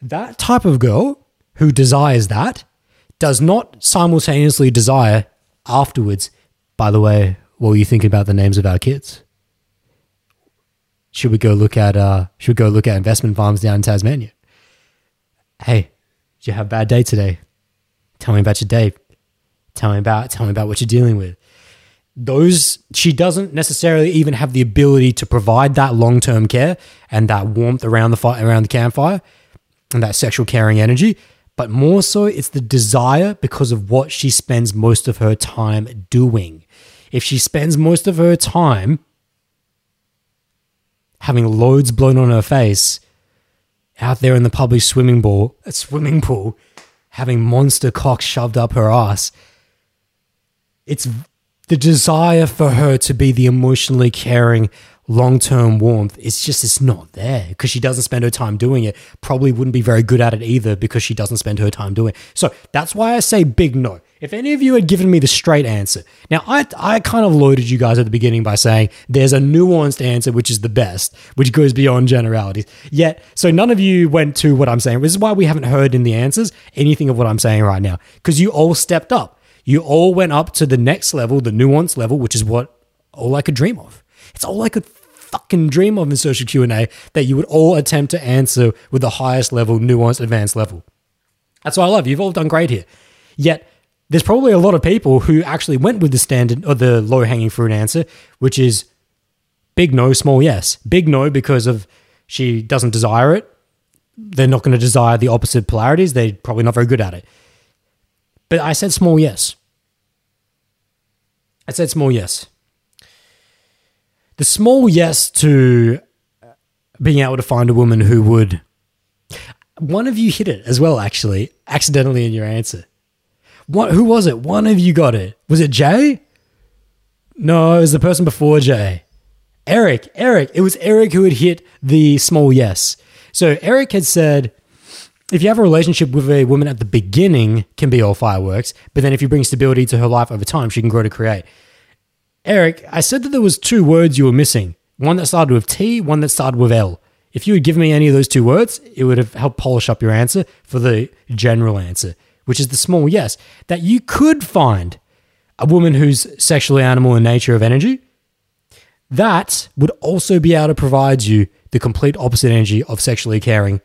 That type of girl who desires that does not simultaneously desire afterwards, by the way, what were you thinking about the names of our kids? Should we go look at uh, should we go look at investment farms down in Tasmania? Hey, did you have a bad day today? Tell me about your day. Tell me about tell me about what you're dealing with. Those she doesn't necessarily even have the ability to provide that long-term care and that warmth around the fire, around the campfire, and that sexual caring energy. But more so, it's the desire because of what she spends most of her time doing. If she spends most of her time having loads blown on her face out there in the public swimming pool, a swimming pool, having monster cock shoved up her ass, it's the desire for her to be the emotionally caring, long-term warmth. It's just, it's not there because she doesn't spend her time doing it. Probably wouldn't be very good at it either because she doesn't spend her time doing it. So that's why I say big no. If any of you had given me the straight answer, now I I kind of loaded you guys at the beginning by saying there's a nuanced answer, which is the best, which goes beyond generalities. Yet, so none of you went to what I'm saying. This is why we haven't heard in the answers anything of what I'm saying right now, because you all stepped up. You all went up to the next level, the nuanced level, which is what all I could dream of. It's all I could fucking dream of in social Q and A, that you would all attempt to answer with the highest level, nuanced, advanced level. That's why I love you. You've all done great here. Yet, there's probably a lot of people who actually went with the standard or the low-hanging fruit answer, which is big no, small yes. Big no because of she doesn't desire it. They're not going to desire the opposite polarities. They're probably not very good at it. But I said small yes. I said small yes. The small yes to being able to find a woman who would... One of you hit it as well, actually, accidentally in your answer. What, who was it? One of you got it. Was it Jay? No, it was the person before Jay. Eric, Eric. It was Eric who had hit the small yes. So Eric had said, if you have a relationship with a woman at the beginning, can be all fireworks, but then if you bring stability to her life over time, she can grow to create. Eric, I said that there was two words you were missing. One that started with T, one that started with L. If you had given me any of those two words, it would have helped polish up your answer for the general answer, which is the small yes, that you could find a woman who's sexually animal in nature of energy. That would also be able to provide you the complete opposite energy of sexually caring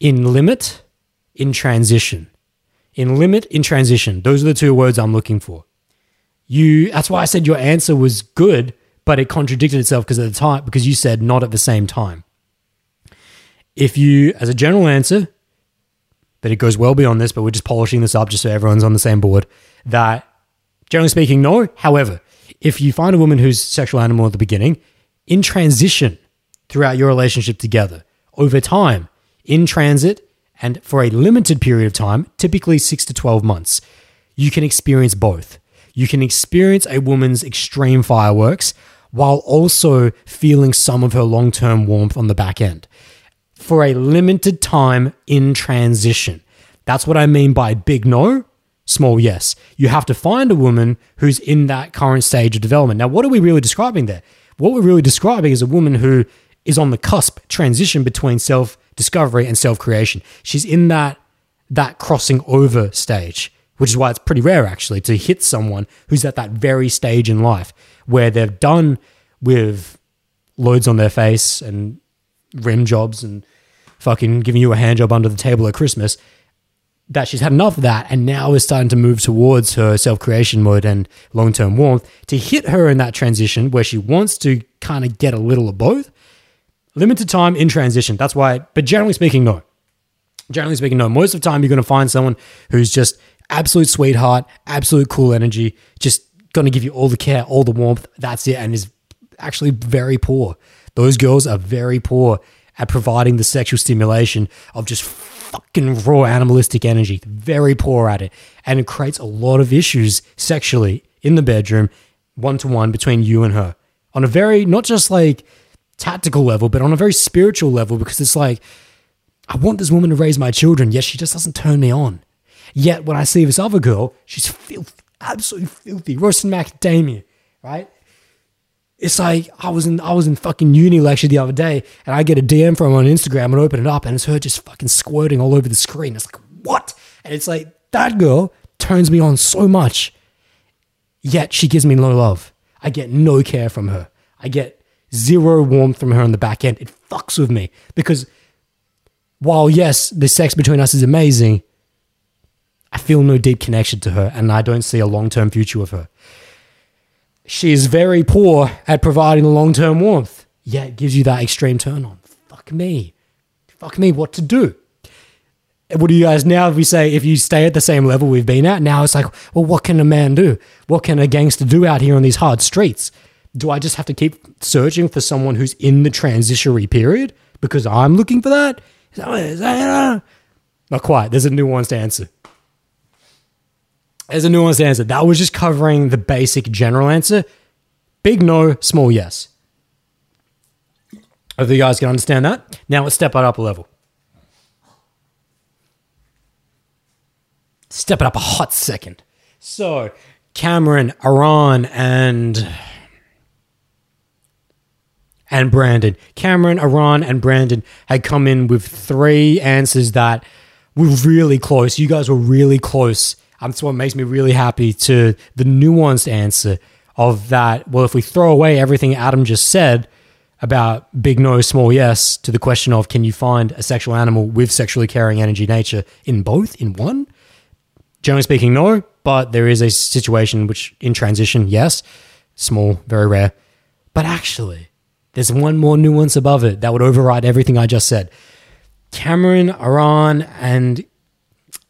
in limit, in transition. In limit, in transition. Those are the two words I'm looking for. You, that's why I said your answer was good, but it contradicted itself because at the time, because you said not at the same time. If you, as a general answer, that it goes well beyond this, but we're just polishing this up just so everyone's on the same board, that generally speaking, no. However, if you find a woman who's sexual animal at the beginning, in transition throughout your relationship together, over time, in transit, and for a limited period of time, typically six to twelve months, you can experience both. You can experience a woman's extreme fireworks while also feeling some of her long-term warmth on the back end for a limited time in transition. That's what I mean by big no, small yes. You have to find a woman who's in that current stage of development. Now, what are we really describing there? What we're really describing is a woman who is on the cusp transition between self-discovery and self-creation. She's in that, that crossing over stage, which is why it's pretty rare actually to hit someone who's at that very stage in life where they've done with loads on their face and rim jobs and fucking giving you a hand job under the table at Christmas, that she's had enough of that and now is starting to move towards her self-creation mode and long-term warmth to hit her in that transition where she wants to kind of get a little of both. Limited time in transition. That's why, but generally speaking, no. Generally speaking, no. Most of the time you're going to find someone who's just absolute sweetheart, absolute cool energy, just going to give you all the care, all the warmth, that's it, and is actually very poor. Those girls are very poor at providing the sexual stimulation of just fucking raw animalistic energy. Very poor at it. And it creates a lot of issues sexually in the bedroom, one-to-one between you and her. On a very, not just like tactical level, but on a very spiritual level, because it's like, I want this woman to raise my children, yet she just doesn't turn me on. Yet, when I see this other girl, she's filthy, absolutely filthy, roasting macadamia, right? It's like, I was in I was in fucking uni lecture the other day, and I get a D M from her on Instagram and open it up, and it's her just fucking squirting all over the screen. It's like, what? And it's like, that girl turns me on so much, yet she gives me no love. I get no care from her. I get zero warmth from her on the back end. It fucks with me, because while, yes, the sex between us is amazing, I feel no deep connection to her, and I don't see a long-term future with her. She is very poor at providing the long-term warmth, yet gives you that extreme turn-on. Fuck me. Fuck me, what to do? What do you guys, now if we say, if you stay at the same level we've been at, now it's like, well, what can a man do? What can a gangster do out here on these hard streets? Do I just have to keep searching for someone who's in the transitionary period because I'm looking for that? Not quite. There's a nuanced answer. As a nuanced answer, that was just covering the basic general answer. Big no, small yes. Hopefully you guys can understand that. Now let's step it up a level. Step it up a hot second. So, Cameron, Iran, and... and Brandon. Cameron, Iran, and Brandon had come in with three answers that were really close. You guys were really close. That's what makes me really happy to the nuanced answer of that. Well, if we throw away everything Adam just said about big no, small yes to the question of can you find a sexual animal with sexually caring energy nature in both, in one? Generally speaking, no, but there is a situation which in transition, yes, small, very rare. But actually, there's one more nuance above it that would override everything I just said. Cameron, Iran, and,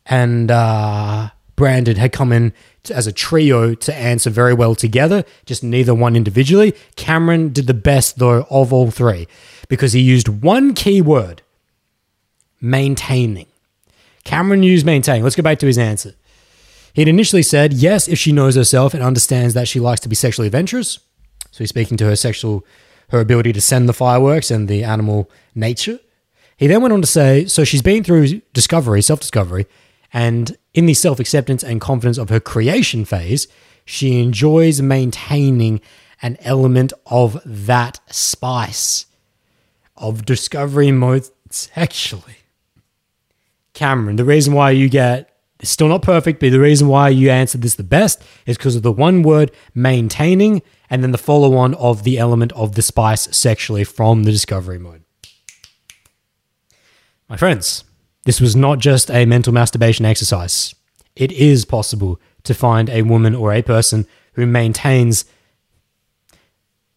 and, uh, Brandon had come in to, as a trio to answer very well together, just neither one individually. Cameron did the best, though, of all three because he used one key word, maintaining. Cameron used maintaining. Let's go back to his answer. He'd initially said, yes, if she knows herself and understands that she likes to be sexually adventurous. So he's speaking to her sexual, her ability to send the fireworks and the animal nature. He then went on to say, so she's been through discovery, self-discovery, and in the self-acceptance and confidence of her creation phase, she enjoys maintaining an element of that spice of discovery most sexually. Cameron, the reason why you get, it's still not perfect, but the reason why you answered this the best is because of the one word maintaining and then the follow-on of the element of the spice sexually from the discovery mode. My friends, this was not just a mental masturbation exercise. It is possible to find a woman or a person who maintains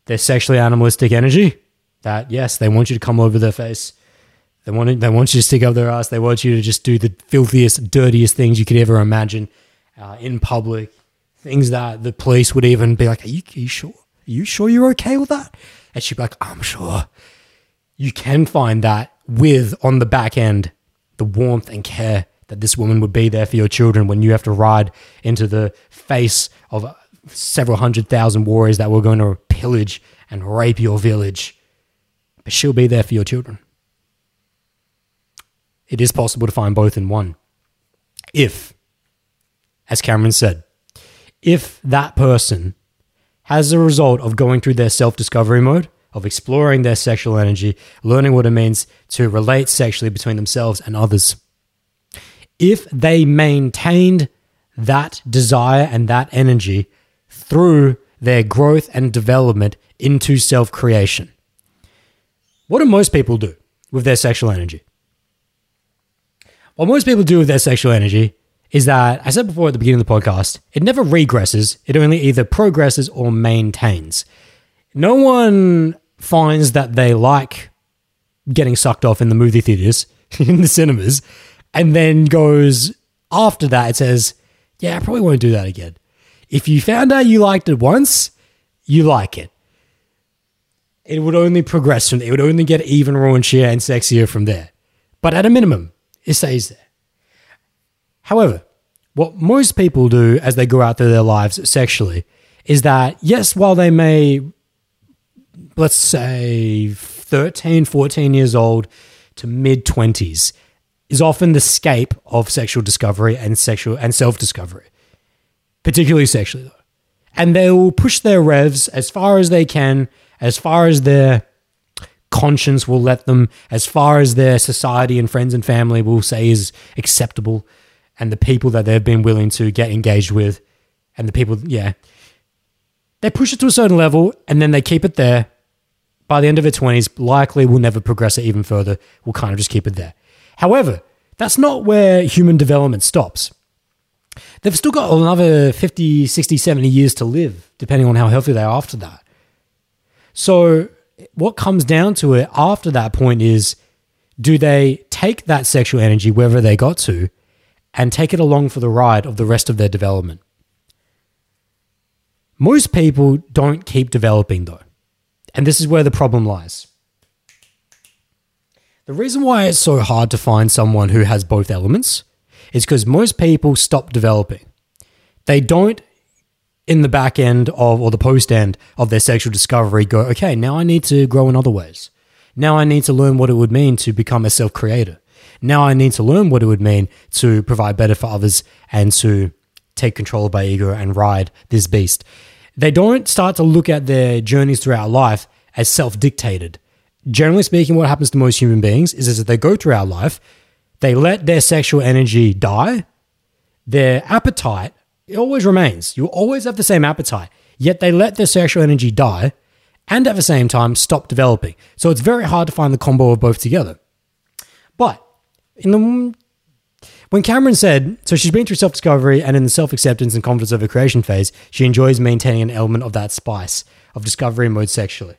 their sexually animalistic energy, that yes, they want you to come over their face. They want, they want you to stick up their ass. They want you to just do the filthiest, dirtiest things you could ever imagine uh, in public. Things that the police would even be like, are you, are you sure? Are you sure you're okay with that? And she'd be like, I'm sure. You can find that with, on the back end, the warmth and care that this woman would be there for your children when you have to ride into the face of several hundred thousand warriors that were going to pillage and rape your village. But she'll be there for your children. It is possible to find both in one. If, as Cameron said, if that person has a result of going through their self-discovery mode, of exploring their sexual energy, learning what it means to relate sexually between themselves and others, if they maintained that desire and that energy through their growth and development into self-creation, what do most people do with their sexual energy? What most people do with their sexual energy is that, I said before at the beginning of the podcast, it never regresses. It only either progresses or maintains. No one finds that they like getting sucked off in the movie theaters, in the cinemas, and then goes after that and says, yeah, I probably won't do that again. If you found out you liked it once, you like it. It would only progress from there. It would only get even raunchier and sexier from there. But at a minimum, it stays there. However, what most people do as they go out through their lives sexually is that, yes, while they may, let's say thirteen, fourteen years old to mid-twenties is often the scape of sexual discovery and sexual and self-discovery, particularly sexually though. And they will push their revs as far as they can, as far as their conscience will let them, as far as their society and friends and family will say is acceptable, and the people that they've been willing to get engaged with, and the people, yeah. They push it to a certain level, and then they keep it there. By the end of their twenties, likely will never progress it even further, will kind of just keep it there. However, that's not where human development stops. They've still got another fifty, sixty, seventy years to live, depending on how healthy they are after that. So what comes down to it after that point is, do they take that sexual energy wherever they got to and take it along for the ride of the rest of their development? Most people don't keep developing though. And this is where the problem lies. The reason why it's so hard to find someone who has both elements is because most people stop developing. They don't in the back end of, or the post end of their sexual discovery go, okay, now I need to grow in other ways. Now I need to learn what it would mean to become a self-creator. Now I need to learn what it would mean to provide better for others and to take control of my ego and ride this beast. They don't start to look at their journeys throughout life as self-dictated. Generally speaking, what happens to most human beings is, is that they go through our life, they let their sexual energy die, their appetite, it always remains. You always have the same appetite, yet they let their sexual energy die and at the same time stop developing. So it's very hard to find the combo of both together. But in the, when Cameron said, so she's been through self-discovery and in the self-acceptance and confidence of her creation phase, she enjoys maintaining an element of that spice of discovery mode sexually.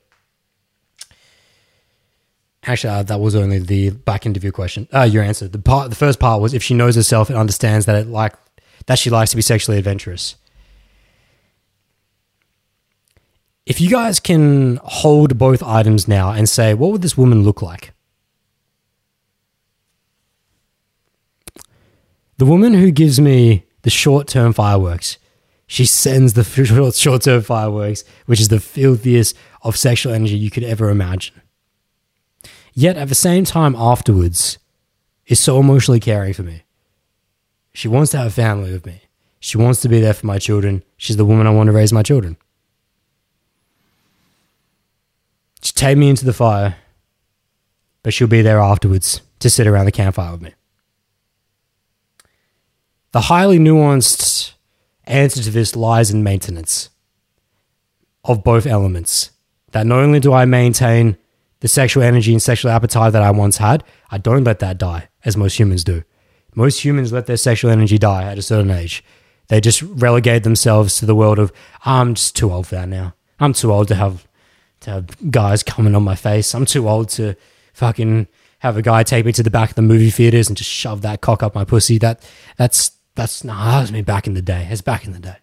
Actually, uh, that was only the back end of your question. Uh, your answer. The part, the first part was if she knows herself and understands that it like, that she likes to be sexually adventurous. If you guys can hold both items now and say, what would this woman look like? The woman who gives me the short-term fireworks, she sends the short-term fireworks, which is the filthiest of sexual energy you could ever imagine. Yet at the same time afterwards is so emotionally caring for me. She wants to have a family with me. She wants to be there for my children. She's the woman I want to raise my children. She'll take me into the fire, but she'll be there afterwards to sit around the campfire with me. The highly nuanced answer to this lies in maintenance of both elements. That not only do I maintain the sexual energy and sexual appetite that I once had, I don't let that die, as most humans do. Most humans let their sexual energy die at a certain age. They just relegate themselves to the world of, I'm just too old for that now. I'm too old to have, to have guys coming on my face. I'm too old to fucking have a guy take me to the back of the movie theaters and just shove that cock up my pussy. That, that's, that's, nah, that was me back in the day. It's back in the day.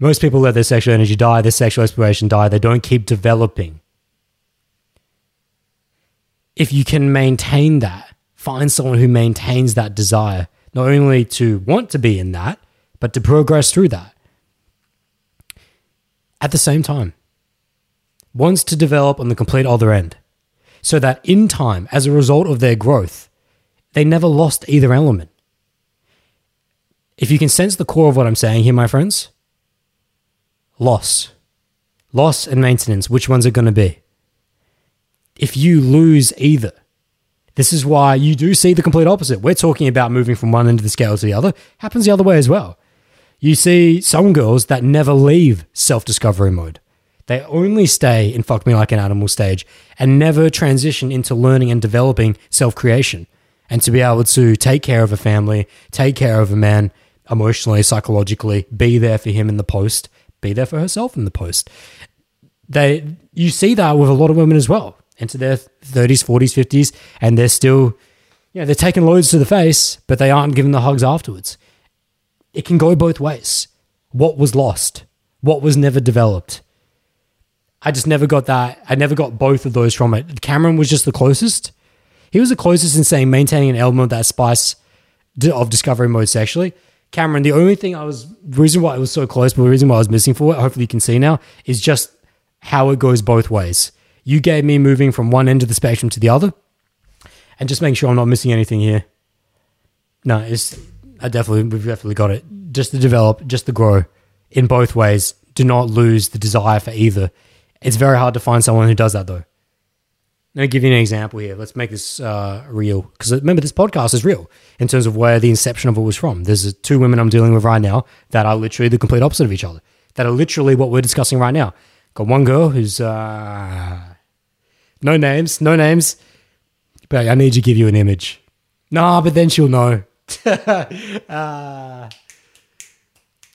Most people let their sexual energy die, their sexual exploration die. They don't keep developing. If you can maintain that, find someone who maintains that desire, not only to want to be in that, but to progress through that. At the same time, wants to develop on the complete other end, so that in time, as a result of their growth, they never lost either element. If you can sense the core of what I'm saying here, my friends, loss. Loss and maintenance, which ones are going to be? If you lose either, this is why you do see the complete opposite. We're talking about moving from one end of the scale to the other. Happens the other way as well. You see some girls that never leave self-discovery mode. They only stay in fuck me like an animal stage and never transition into learning and developing self-creation and to be able to take care of a family, take care of a man emotionally, psychologically, be there for him in the post, be there for herself in the post. They, you see that with a lot of women as well. Into their thirties, forties, fifties, and they're still, you know, they're taking loads to the face, but they aren't given the hugs afterwards. It can go both ways. What was lost? What was never developed? I just never got that. I never got both of those from it. Cameron was just the closest. He was the closest in saying maintaining an element of that spice of discovery mode sexually. Cameron, the only thing I was, the reason why it was so close, but the reason why I was missing for it, hopefully you can see now, is just how it goes both ways. You gave me moving from one end of the spectrum to the other, and just making sure I'm not missing anything here. No, it's I definitely we've definitely got it. Just to develop, just to grow, in both ways. Do not lose the desire for either. It's very hard to find someone who does that though. Let me give you an example here. Let's make this uh, real, because remember this podcast is real in terms of where the inception of it was from. There's two women I'm dealing with right now that are literally the complete opposite of each other. That are literally what we're discussing right now. Got one girl who's. Uh, No names, no names. But I need to give you an image. Nah, but then she'll know. uh,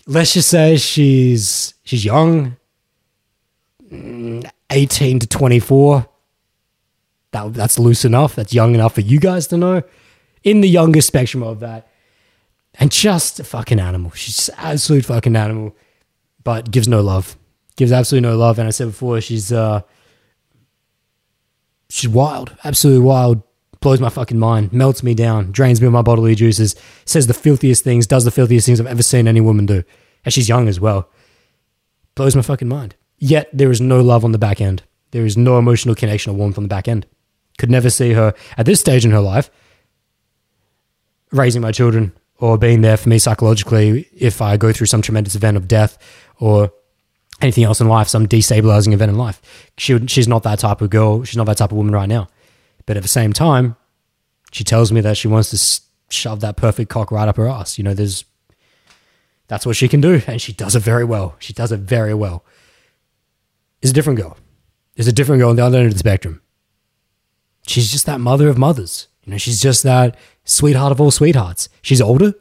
let's just say she's she's young, eighteen to twenty-four. That, that's loose enough. That's young enough for you guys to know. In the youngest spectrum of that. And just a fucking animal. She's just an absolute fucking animal. But gives no love. Gives absolutely no love. And I said before, she's... Uh, She's wild, absolutely wild, blows my fucking mind, melts me down, drains me of my bodily juices, says the filthiest things, does the filthiest things I've ever seen any woman do. And she's young as well. Blows my fucking mind. Yet there is no love on the back end. There is no emotional connection or warmth on the back end. Could never see her at this stage in her life raising my children or being there for me psychologically if I go through some tremendous event of death or... anything else in life, some destabilizing event in life. She would, she's not that type of girl. She's not that type of woman right now. But at the same time, she tells me that she wants to shove that perfect cock right up her ass. You know, there's that's what she can do. And she does it very well. She does it very well. It's a different girl. It's a different girl on the other end of the spectrum. She's just that mother of mothers. You know, she's just that sweetheart of all sweethearts. She's older,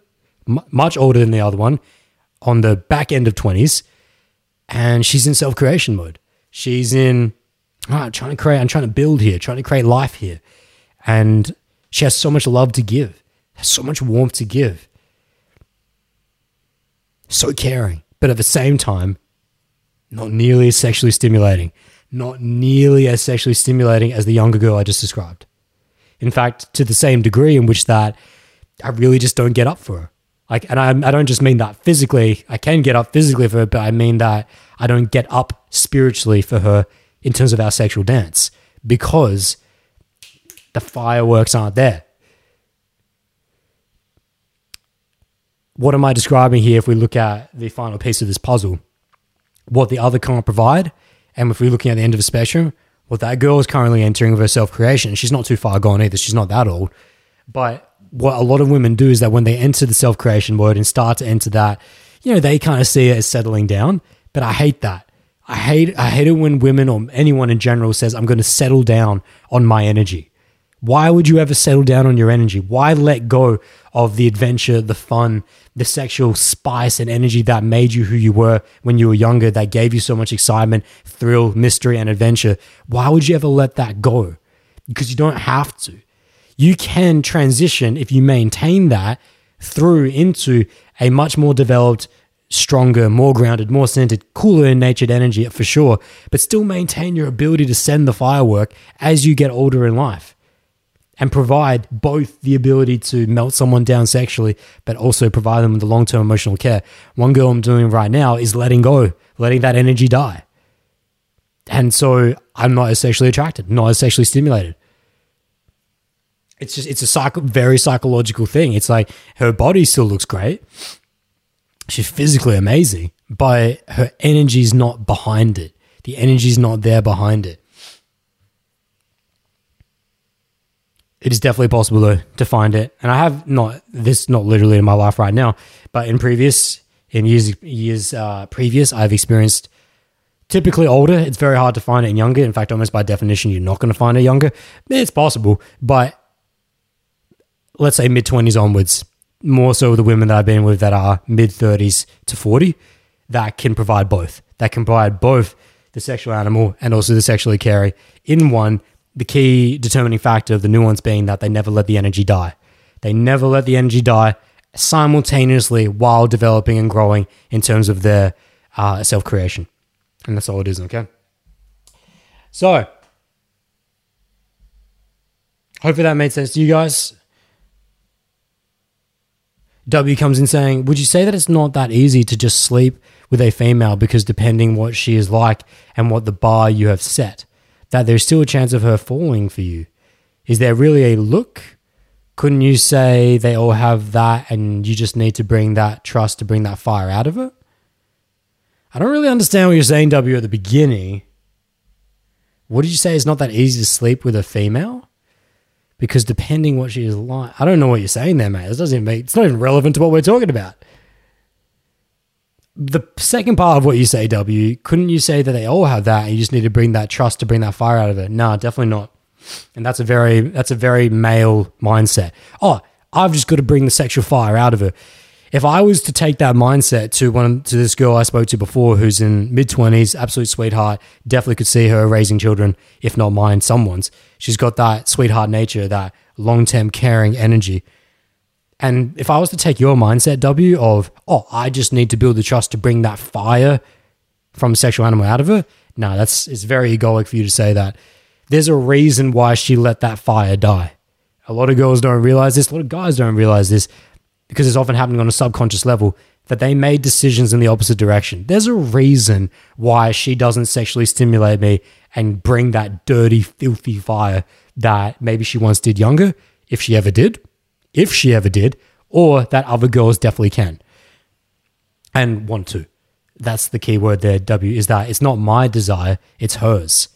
m- much older than the other one, on the back end of twenties. And she's in self-creation mode. She's in, oh, I'm trying to create, I'm trying to build here, trying to create life here. And she has so much love to give, has so much warmth to give. So caring, but at the same time, not nearly as sexually stimulating, not nearly as sexually stimulating as the younger girl I just described. In fact, to the same degree in which that I really just don't get up for her. Like, and I, I don't just mean that physically. I can get up physically for her, but I mean that I don't get up spiritually for her in terms of our sexual dance because the fireworks aren't there. What am I describing here if we look at the final piece of this puzzle? What the other can't provide, and if we're looking at the end of a spectrum, what that girl is currently entering with her self-creation, she's not too far gone either, she's not that old, but what a lot of women do is that when they enter the self-creation mode and start to enter that, you know, they kind of see it as settling down, but I hate that. I hate, I hate it when women or anyone in general says, I'm going to settle down on my energy. Why would you ever settle down on your energy? Why let go of the adventure, the fun, the sexual spice and energy that made you who you were when you were younger, that gave you so much excitement, thrill, mystery, and adventure? Why would you ever let that go? Because you don't have to. You can transition, if you maintain that, through into a much more developed, stronger, more grounded, more centered, cooler in natured energy for sure, but still maintain your ability to send the firework as you get older in life and provide both the ability to melt someone down sexually, but also provide them with the long-term emotional care. One girl I'm doing right now is letting go, letting that energy die. And so I'm not as sexually attracted, not as sexually stimulated. It's just, it's a psycho, very psychological thing. It's like her body still looks great. She's physically amazing, but her energy's not behind it. The energy's not there behind it. It is definitely possible though to find it. And I have not, this not literally in my life right now, but in previous, in years, years uh, previous, I've experienced typically older. It's very hard to find it in younger. In fact, almost by definition, you're not going to find it younger. It's possible, but let's say mid twenties onwards, more so with the women that I've been with that are mid thirties to forty, that can provide both. That can provide both the sexual animal and also the sexually caring in one, the key determining factor of the nuance being that they never let the energy die. They never let the energy die simultaneously while developing and growing in terms of their uh, self-creation. And that's all it is, okay? So, hopefully that made sense to you guys. W comes in saying, would you say that it's not that easy to just sleep with a female because depending what she is like and what the bar you have set, that there's still a chance of her falling for you? Is there really a look? Couldn't you say they all have that and you just need to bring that trust to bring that fire out of her? I don't really understand what you're saying, W, at the beginning. What did you say? It's not that easy to sleep with a female? Because depending what she is like, I don't know what you're saying there, mate. This doesn't even make, it's not even relevant to what we're talking about. The second part of what you say, W, couldn't you say that they all have that and you just need to bring that trust to bring that fire out of it? No, definitely not. And that's a very, that's a very male mindset. Oh, I've just got to bring the sexual fire out of her. If I was to take that mindset to one to this girl I spoke to before who's in mid twenties, absolute sweetheart, definitely could see her raising children, if not mine, someone's. She's got that sweetheart nature, that long-term caring energy. And if I was to take your mindset, W, of, oh, I just need to build the trust to bring that fire from a sexual animal out of her, no, that's it's very egoic for you to say that. There's a reason why she let that fire die. A lot of girls don't realize this. A lot of guys don't realize this, because it's often happening on a subconscious level, that they made decisions in the opposite direction. There's a reason why she doesn't sexually stimulate me and bring that dirty, filthy fire that maybe she once did younger, if she ever did, if she ever did, or that other girls definitely can and want to. That's the key word there, W, is that it's not my desire, it's hers.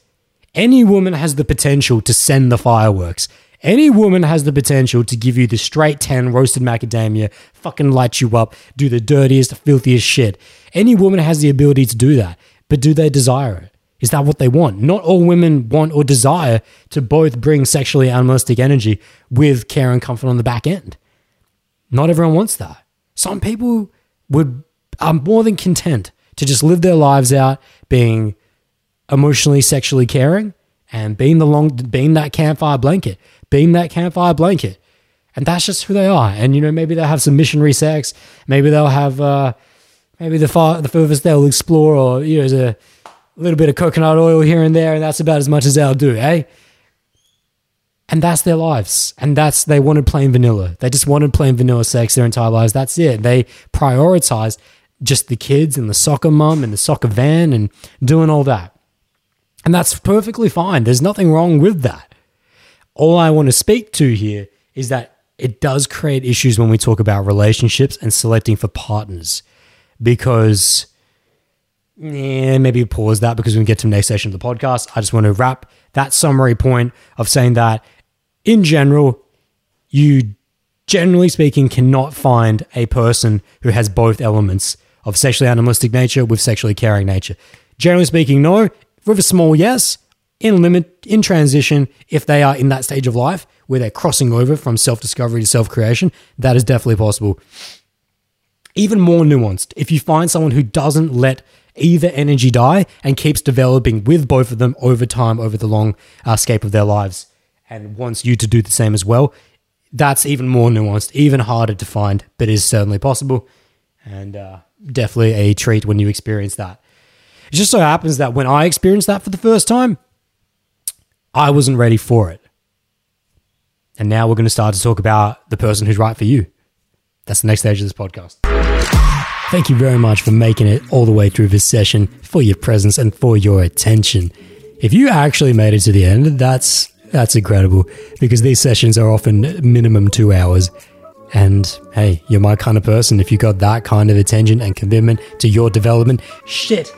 Any woman has the potential to send the fireworks. Any woman has the potential to give you the straight ten roasted macadamia, fucking light you up, do the dirtiest, filthiest shit. Any woman has the ability to do that, but do they desire it? Is that what they want? Not all women want or desire to both bring sexually animalistic energy with care and comfort on the back end. Not everyone wants that. Some people would are more than content to just live their lives out being emotionally, sexually caring and being the long, being that campfire blanket. Being that campfire blanket. And that's just who they are. And, you know, maybe they'll have some missionary sex. Maybe they'll have, uh, maybe the far, the furthest they'll explore, or, you know, there's a little bit of coconut oil here and there, and that's about as much as they'll do, eh? And that's their lives. And that's, they wanted plain vanilla. They just wanted plain vanilla sex their entire lives. That's it. They prioritized just the kids and the soccer mum and the soccer van and doing all that. And that's perfectly fine. There's nothing wrong with that. all I want to speak to here is that it does create issues when we talk about relationships and selecting for partners, because yeah, maybe pause that because when we get to the next session of the podcast, I just want to wrap that summary point of saying that in general, you generally speaking cannot find a person who has both elements of sexually animalistic nature with sexually caring nature. Generally speaking, no. With a small yes, in limit, in transition, if they are in that stage of life where they're crossing over from self-discovery to self-creation, that is definitely possible. Even more nuanced, if you find someone who doesn't let either energy die and keeps developing with both of them over time, over the long uh, scape of their lives, and wants you to do the same as well, that's even more nuanced, even harder to find, but is certainly possible, and uh, definitely a treat when you experience that. It just so happens that when I experienced that for the first time, I wasn't ready for it. And now we're going to start to talk about the person who's right for you. That's the next stage of this podcast. Thank you very much for making it all the way through this session, for your presence and for your attention. If you actually made it to the end, that's that's incredible, because these sessions are often minimum two hours. And hey, you're my kind of person if you got that kind of attention and commitment to your development. Shit.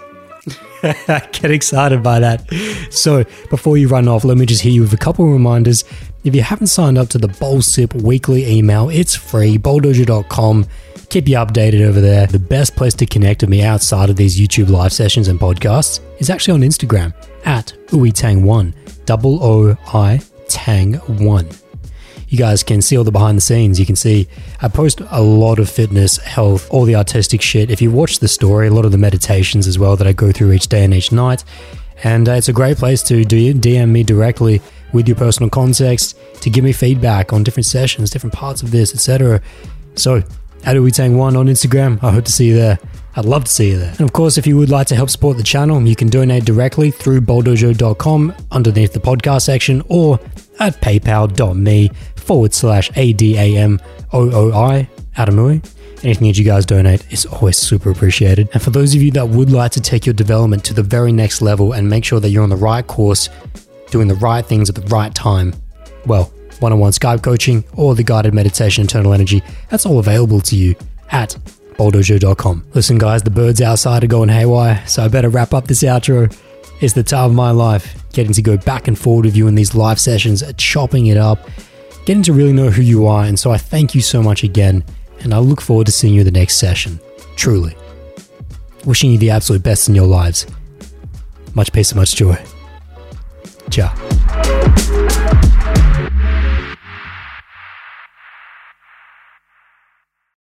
Get excited by that. So before you run off, let me just hit you with a couple of reminders. If you haven't signed up to the Bowl Sip weekly email, it's free, bowl dojo dot com. Keep you updated over there. The best place to connect with me outside of these YouTube live sessions and podcasts is actually on Instagram at ooitang one, double O I tang one. You guys can see all the behind the scenes. You can see I post a lot of fitness, health, all the artistic shit. If you watch the story, a lot of the meditations as well that I go through each day and each night. And uh, it's a great place to do D M me directly with your personal context, to give me feedback on different sessions, different parts of this, et cetera. So at ooitang one on Instagram, I hope to see you there. I'd love to see you there. And of course, if you would like to help support the channel, you can donate directly through bold dojo dot com underneath the podcast section, or at paypal.me forward slash A D A M O O I, Adamui. Anything that you guys donate is always super appreciated. And for those of you that would like to take your development to the very next level and make sure that you're on the right course, doing the right things at the right time, well, one-on-one Skype coaching or the guided meditation, Eternal Energy, that's all available to you at bold dojo dot com. Listen, guys, the birds outside are going haywire, so I better wrap up this outro. It's the time of my life, getting to go back and forward with you in these live sessions, chopping it up, getting to really know who you are. And so I thank you so much again, and I look forward to seeing you in the next session. Truly. Wishing you the absolute best in your lives. Much peace and much joy. Ciao.